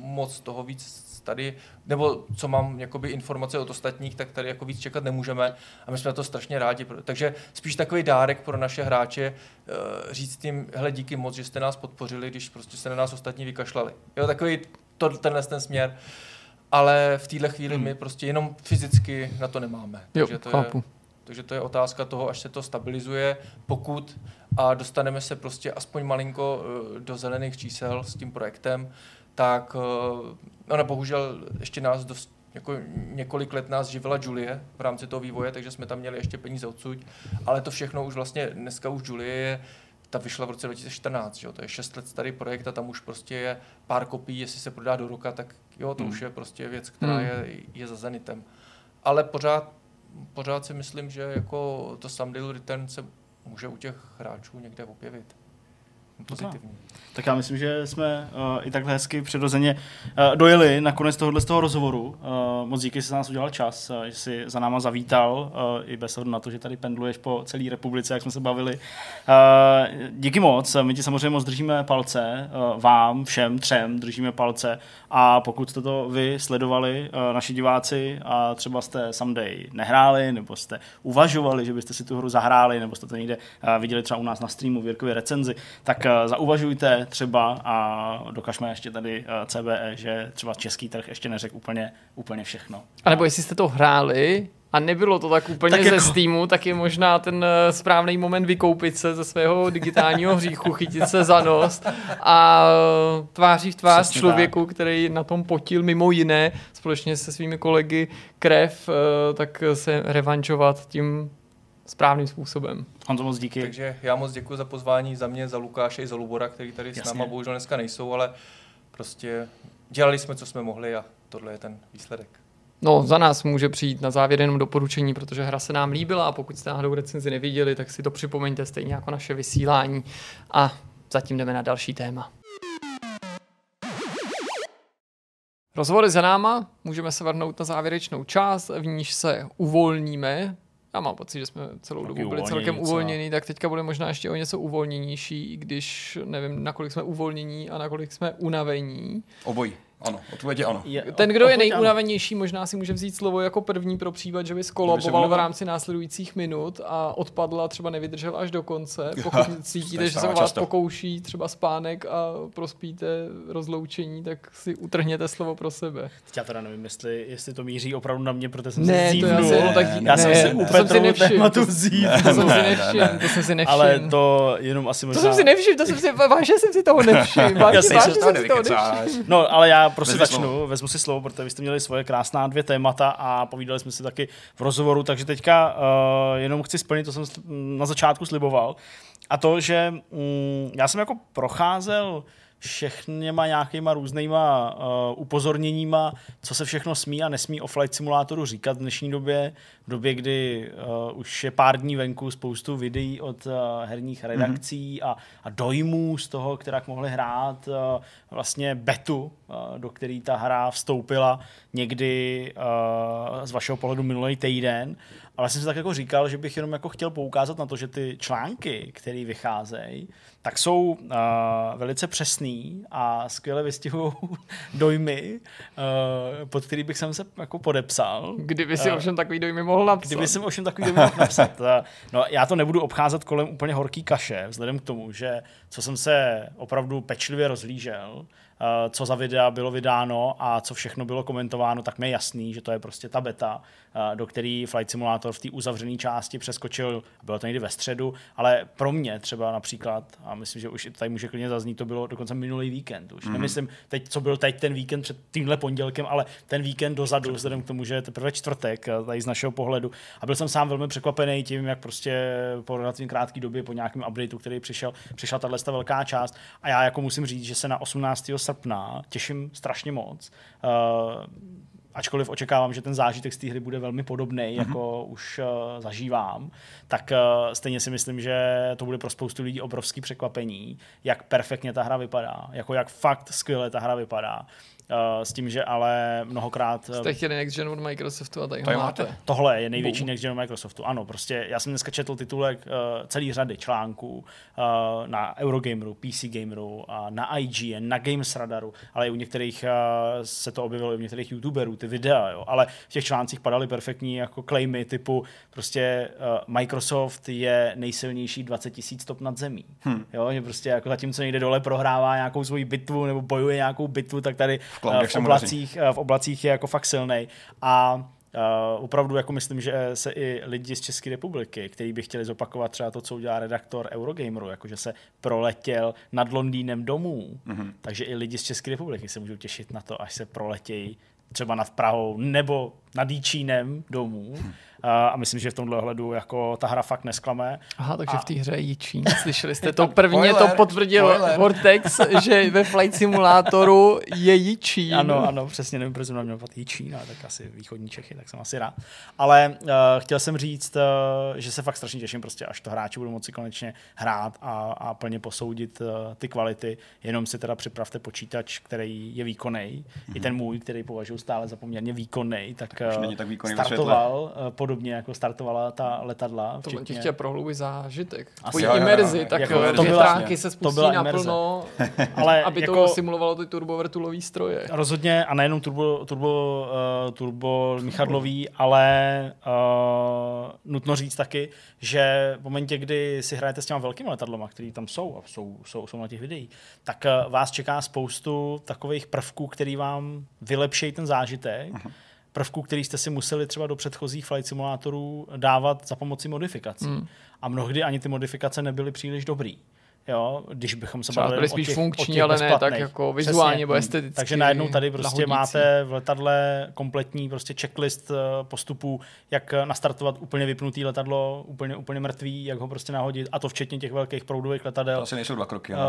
moc toho víc tady, nebo co mám jakoby informace od ostatních, tak tady jako víc čekat nemůžeme a my jsme na to strašně rádi, takže spíš takový dárek pro naše hráče, říct jim, hele, díky moc, že jste nás podpořili, když prostě se na nás ostatní vykašlali. Jo, takový to, tenhle ten směr. Ale v téhle chvíli hmm. my prostě jenom fyzicky na to nemáme. Jo, takže, to je, takže to je otázka toho, až se to stabilizuje, pokud a dostaneme se prostě aspoň malinko do zelených čísel s tím projektem, tak ona bohužel ještě nás dost, jako několik let nás živila Julie v rámci toho vývoje, takže jsme tam měli ještě peníze odsud, ale to všechno už vlastně, dneska už Julie je, ta vyšla v roce dva tisíce čtrnáct, jo, to je šest let starý projekt a tam už prostě je pár kopií, jestli se prodá do roka, tak jo, to hmm. už je prostě věc, která hmm. je, je za zenitem. Ale pořád, pořád si myslím, že jako to Someday You Will Return se může u těch hráčů někde objevit. Pozitivní. Tak já myslím, že jsme uh, i takhle hezky přirozeně uh, dojeli na konec tohohle z toho rozhovoru. Uh, moc díky, že jsi za nás udělal čas, uh, že jsi za náma zavítal, uh, i bez ohledu na to, že tady pendluješ po celé republice, jak jsme se bavili. Uh, díky moc, my ti samozřejmě moc držíme palce, uh, vám všem třem držíme palce a pokud jste to vy sledovali, uh, naši diváci, a třeba jste Someday nehráli, nebo jste uvažovali, že byste si tu hru zahráli, nebo jste to někde uh, viděli třeba u nás na streamu v Jirkově recenzi, tak zauvažujte třeba a dokažme ještě tady C B E, že třeba český trh ještě neřekl úplně, úplně všechno. A nebo jestli jste to hráli a nebylo to tak úplně tak ze jako... Steamu, tak je možná ten správný moment vykoupit se ze svého digitálního hříchu, chytit se za nos a tváří v tvář přesně člověku, tak, který na tom potil mimo jiné společně se svými kolegy krev, tak se revančovat tím správným způsobem. Honzo, moc díky. Takže já moc děkuji za pozvání, za mě, za Lukáše i za Lubora, který tady jasně s náma bohužel dneska nejsou, ale prostě dělali jsme, co jsme mohli a tohle je ten výsledek. No, za nás může přijít na závěr jenom doporučení, protože hra se nám líbila a pokud jste náhodou recenzi neviděli, tak si to připomeňte stejně jako naše vysílání a zatím jdeme na další téma. Rozhovory za náma, můžeme se vrhnout na závěrečnou část, v níž se uvolníme. Já mám pocit, že jsme celou dobu byli celkem uvolnění, tak teďka bude možná ještě o něco uvolněnější, když nevím, nakolik jsme uvolnění a nakolik jsme unavení. Obojí. Ano, odpověď je ano. Je, Ten, kdo je nejúnavenější, možná si může vzít slovo jako první pro případ, že by skolaboval v rámci následujících minut a odpadl a třeba nevydržel až do konce. Pokud cítíte, že se vás pokouší třeba spánek a prospíte rozloučení, tak si utrhněte slovo pro sebe. Teď já teda nevím, jestli, jestli to míří opravdu na mě, protože jsem ne, si zívnul. Já jsem si u Petrou tématu zívnul. To jsem si nevšiml. Ale to jenom asi možná... To jsem si nevšiml, to jsem si... Vážně jsem si toho nevšiml. Vážně jsem si toho nevšiml. No, ale já prostě začnu, vezmu si slovo, protože vy jste měli svoje krásná dvě témata a povídali jsme si taky v rozhovoru, takže teďka uh, jenom chci splnit, to jsem na začátku sliboval. A to, že um, já jsem jako procházel všechněma nějakýma různýma uh, upozorněníma, co se všechno smí a nesmí o Flight Simulatoru říkat v dnešní době, v době, kdy uh, už je pár dní venku spoustu videí od uh, herních redakcí mm-hmm. a, a dojmů z toho, kterak mohli hrát uh, vlastně betu, uh, do který ta hra vstoupila někdy uh, z vašeho pohledu minulý týden. A vlastně jsem tak jako říkal, že bych jenom jako chtěl poukázat na to, že ty články, které vycházejí, tak jsou uh, velice přesný a skvěle vystihují dojmy, uh, pod který bych jsem se jako podepsal. Kdyby si uh, ovšem takový dojmy mohl napsat. Kdyby jsem ovšem takový dojmy mohl napsat. Uh, no, já to nebudu obcházet kolem úplně horký kaše, vzhledem k tomu, že co jsem se opravdu pečlivě rozhlížel, co za videa bylo vydáno a co všechno bylo komentováno, tak mi je jasný, že to je prostě ta beta, do který Flight Simulator v té uzavřené části přeskočil, bylo to někdy ve středu, ale pro mě třeba například, a myslím, že už tady může klidně zaznít, to bylo dokonce minulý víkend už. Mm. Nemyslím, teď, co byl teď ten víkend před tímhle pondělkem, ale ten víkend dozadu, vzhledem k tomu, že je teprve čtvrtek tady z našeho pohledu. A byl jsem sám velmi překvapený tím, jak prostě po relativně krátké době po nějakém updateu, který přišel, přišla tahle velká část. A já jako musím říct, že se na osmnáctého srpna těším strašně moc. Uh, ačkoliv očekávám, že ten zážitek z té hry bude velmi podobný, mm-hmm. jako už uh, zažívám, tak uh, stejně si myslím, že to bude pro spoustu lidí obrovský překvapení, jak perfektně ta hra vypadá, jako jak fakt skvěle ta hra vypadá. Uh, s tím, že ale mnohokrát... Jste chtěli Next Gen od Microsoftu a tady ho máte. Tohle je největší Boom. Next Gen od Microsoftu. Ano, prostě já jsem dneska četl titulek uh, celý řady článků uh, na Eurogameru, P C Gameru, uh, na I G N, na Games Radaru, ale i u některých uh, se to objevilo i u některých youtuberů, ty videa, jo. Ale v těch článcích padaly perfektní jako claimy typu prostě uh, Microsoft je nejsilnější dvacet tisíc top nad zemí. Hmm. Jo, že prostě jako zatímco někde dole prohrává nějakou svoji bitvu nebo bojuje nějakou bitvu, tak tady v oblacích, v oblacích je jako fakt silnej a Uh, opravdu jako myslím, že se i lidi z České republiky, kteří by chtěli zopakovat třeba to, co udělá redaktor Eurogameru, jakože se proletěl nad Londýnem domů, mm-hmm. takže i lidi z České republiky se můžou těšit na to, až se proletějí třeba nad Prahou nebo nad Jičínem domů. Hmm. A myslím, že v tomhle ohledu jako ta hra fakt nesklame. Aha, takže a... v té hře je Jičín. Slyšeli jste to prvně, to potvrdil Vortex, že ve Flight Simulátoru je Jičín. Ano, ano, přesně, nevím, proč jsem na mě napadl Jičín, ale tak asi východní Čechy, tak jsem asi rád. Ale uh, chtěl jsem říct, uh, že se fakt strašně těším, prostě, až to hráči budou moci konečně hrát a, a plně posoudit uh, ty kvality. Jenom si teda připravte počítač, který je výkonný. Hmm. I ten můj, který považuji stále za poměrně výkonný, tak startoval, podobně jako startovala ta letadla. To včetně... chtěl prohloubit zážitek. Tvojí imerzi, tak větráky se spustí naplno, ale aby jako... to simulovalo ty turbovrtulový stroje. Rozhodně, a nejenom turbo, turbo, uh, turbo Michadlový, ale uh, nutno říct taky, že v momentě, kdy si hrajete s těma velkými letadlama, které tam jsou a jsou, jsou, jsou na těch videích, tak uh, vás čeká spoustu takových prvků, který vám vylepší ten zážitek. Uh-huh. prvků, který jste si museli třeba do předchozích Flight Simulatorů dávat za pomocí modifikací. Mm. A mnohdy ani ty modifikace nebyly příliš dobrý. Jo, když bychom se bavili o těch, funkční, o těch ale ne tak jako vizuálně nebo esteticky. Takže najednou tady prostě lahodící. Máte v letadle kompletní prostě checklist postupů, jak nastartovat úplně vypnutý letadlo, úplně úplně mrtvý, jak ho prostě nahodit, a to včetně těch velkých proudových letadel. To asi nejsou dva kroky. Uh,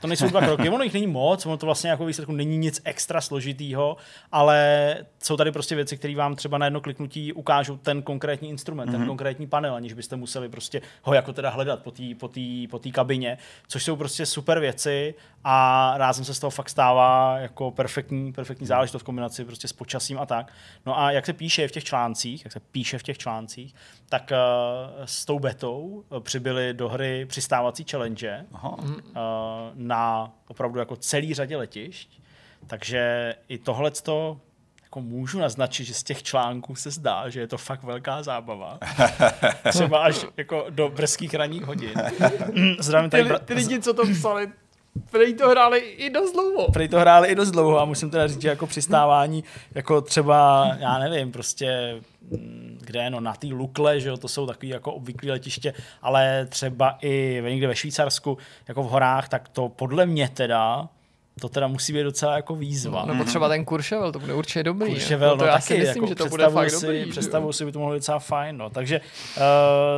to nejsou dva kroky, ono jich není moc, ono to vlastně jako výsledku není nic extra složitýho, ale jsou tady prostě věci, které vám třeba na jedno kliknutí ukážou ten konkrétní instrument, mm-hmm. ten konkrétní panel, aniž byste museli prostě ho jako teda hledat po té po té po té kabině. Což jsou prostě super věci a rázem se z toho fakt stává jako perfektní, perfektní záležitost v kombinaci prostě s počasím a tak. No a jak se píše v těch článcích, jak se píše v těch článcích, tak uh, s tou betou přibyly do hry přistávací challenge uh, na opravdu jako celý řadě letišť. Takže i tohleto jako můžu naznačit, že z těch článků se zdá, že je to fakt velká zábava. Třeba až jako do brzkých ranních hodin. Zdravím tady... Ty, bra- ty lidi, co to psali... Prej to hráli i dost dlouho. Prej to hráli i dost dlouho a musím teda říct, že jako přistávání, jako třeba, já nevím, prostě, kde no, na té Lukle, že jo, to jsou takový jako obvyklý letiště, ale třeba i někde ve Švýcarsku, jako v horách, tak to podle mě teda, to teda musí být docela jako výzva. Nebo třeba ten Kurševel, to bude určitě dobrý. Kurševel, no, to no, já taky, si myslím, jako, že to bude fakt si, dobrý. Představuji si, by to mohlo být docela fajn, no. Takže uh,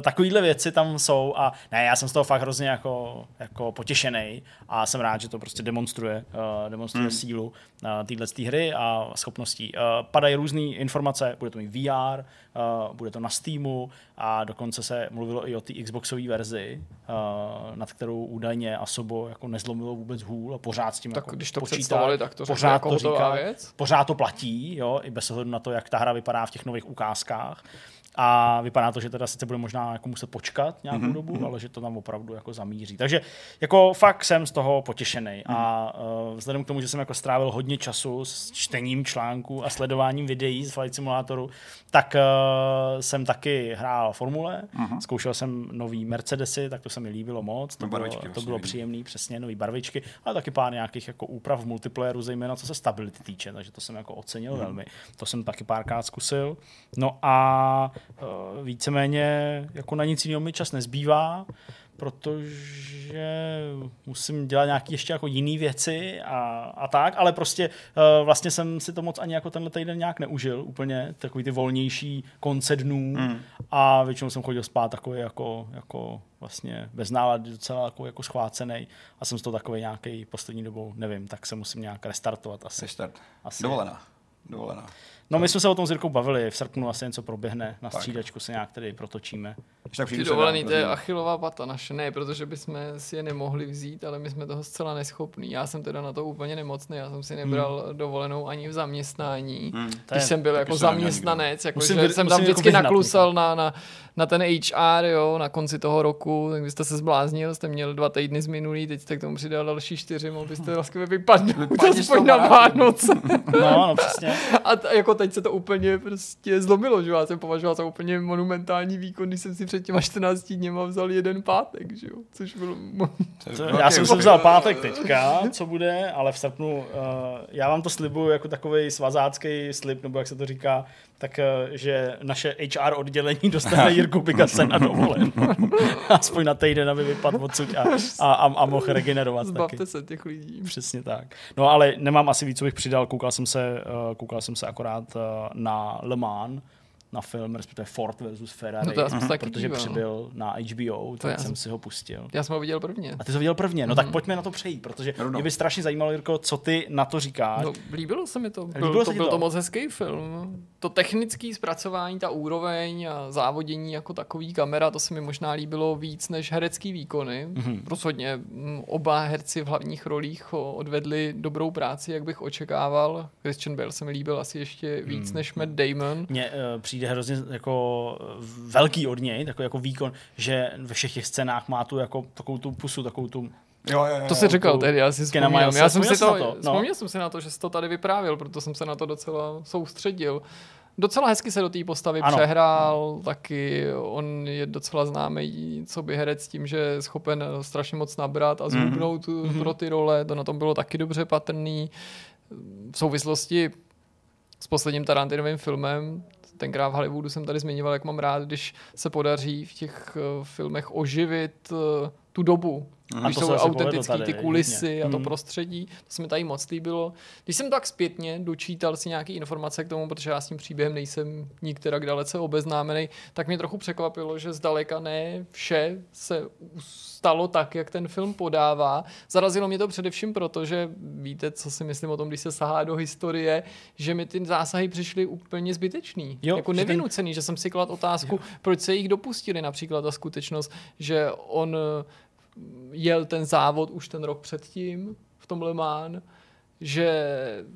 takovýhle věci tam jsou a ne, já jsem z toho fakt hrozně jako, jako potěšenej a jsem rád, že to prostě demonstruje, uh, demonstruje hmm. sílu uh, této hry a schopností. Uh, padají různé informace, bude to mít V R, uh, bude to na Steamu a dokonce se mluvilo i o té Xboxové verzi, uh, nad kterou údajně Asobo jako nezlomilo vůbec hůl a pořád s tím tak jako když to počítá, představovali, tak to pořád jako to říká, věc. Pořád to platí, jo, i bez ohledu na to, jak ta hra vypadá v těch nových ukázkách. A vypadá to, že teda sice bude možná jako muset počkat nějakou mm-hmm. dobu, ale že to tam opravdu jako zamíří. Takže jako fakt jsem z toho potěšený. Mm-hmm. A uh, vzhledem k tomu, že jsem jako strávil hodně času s čtením článků a sledováním videí z Flight Simulatoru, tak uh, jsem taky hrál formule, mm-hmm. zkoušel jsem nový Mercedesy, tak to se mi líbilo moc. To, no bylo, to bylo příjemný, přesně, nový barvičky, ale taky pár nějakých jako úprav v multiplayeru, zejména co se stability týče, takže to jsem jako ocenil mm-hmm. velmi. To jsem taky párkrát zkusil. No a Uh, víceméně jako na nic jiného mi čas nezbývá, protože musím dělat nějaké ještě jako jiné věci a, a tak, ale prostě uh, vlastně jsem si to moc ani jako tenhle týden nějak neužil úplně, takový ty volnější konce dnů mm. a většinou jsem chodil spát takový jako, jako vlastně bez nálady docela jako, jako schvácenej a jsem z toho takový nějaký poslední dobou, nevím, tak se musím nějak restartovat asi. Restart. Asi. Dovolená. Dovolená. No my jsme se o tom s Jirkou bavili, v srpnu asi něco proběhne, na střídačku se nějak tedy protočíme. Ty dovolený, to je achilová pata naše, ne, protože bychom si je nemohli vzít, ale my jsme toho zcela neschopní. Já jsem teda na to úplně nemocný, já jsem si nebral hmm. dovolenou ani v zaměstnání, hmm. když je, jsem byl jako zaměstnanec, jako, musím, že jsem tam vždycky jako naklusal na, na, na ten H R, jo, na konci toho roku, tak byste se zbláznil, jste měl dva týdny z minulý, teď jste k tomu přidal další čtyři, mohl byste vlastně vypadnout aspoň na Vánoce. No, no přesně. A jako teď se to úplně prostě zlomilo, že já jsem považoval za úplně monumentální výkon, když jsem si před těma čtrnácti dněma vzal jeden pátek, že jo, což bylo... Co, já jsem se vzal pátek teďka, co bude, ale v srpnu, uh, já vám to slibuju jako takovej svazácký slib, nebo jak se to říká, tak, uh, že naše H R oddělení dostane Jirku Pikasen na dovolen. Aspoň na týden, aby vypadl odsud a, a, a, a mohl regenerovat. Zbavte taky se těch lidí. Přesně tak. No ale nemám asi víc, co bych přidal, koukal jsem se, uh, koukal jsem se akorát na Le Mans, na film, respektive Ford versus Ferrari, no protože díval. Přibyl na H B O, tak jsem si ho pustil. Já jsem ho viděl prvně. A ty jsi ho viděl prvně, no mm-hmm. tak pojďme na to přejít, protože no, no. mě by strašně zajímalo, Jirko, co ty na to říkáš. No, líbilo se mi to, líbilo byl, to, byl to? to moc hezký film. To technické zpracování, ta úroveň a závodění jako takový kamera, to se mi možná líbilo víc než herecký výkony. Mm-hmm. Rozhodně oba herci v hlavních rolích odvedli dobrou práci, jak bych očekával. Christian Bale se mi líbil asi ještě víc mm. než Matt Damon. Mně uh, přijde hrozně jako velký od něj, takový jako výkon, že ve všech těch scénách má tu jako takovou tu pusu, takovou tu... Jo, jo, jo, to jsi říkal tedy, já si vzpomínám. Já jsem vzpomněl si to, to. No. Vzpomněl jsem si na to, že jsi to tady vyprávěl, proto jsem se na to docela soustředil. Docela hezky se do té postavy ano. přehrál, taky on je docela známý co by herec tím, že je schopen strašně moc nabrat a zhubnout mm-hmm. pro ty role, to na tom bylo taky dobře patrný. V souvislosti s posledním Tarantinovým filmem, tenkrát v Hollywoodu jsem tady zmiňoval, jak mám rád, když se podaří v těch filmech oživit tu dobu. Mm. Když jsou autentický ty kulisy mm. a to prostředí. To se mi tady moc líbilo. Když jsem tak zpětně dočítal si nějaké informace k tomu, protože já s tím příběhem nejsem nikterak dalece obeznámený, tak mě trochu překvapilo, že zdaleka ne vše se stalo tak, jak ten film podává. Zarazilo mě to především proto, že víte, co si myslím o tom, když se sahá do historie, že mi ty zásahy přišly úplně zbytečný. Jo, jako nevynucený, ten... že jsem si kladl otázku, jo. proč se jich dopustili. Například ta skutečnost, že on... jel ten závod už ten rok předtím v tom Le Mans, že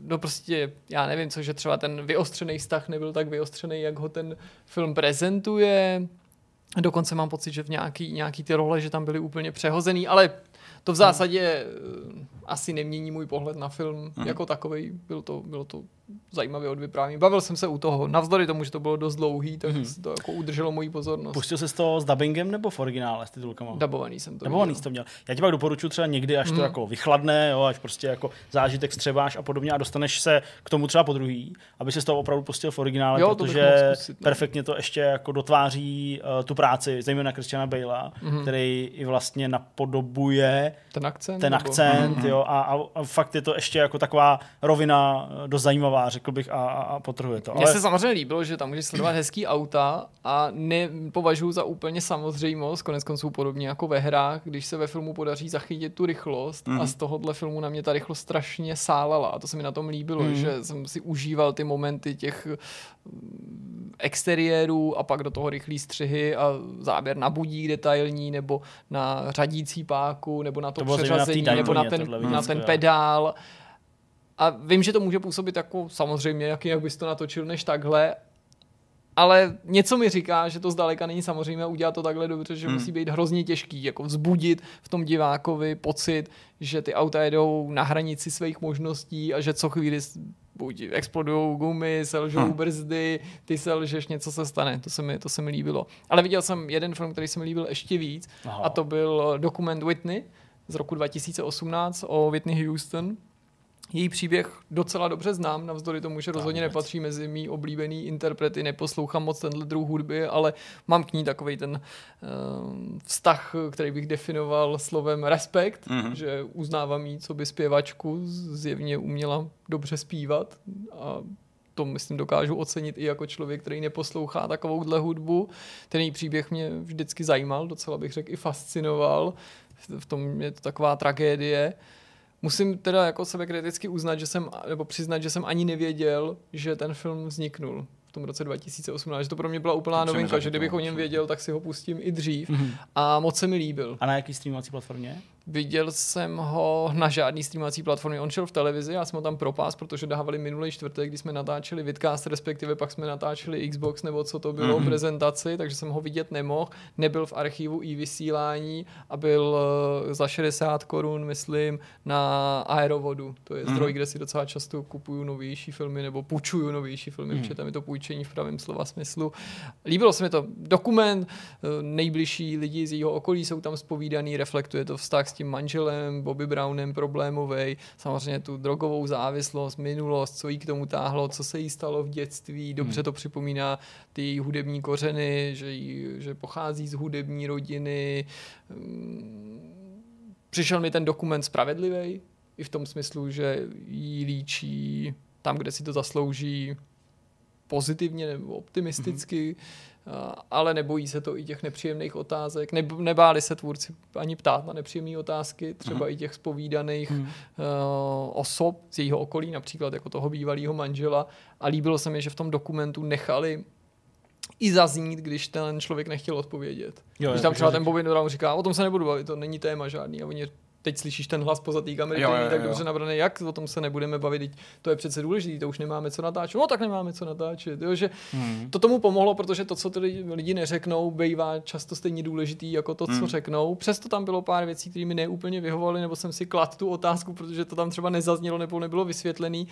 no prostě, já nevím co, že třeba ten vyostřený vztah nebyl tak vyostřený, jak ho ten film prezentuje. Dokonce mám pocit, že v nějaký, nějaký ty role, že tam byly úplně přehozený, ale to v zásadě asi nemění můj pohled na film mm. jako takovej. Bylo to, bylo to zajímavé odvyprávění. Bavil jsem se u toho. Navzdory tomu, že to bylo dost dlouhý, tak mm. to jako udrželo moji pozornost. Pustil jsi to s dubbingem nebo v originále s titulkama? Dabovaný jsem to Dabovaný jsi to měl. Já ti pak doporučuji třeba někdy, až mm. to jako vychladne, jo, až prostě jako zážitek střebáš a podobně a dostaneš se k tomu třeba po druhý, aby se z toho opravdu pustil v originále, jo, protože zkusit, perfektně to ještě jako dotváří uh, tu práci, zejména Christiana Bale, mm. který i vlastně napodobuje ten akcent, ten akcent jo, a, a fakt je to ještě jako taková rovina dost zajímavá, řekl bych, a, a potrhuje to. Mně ale... se samozřejmě líbilo, že tam můžeš sledovat hezký auta a nepovažuji za úplně samozřejmost, konec konců podobně jako ve hrách, když se ve filmu podaří zachytit tu rychlost mm. a z tohohle filmu na mě ta rychlost strašně sálela a to se mi na tom líbilo, mm. že jsem si užíval ty momenty těch exteriérů a pak do toho rychlý střihy a záběr na budík detailní nebo na řadící páku nebo na to, to přeřazení na nebo na ten, věc, na ten pedál. A vím, že to může působit jako samozřejmě, jak jinak bys to natočil než takhle, ale něco mi říká, že to zdaleka není samozřejmě udělat to takhle dobře, že hmm. musí být hrozně těžký, jako vzbudit v tom divákovi pocit, že ty auta jedou na hranici svých možností a že co chvíli buď explodujou gumy, selžou hmm. brzdy, ty selžeš, něco se stane. To se mi, to se mi líbilo. Ale viděl jsem jeden film, který se mi líbil ještě víc, Aha. a to byl dokument Whitney z roku dva tisíce osmnáct o Whitney Houston. Její příběh docela dobře znám, navzdory tomu, že rozhodně nepatří mezi mý oblíbený interprety, neposlouchám moc tenhle druh hudby, ale mám k ní takovej ten uh, vztah, který bych definoval slovem respekt, mm-hmm. že uznávám jí, co by zpěvačku, zjevně uměla dobře zpívat a to, myslím, dokážu ocenit i jako člověk, který neposlouchá takovouhle hudbu. Ten její příběh mě vždycky zajímal, docela bych řekl i fascinoval, v tom je to taková tragédie. Musím teda jako sebe kriticky uznat, že jsem, nebo přiznat, že jsem ani nevěděl, že ten film vzniknul v tom roce dva tisíce osmnáct. Že to pro mě byla úplná to novinka, že kdybych o něm věděl, tak si ho pustím i dřív. Mm-hmm. A moc se mi líbil. A na jaký streamovací platformě? Viděl jsem ho na žádný streamovací platformě. On šel v televizi, já jsem ho tam propás, protože dávali minulý čtvrtek, kdy jsme natáčeli Vidcast, respektive pak jsme natáčeli Xbox nebo co to bylo, mm-hmm. prezentaci, takže jsem ho vidět nemohl. Nebyl v archivu i vysílání a byl za šedesát korun, myslím, na Aerovodu. To je zdroj, mm-hmm. kde si docela často kupuju novější filmy nebo půjčuju novější filmy, mm-hmm. protože tam je to půjčení v pravém slova smyslu. Líbilo se mi to. Dokument, nejbližší lidi z jeho okolí jsou tam zpovídaný, reflektuje to vztah tím manželem, Bobby Brownem, problémovej, samozřejmě tu drogovou závislost, minulost, co jí k tomu táhlo, co se jí stalo v dětství, dobře to připomíná ty její hudební kořeny, že, jí, že pochází z hudební rodiny. Přišel mi ten dokument spravedlivý, i v tom smyslu, že jí líčí tam, kde si to zaslouží, pozitivně nebo optimisticky, mm-hmm. ale nebojí se to i těch nepříjemných otázek. Ne, nebáli se tvůrci ani ptát na nepříjemné otázky, třeba mm-hmm. i těch zpovídaných mm-hmm. uh, osob z jejího okolí, například jako toho bývalého manžela. A líbilo se mi, že v tom dokumentu nechali i zaznít, když ten člověk nechtěl odpovědět. Jo, když tam třeba ten Bobby Brown říká, o tom se nebudu bavit, to není téma žádný. A oni teď slyšíš ten hlas poza té kamery, jo, jo, jo. tak dobře nabraný, jak o tom se nebudeme bavit, to je přece důležité, to už nemáme co natáčet, no tak nemáme co natáčet, jo, že hmm. to tomu pomohlo, protože to, co ty lidi neřeknou, bývá často stejně důležitý jako to, co hmm. řeknou, přesto tam bylo pár věcí, které mi neúplně vyhovovaly, nebo jsem si kladl tu otázku, protože to tam třeba nezaznělo nebo nebylo vysvětlený,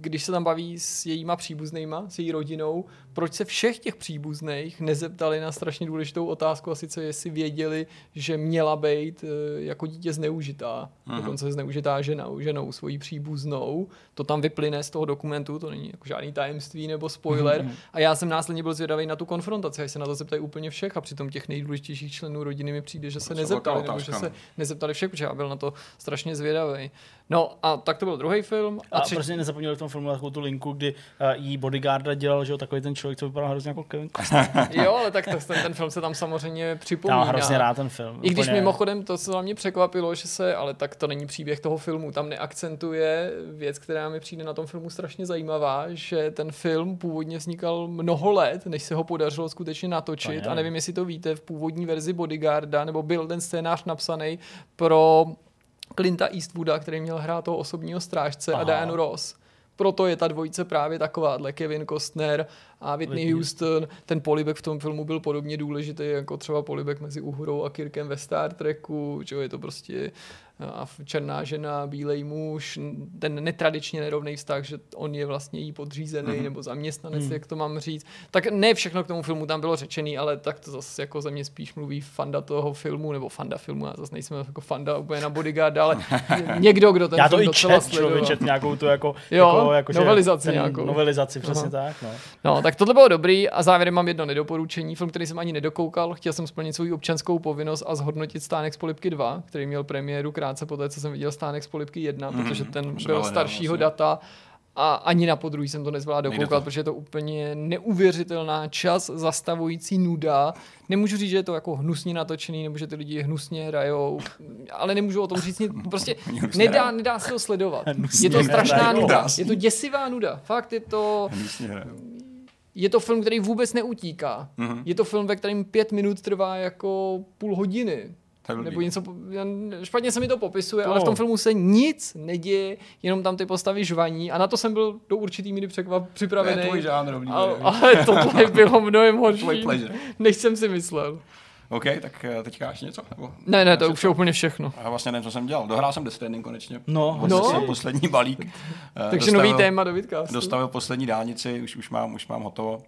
když se tam baví s jejíma příbuznejma, s její rodinou, proč se všech těch příbuzných nezeptali na strašně důležitou otázku, a sice jestli věděli, že měla být jako dítě zneužitá, Aha. dokonce zneužitá ženou, ženou, svojí příbuznou. To tam vyplyne z toho dokumentu, to není jako žádný tajemství nebo spoiler. Mm-hmm. A já jsem následně byl zvědavý na tu konfrontaci, až se na to zeptají úplně všech a přitom těch nejdůležitějších členů rodiny mi přijde, že se nezeptali, nebo že se nezeptali všech, protože já byl na to strašně zvědavý. No a tak to byl druhý film. A, a tři... prostě nezapomněl v tom filmu takovou tu linku, kdy uh, jí bodyguarda dělal, že jo, takový ten člověk, co vypadal hrozně jako Kevin Costner. Jo, ale tak to, ten, ten film se tam samozřejmě připomíná. Já hrozně rád ten film. I když úplně... mimochodem to, co na mě překvapilo, že se, ale tak to není příběh toho filmu, tam neakcentuje věc, která mi přijde na tom filmu strašně zajímavá, že ten film původně vznikal mnoho let, než se ho podařilo skutečně natočit. Pane. A nevím, jestli to víte, v původní verzi Bodyguarda, nebo byl ten scénář napsaný pro Clinta Eastwooda, který měl hrát toho osobního strážce, Aha. a Dianu Ross. Proto je ta dvojice právě takováhle, Kevin Costner a Whitney Lidný. Houston. Ten polibek v tom filmu byl podobně důležitý jako třeba polibek mezi Uhurou a Kirkem ve Star Treku, že je to prostě a černá žena, bílej muž, ten netradičně nerovnej vztah, že on je vlastně jí podřízený mm-hmm. nebo zaměstnanec, mm. jak to mám říct. Tak ne všechno k tomu filmu tam bylo řečený, ale tak to zase jako za mě spíš mluví fanda toho filmu, nebo fanda filmu, já zase nejsem jako fanda úplně na Bodyguarda, ale někdo, kdo ten já film docela sledoval. Já to i čet, čet nějakou tu jako, jo, jako, jako novelizaci nějakou. Novelizaci, přesně Aha. tak. No. no, tak tohle bylo dobrý a závěrem mám jedno nedoporučení, film, který jsem ani nedokoukal, chtěl jsem splnit svou občanskou povinnost a zhodnotit Stánek z polibky dva, který měl premiéru krátce poté, co jsem viděl Stánek z polibky jedna, mm-hmm. protože ten Může byl staršího vlastně. data a ani na podruhý jsem to nezvládl dokoukat, protože je to úplně neuvěřitelná čas zastavující nuda. Nemůžu říct, že je to jako hnusně natočený, nebo že ty lidi hnusně hrajou, ale nemůžu o tom říct nic, prostě nedá, nedá se to sledovat. Je to strašná nuda, je to děsivá nuda, fakt je to... Je to film, který vůbec neutíká. Mm-hmm. Je to film, ve kterém pět minut trvá jako půl hodiny. Nebo něco, špatně se mi to popisuje, to. ale v tom filmu se nic neděje, jenom tam ty postavy žvaní a na to jsem byl do určitý míry překvap, připravený. To je tvůj žánr, rovný, ale, ale tohle bylo mnohem horší, než jsem si myslel. OK, tak teďka ještě něco? Nebo ne, ne, to už je úplně všechno. Já vlastně nevím, co jsem dělal. Dohrál jsem Death Stranding konečně. No, no. Jsem poslední balík. Takže nový téma do Vidcastu. Dostavil poslední dálnici, už, už, mám, už mám hotovo.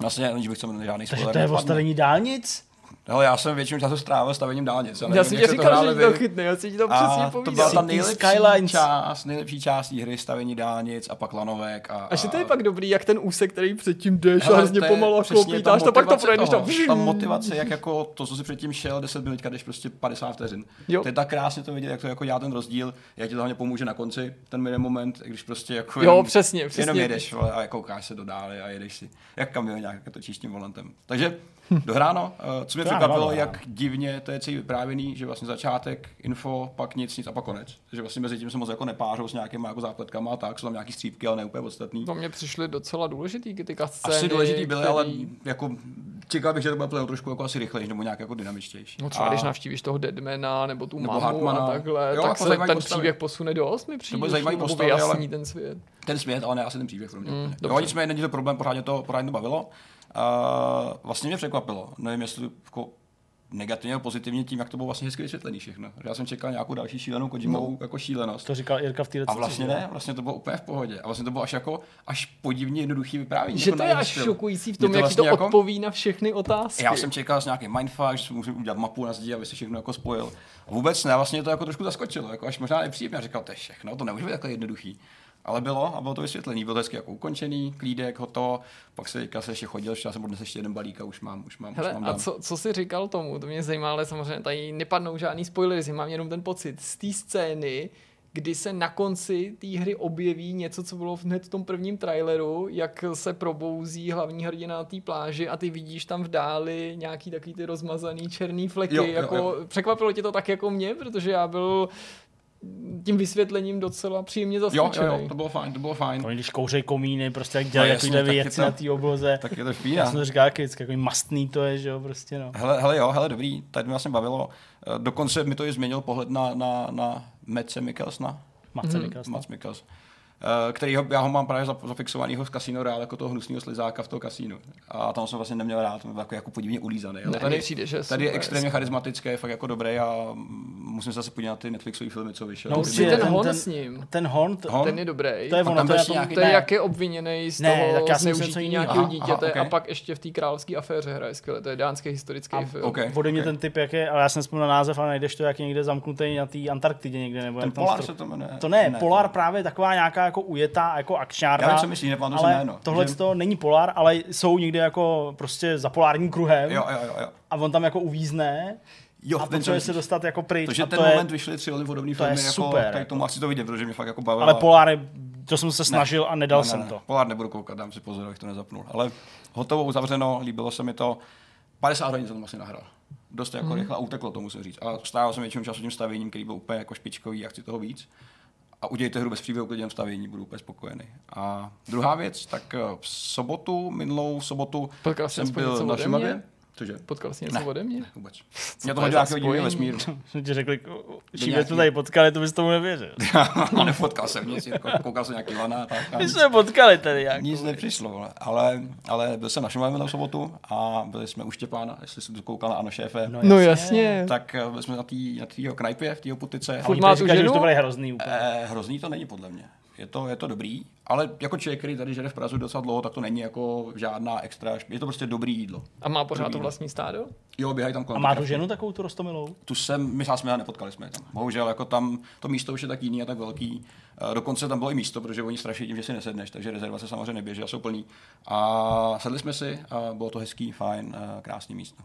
Vlastně, aniž bych chtěl žádný spoiler. Takže to je postavení dálnic? Hele, já jsem většinou času strávil stavením dálnic. Já, já si tě říkal, že to chytne, já si ti to přesně povídám. To byla ta nejlepší část, nejlepší část hry, stavení dálnic a pak lanovek. A, a... a že to je pak dobrý, jak ten úsek, který předtím jdeš a hrozně pomalu a klopítáš, to pak to projedneš tam. Ta motivace, jak jako to, co si předtím šel deset minut, jdeš prostě padesát vteřin. Jo. To je tak krásně to vidět, jak to jako dělá ten rozdíl, jak ti to hlavně pomůže na konci, ten minimum moment, když prostě jako jen, jo, přesně, přesně. jenom jedeš a koukáš se do dále a jedeš si, jak kamion nějak točíš tím volantem. Takže dohráno. Co mě překvapilo, jak divně to je celý vyprávěný, že vlastně začátek, info, pak nic, nic a pak konec. Že vlastně mezi tím se moc jako nepářou s nějakýma jako zápletkama a tak, jsou tam nějaký střípky, ale ne úplně podstatný. To mě přišly docela důležitý ty scény. Asi důležitý byly, který... ale jako čekal bych, že to bude trošku jako asi rychlejší nebo nějak jako dynamičtější. No třeba a... když navštívíš toho Deadmana nebo tu nebo mamu a takhle, jo, tak jako se ten postavě. příběh posune do osmi příběhů, nebo vyjasní ten svět. Ten svět, ale ne asi ten příběh pro mě. Mm, jo, nicméně není to problém, pořádně to, pořádně to bavilo. Uh, vlastně mě překvapilo, nevím, jestli jako negativně nebo pozitivně tím, jak to bylo vlastně hezky vysvětlený všechno. Já jsem čekal nějakou další šílenou Kojimovou no. jako šílenost. To říkal Jirka v té recenzi. A vlastně ne, vlastně to bylo úplně v pohodě. A vlastně to bylo až jako až podivně jednoduchý vyprávění. Že jako to je až šokující v tom, to jak vlastně to jako... odpoví na všechny otázky. Já jsem čekal s nějaký mindfuck, že můžu udělat mapu na zdi, aby se všechno jako spojil. A vůbec ne, vlastně to jako trošku zaskočilo, jako až možná nepříjemně, říkal, to je všechno, to nemůže být takhle jednoduchý. Ale bylo a bylo to vysvětlený, bylo hezky jako ukončený, klídek, hotovo, pak se se ještě chodil, já jsem odnes ještě jeden balík a už mám, už mám, Hele, už mám. Dám. A co, co jsi říkal tomu? To mě zajímá, ale samozřejmě tady nepadnou žádný spoilery, mám jenom ten pocit z té scény, kdy se na konci té hry objeví něco, co bylo hned v tom prvním traileru, jak se probouzí hlavní hrdina na té pláži a ty vidíš tam v dáli nějaký takový ty rozmazaný černý fleky. Jo, jako, jo, jo. Překvapilo tě to tak jako mě, protože já byl... tím vysvětlením docela příjemně zaskočený. Jo, jo, to bylo fajn, to bylo fajn. Oni když kouřejí komíny, prostě jak dělají takovýhle věci na té obloze. Tak je to špína. Já jsem to říkal, takový mastný to je, že jo, prostě no. Hele, hele jo, hele dobrý, tady mi vlastně bavilo. Dokonce mi to i změnil pohled na, na, na Madse Mikkelsna. Madse Mikkelsna. Mads Mikkels. Kterýho, já ho mám právě zafixovanýho z Casino Royale jako toho hnusného slizáka v toho kasínu. A tam jsem vlastně neměl rád, to byl jako, jako podivně ulízaný. Ne, tady, přijde, tady super, je extrémně charismatické, je fakt jako dobré a musím se zase podívat na ty Netflixový filmy, co vyšel. No, ten, ten Hon s ním. Ten Hon, t- hon? ten je dobrý. To je, ono, to je, nějaký, to je jak je obviněný z ne, toho zneužití nějakého dítěte okay. a pak ještě v té královské aféře hraje skvěle. To je dánský historický a, film. Okay, Vode mě okay. ten typ, jak je, ale já jsem vzpomněl název, ale najdeš to jak někde zamknutý na té Antarktidě někde. Nebo ten Polar se to jmenuje. To ne, Polar právě taková nějaká jako ujetá, jako akčárna. Já vím, co myslíš, nepamatuji si jméno. Tohle že... to není Polar, ale jsou někde jako prostě za polárním kruhem. Jo, jo, jo, jo. A on tam jako uvízne. Jo, a potřebuje se dostat jako pryč. To, že ten to moment je, vyšly tři podobný filmy, je jako, tak tomu asi to vidět, protože mě fakt jako bavilo. Ale Polar, to jsem se snažil ne, a nedal ne, ne, jsem ne. to. Polar nebudu koukat, dám si pozor, abych to nezapnul. Ale hotovo, uzavřeno, líbilo se mi to. padesát hodin jsem asi nahrál. Dost jako hmm. rychle a uteklo, to musím říct. A strávil jsem většinu času tím stavěním, který byl úplně jako špičkový a chci toho víc. A udělejte hru bez příběhu, klidně stavění, budu úplně spokojený. A druhá věc, tak v sobotu, minulou sobotu Plka jsem byl na Šumavě. Cože? Potkal jsi něco ne, ode mě? Ne, vůbec. Já to mám nějakého dílu vesmíru. Jsem ti řekli, čím nějaký... jsme tady potkali, to bys tomu nevěřil. Já nepotkal jsem nic, koukal jsem nějaký lana. Tak, my jsme potkali tady nějak. Nic nepřišlo, ale, ale byl jsem na Šumavě na sobotu a byli jsme u Štěpána, jestli jsi to koukal na Ano šéfe. No, no jasně. Tak byli jsme na tý, na tý knajpě, v tý oputice. Furt má tu ženu? Už to bude hrozný úplně. Eh, hrozný to není podle mě. Je to, je to dobrý, ale jako člověk, který tady žere v Praze docela dlouho, tak to není jako žádná extra, je to prostě dobrý jídlo. A má pořád to vlastní stádo? Jo, běhají tam kolem. A má tu ženu takovou tu roztomilou? Tu jsem, my jsme nepotkali jsme tam. Bohužel, jako tam to místo už je tak jiný a tak velký. Dokonce tam bylo i místo, protože oni straší tím, že si nesedneš, takže rezervace samozřejmě neběží a jsou plný. A sedli jsme si a bylo to hezký, fajn, krásný místo.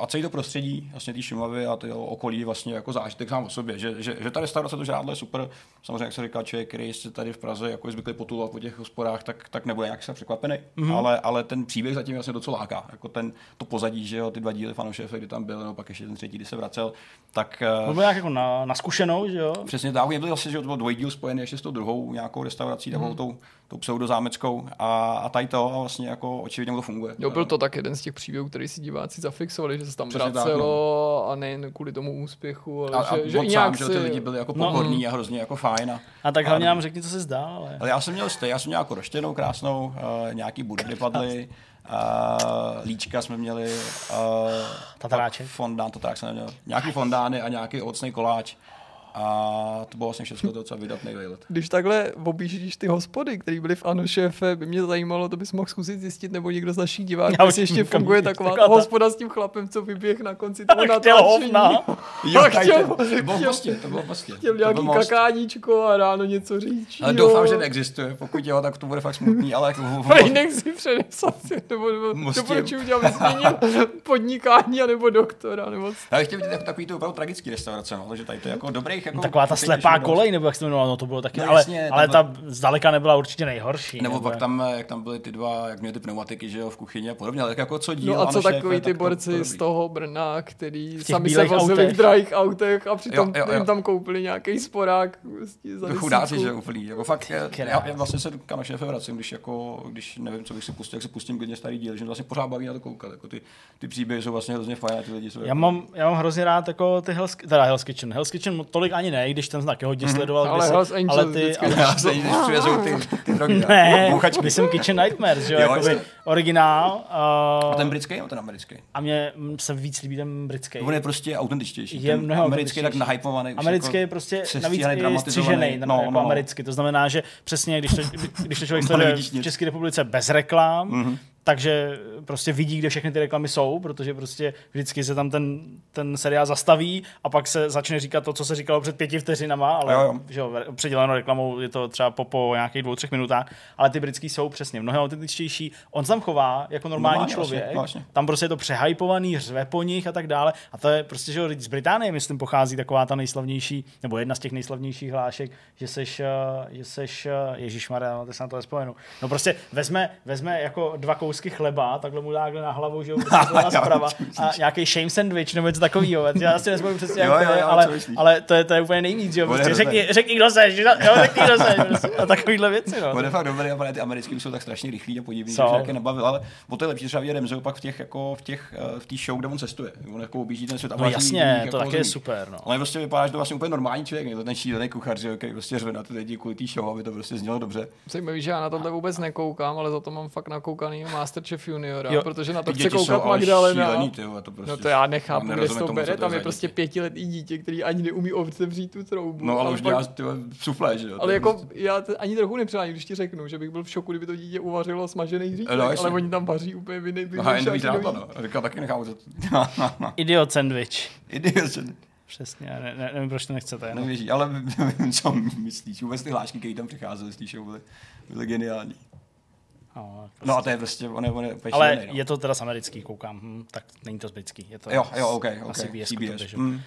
A celý to prostředí, vlastně ty Šumavy a ty okolí vlastně jako zážitek sám o sobě, že, že, že ta restaurace to žádlo je super, samozřejmě jak se říká člověk, který se tady v Praze jako je zvyklý potulovat po těch hospodách, tak, tak nebude nějak se překvapený, mm-hmm. ale, ale ten příběh zatím vlastně docela láká, jako ten, to pozadí, že jo, ty dva díly Fanu šéfe, kdy tam byl, no pak ještě ten třetí, kdy se vracel, tak... To bylo nějak jako na, na zkušenou, že jo? Přesně tak, byly vlastně, že to byl dvojdíl spojený ještě s tou druhou nějakou restaurací, mm-hmm. takovou tou, tou pseudozámeckou a, a tady to vlastně jako očividně to funguje. Jo, byl to tak jeden z těch příběhů, který si diváci zafixovali, že se tam vracelo a nejen kvůli tomu úspěchu, ale a, že, a že nějak sám, si... že ty lidi byli jako pokorní no, a hrozně jako fajn. A, a tak hlavně a... nám řekni, co se zdá, ale... ale já jsem měl stej, já jsem měl jako roštěnou, krásnou, uh, nějaký budovy padly, uh, líčka jsme měli, uh, tatráček, fondán, tatrák jsem neměl, nějaký fondány a nějaký ovocný koláč. A to bylo vlastně všechno docela vydatný výlet. Když takhle objíždíš ty hospody, které byly v Ano šéfe, by mě zajímalo, to bys mohl zkusit zjistit, nebo někdo z našich diváků, jestli ještě funguje taková, taková ta... hospoda s tím chlapem, co vyběh na konci toho natáčení. Jo, chtěl, to bylo prostě, to bylo prostě. Chtěl nějaký kakáníčko a ráno něco říct. Ale doufám, že neexistuje, pokud jo, tak to bude fakt smutný, ale... Prejnek si předepsat si, nebo doporučuji dělat změnit podnikání, nebo doktora, nebo... Já chtěl vidět takový to opravdu tragický restaurace, takže tady to jako dobrý. Jako taková ta slepá kolej, nebo jak se jmenovalo, no to bylo taky, no, ale, jasně, ale ta byl... zdaleka nebyla určitě nejhorší. Nebo pak tam, jak tam byly ty dva, jak měly ty pneumatiky, že jo, v kuchyni a podobně, ale tak jako co díl. No a co šéfe, takový ty tak borci to, z toho Brna, který sami se vozili v drahých autech a přitom jo, jo, jo. tam koupili nějaký sporák. Vlastně za chudáci, že úplný, jako fakt, já, já vlastně se na šéfe vracím, když jako, když nevím, co bych si pustil, jak si pustím klidně starý díl, že vlastně pořád baví na to koukat, jako ty, ty příběhy jsou vlastně hrozně fajn a ty lidi jsou. Já mám, já mám hrozně rád jako ty Hell's Kitchen, Hell's Kitchen tolik ani ne, když ten znak hodně sledoval, mm-hmm. ale, se, ale ty... Ale se když přivezou ty, ty drogy. Ne, když jsem Kitchen Nightmares, že jo, jakoby originál. Uh, a ten britský nebo ten americký? A mně se víc líbí ten britský. On je prostě autentičtější. Je ten americký je tak nahypovaný. Americký je prostě navíc i střižený, no, jako no. americký. To znamená, že přesně, když to, když to člověk sleduje v České republice bez reklám, mm-hmm. takže prostě vidí, kde všechny ty reklamy jsou, protože prostě vždycky se tam ten, ten seriál zastaví a pak se začne říkat to, co se říkalo před pěti vteřinama, ale jo, jo. Že jo, předěláno reklamou je to třeba po, po nějakých dvou, třech minutách, ale ty britský jsou přesně mnohem autentičtější. On se tam chová jako normální no, člověk, vlastně, vlastně. Tam prostě je to přehypovaný, řve po nich a tak dále a to je prostě, že jo, z Británie, myslím, pochází taková ta nejslavnější, nebo jedna z těch nejslavnějších hlášek, že seš, že seš, ježišmarja, no, teď se na to nespomenu. No prostě vezme, vezme jako dva kouště chleba, takhle mu dá na hlavu, že jo, zprava a nějaký shame sandwich nebo něco takovýho. Já si nespomínám přesně, jak to je, ale, ale to, je, to je úplně nejvíc, že jo, prostě řekni, řekni, kdo seš, jo, řekni, kdo seš, prostě, a takovýhle věci, no. Bude fakt dobrý, ale ty americký jsou tak strašně rychlí a podivní, so. Že nějaké nebavil, ale o to je lepší třeba vidět Remzou pak v těch, jako v těch, v té show, kde on cestuje, on jako objíždí ten svět a no jasně, to taky je super, no. Ale prostě vypadá, že to vlastně úplně normální člověk, to ten šílený kuchař, že jo, který prostě řve na ty lidi kvůli té show, aby to prostě znělo dobře. Zajímavý, že já na tohle vůbec nekoukám, ale za to mám fakt nakoukaný Masterchef Juniora, jo. Protože na to chce koukat Magdalena. Prostě no to já nechápu, kde se to bere, tam je prostě pětiletý dítě, který ani neumí otevřít tu troubu. No ale už děláš suflé, že jo. Ale jako prostě... já ani trochu nepřáním, když ti řeknu, že bych byl v šoku, kdyby to dítě uvařilo smažený řízek, no, ale oni tam vaří úplně vinný. Aha, jen bych dávla, no. Říká, taky nechápu. Idiot sandwich. Idiot sandwich. Přesně, ne, ne, nevím, proč to nechcete. Nevěří, ale nevím, co myslíš. Vůbec ty hlášky, které tam přicházely, slyšel, byly geniální. No, prostě. No a to je prostě, on je, on je pečený, ale no. Je to teda z americký, koukám, hm, tak není to z britský, je to jo, jo, okay, okay. C B S. C B S. Mm.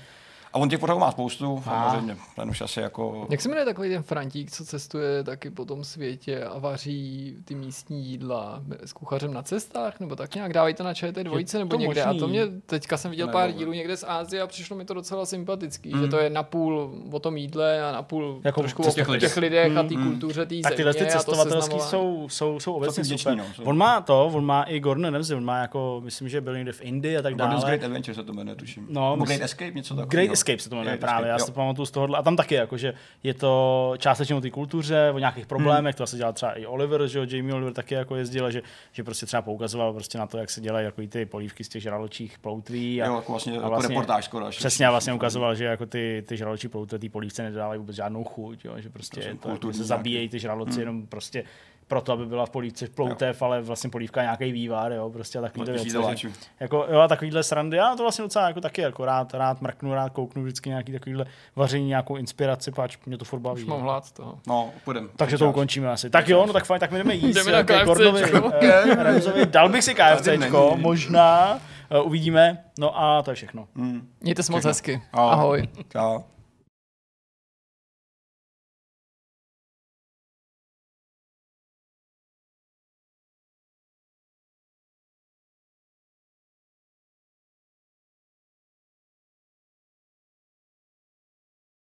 A on těch pořádů má spoustu, samozřejmě. Ten už asi jako... Jak se jmenuje takový ten Frantík, co cestuje taky po tom světě a vaří ty místní jídla s kuchařem na cestách, nebo tak nějak? Dávají to na Č T dva nebo někde. Možný. A to mě, teďka jsem viděl ne, pár ne, dílů někde z Ázie a přišlo mi to docela sympatický, mm. že to je napůl o tom jídle a napůl jako trošku o těch, těch lidech mm, a té mm. kultuře, té země. Tak tyhle ty cestovatelský jsou, jsou, jsou obecně super. No, jsou. On má to, on má i Gordon Ramsay, on má jako, myslím, že byl někde v Indii a tak dále. Gordon's Great Adventure se to jmenuje, tuším. No, Great Escape, něco takového. Great Escape se to jmenuje právě, já si to pamatuju z tohohle. A tam taky jako, že je to částečně o té kultuře, o nějakých problémech, to se dělá třeba i Oliver, že Jamie Oliver taky jako jezdil, že prostě třeba poukazoval prostě na to, jak se dělají jako ty polívky z těch žraločích ploutví a jo, jako vlastně, a vlastně jako reportáž skoro. Přesně, a vlastně ukazoval, že jako ty ty žraločí ploutve, ty polívce nedávají vůbec žádnou chuť, jo, že prostě to je to, kulturní, se zabíjejí ty žraloci hmm. jenom prostě proto, aby byla v polívce ploutev, ale vlastně polívka nějaký vývar, jo, prostě takovýhle věci. Jako jo, takovýhle srandy. Já to vlastně docela jako taky jako rád, rád mrknu, rád kouknu vždycky nějaký takovýhle vaření, nějakou inspiraci, páč, mě to furt baví. Už mám hlad toho. No, půjdem. Takže to ukončíme asi. Tak jo, no tak fajn, tak my jdeme jíst. Jdeme na KFCčko. Dal bych si KFCčko, možná. Uvidíme. No a to je všechno. Mějte se moc hezky. Ahoj. Čau.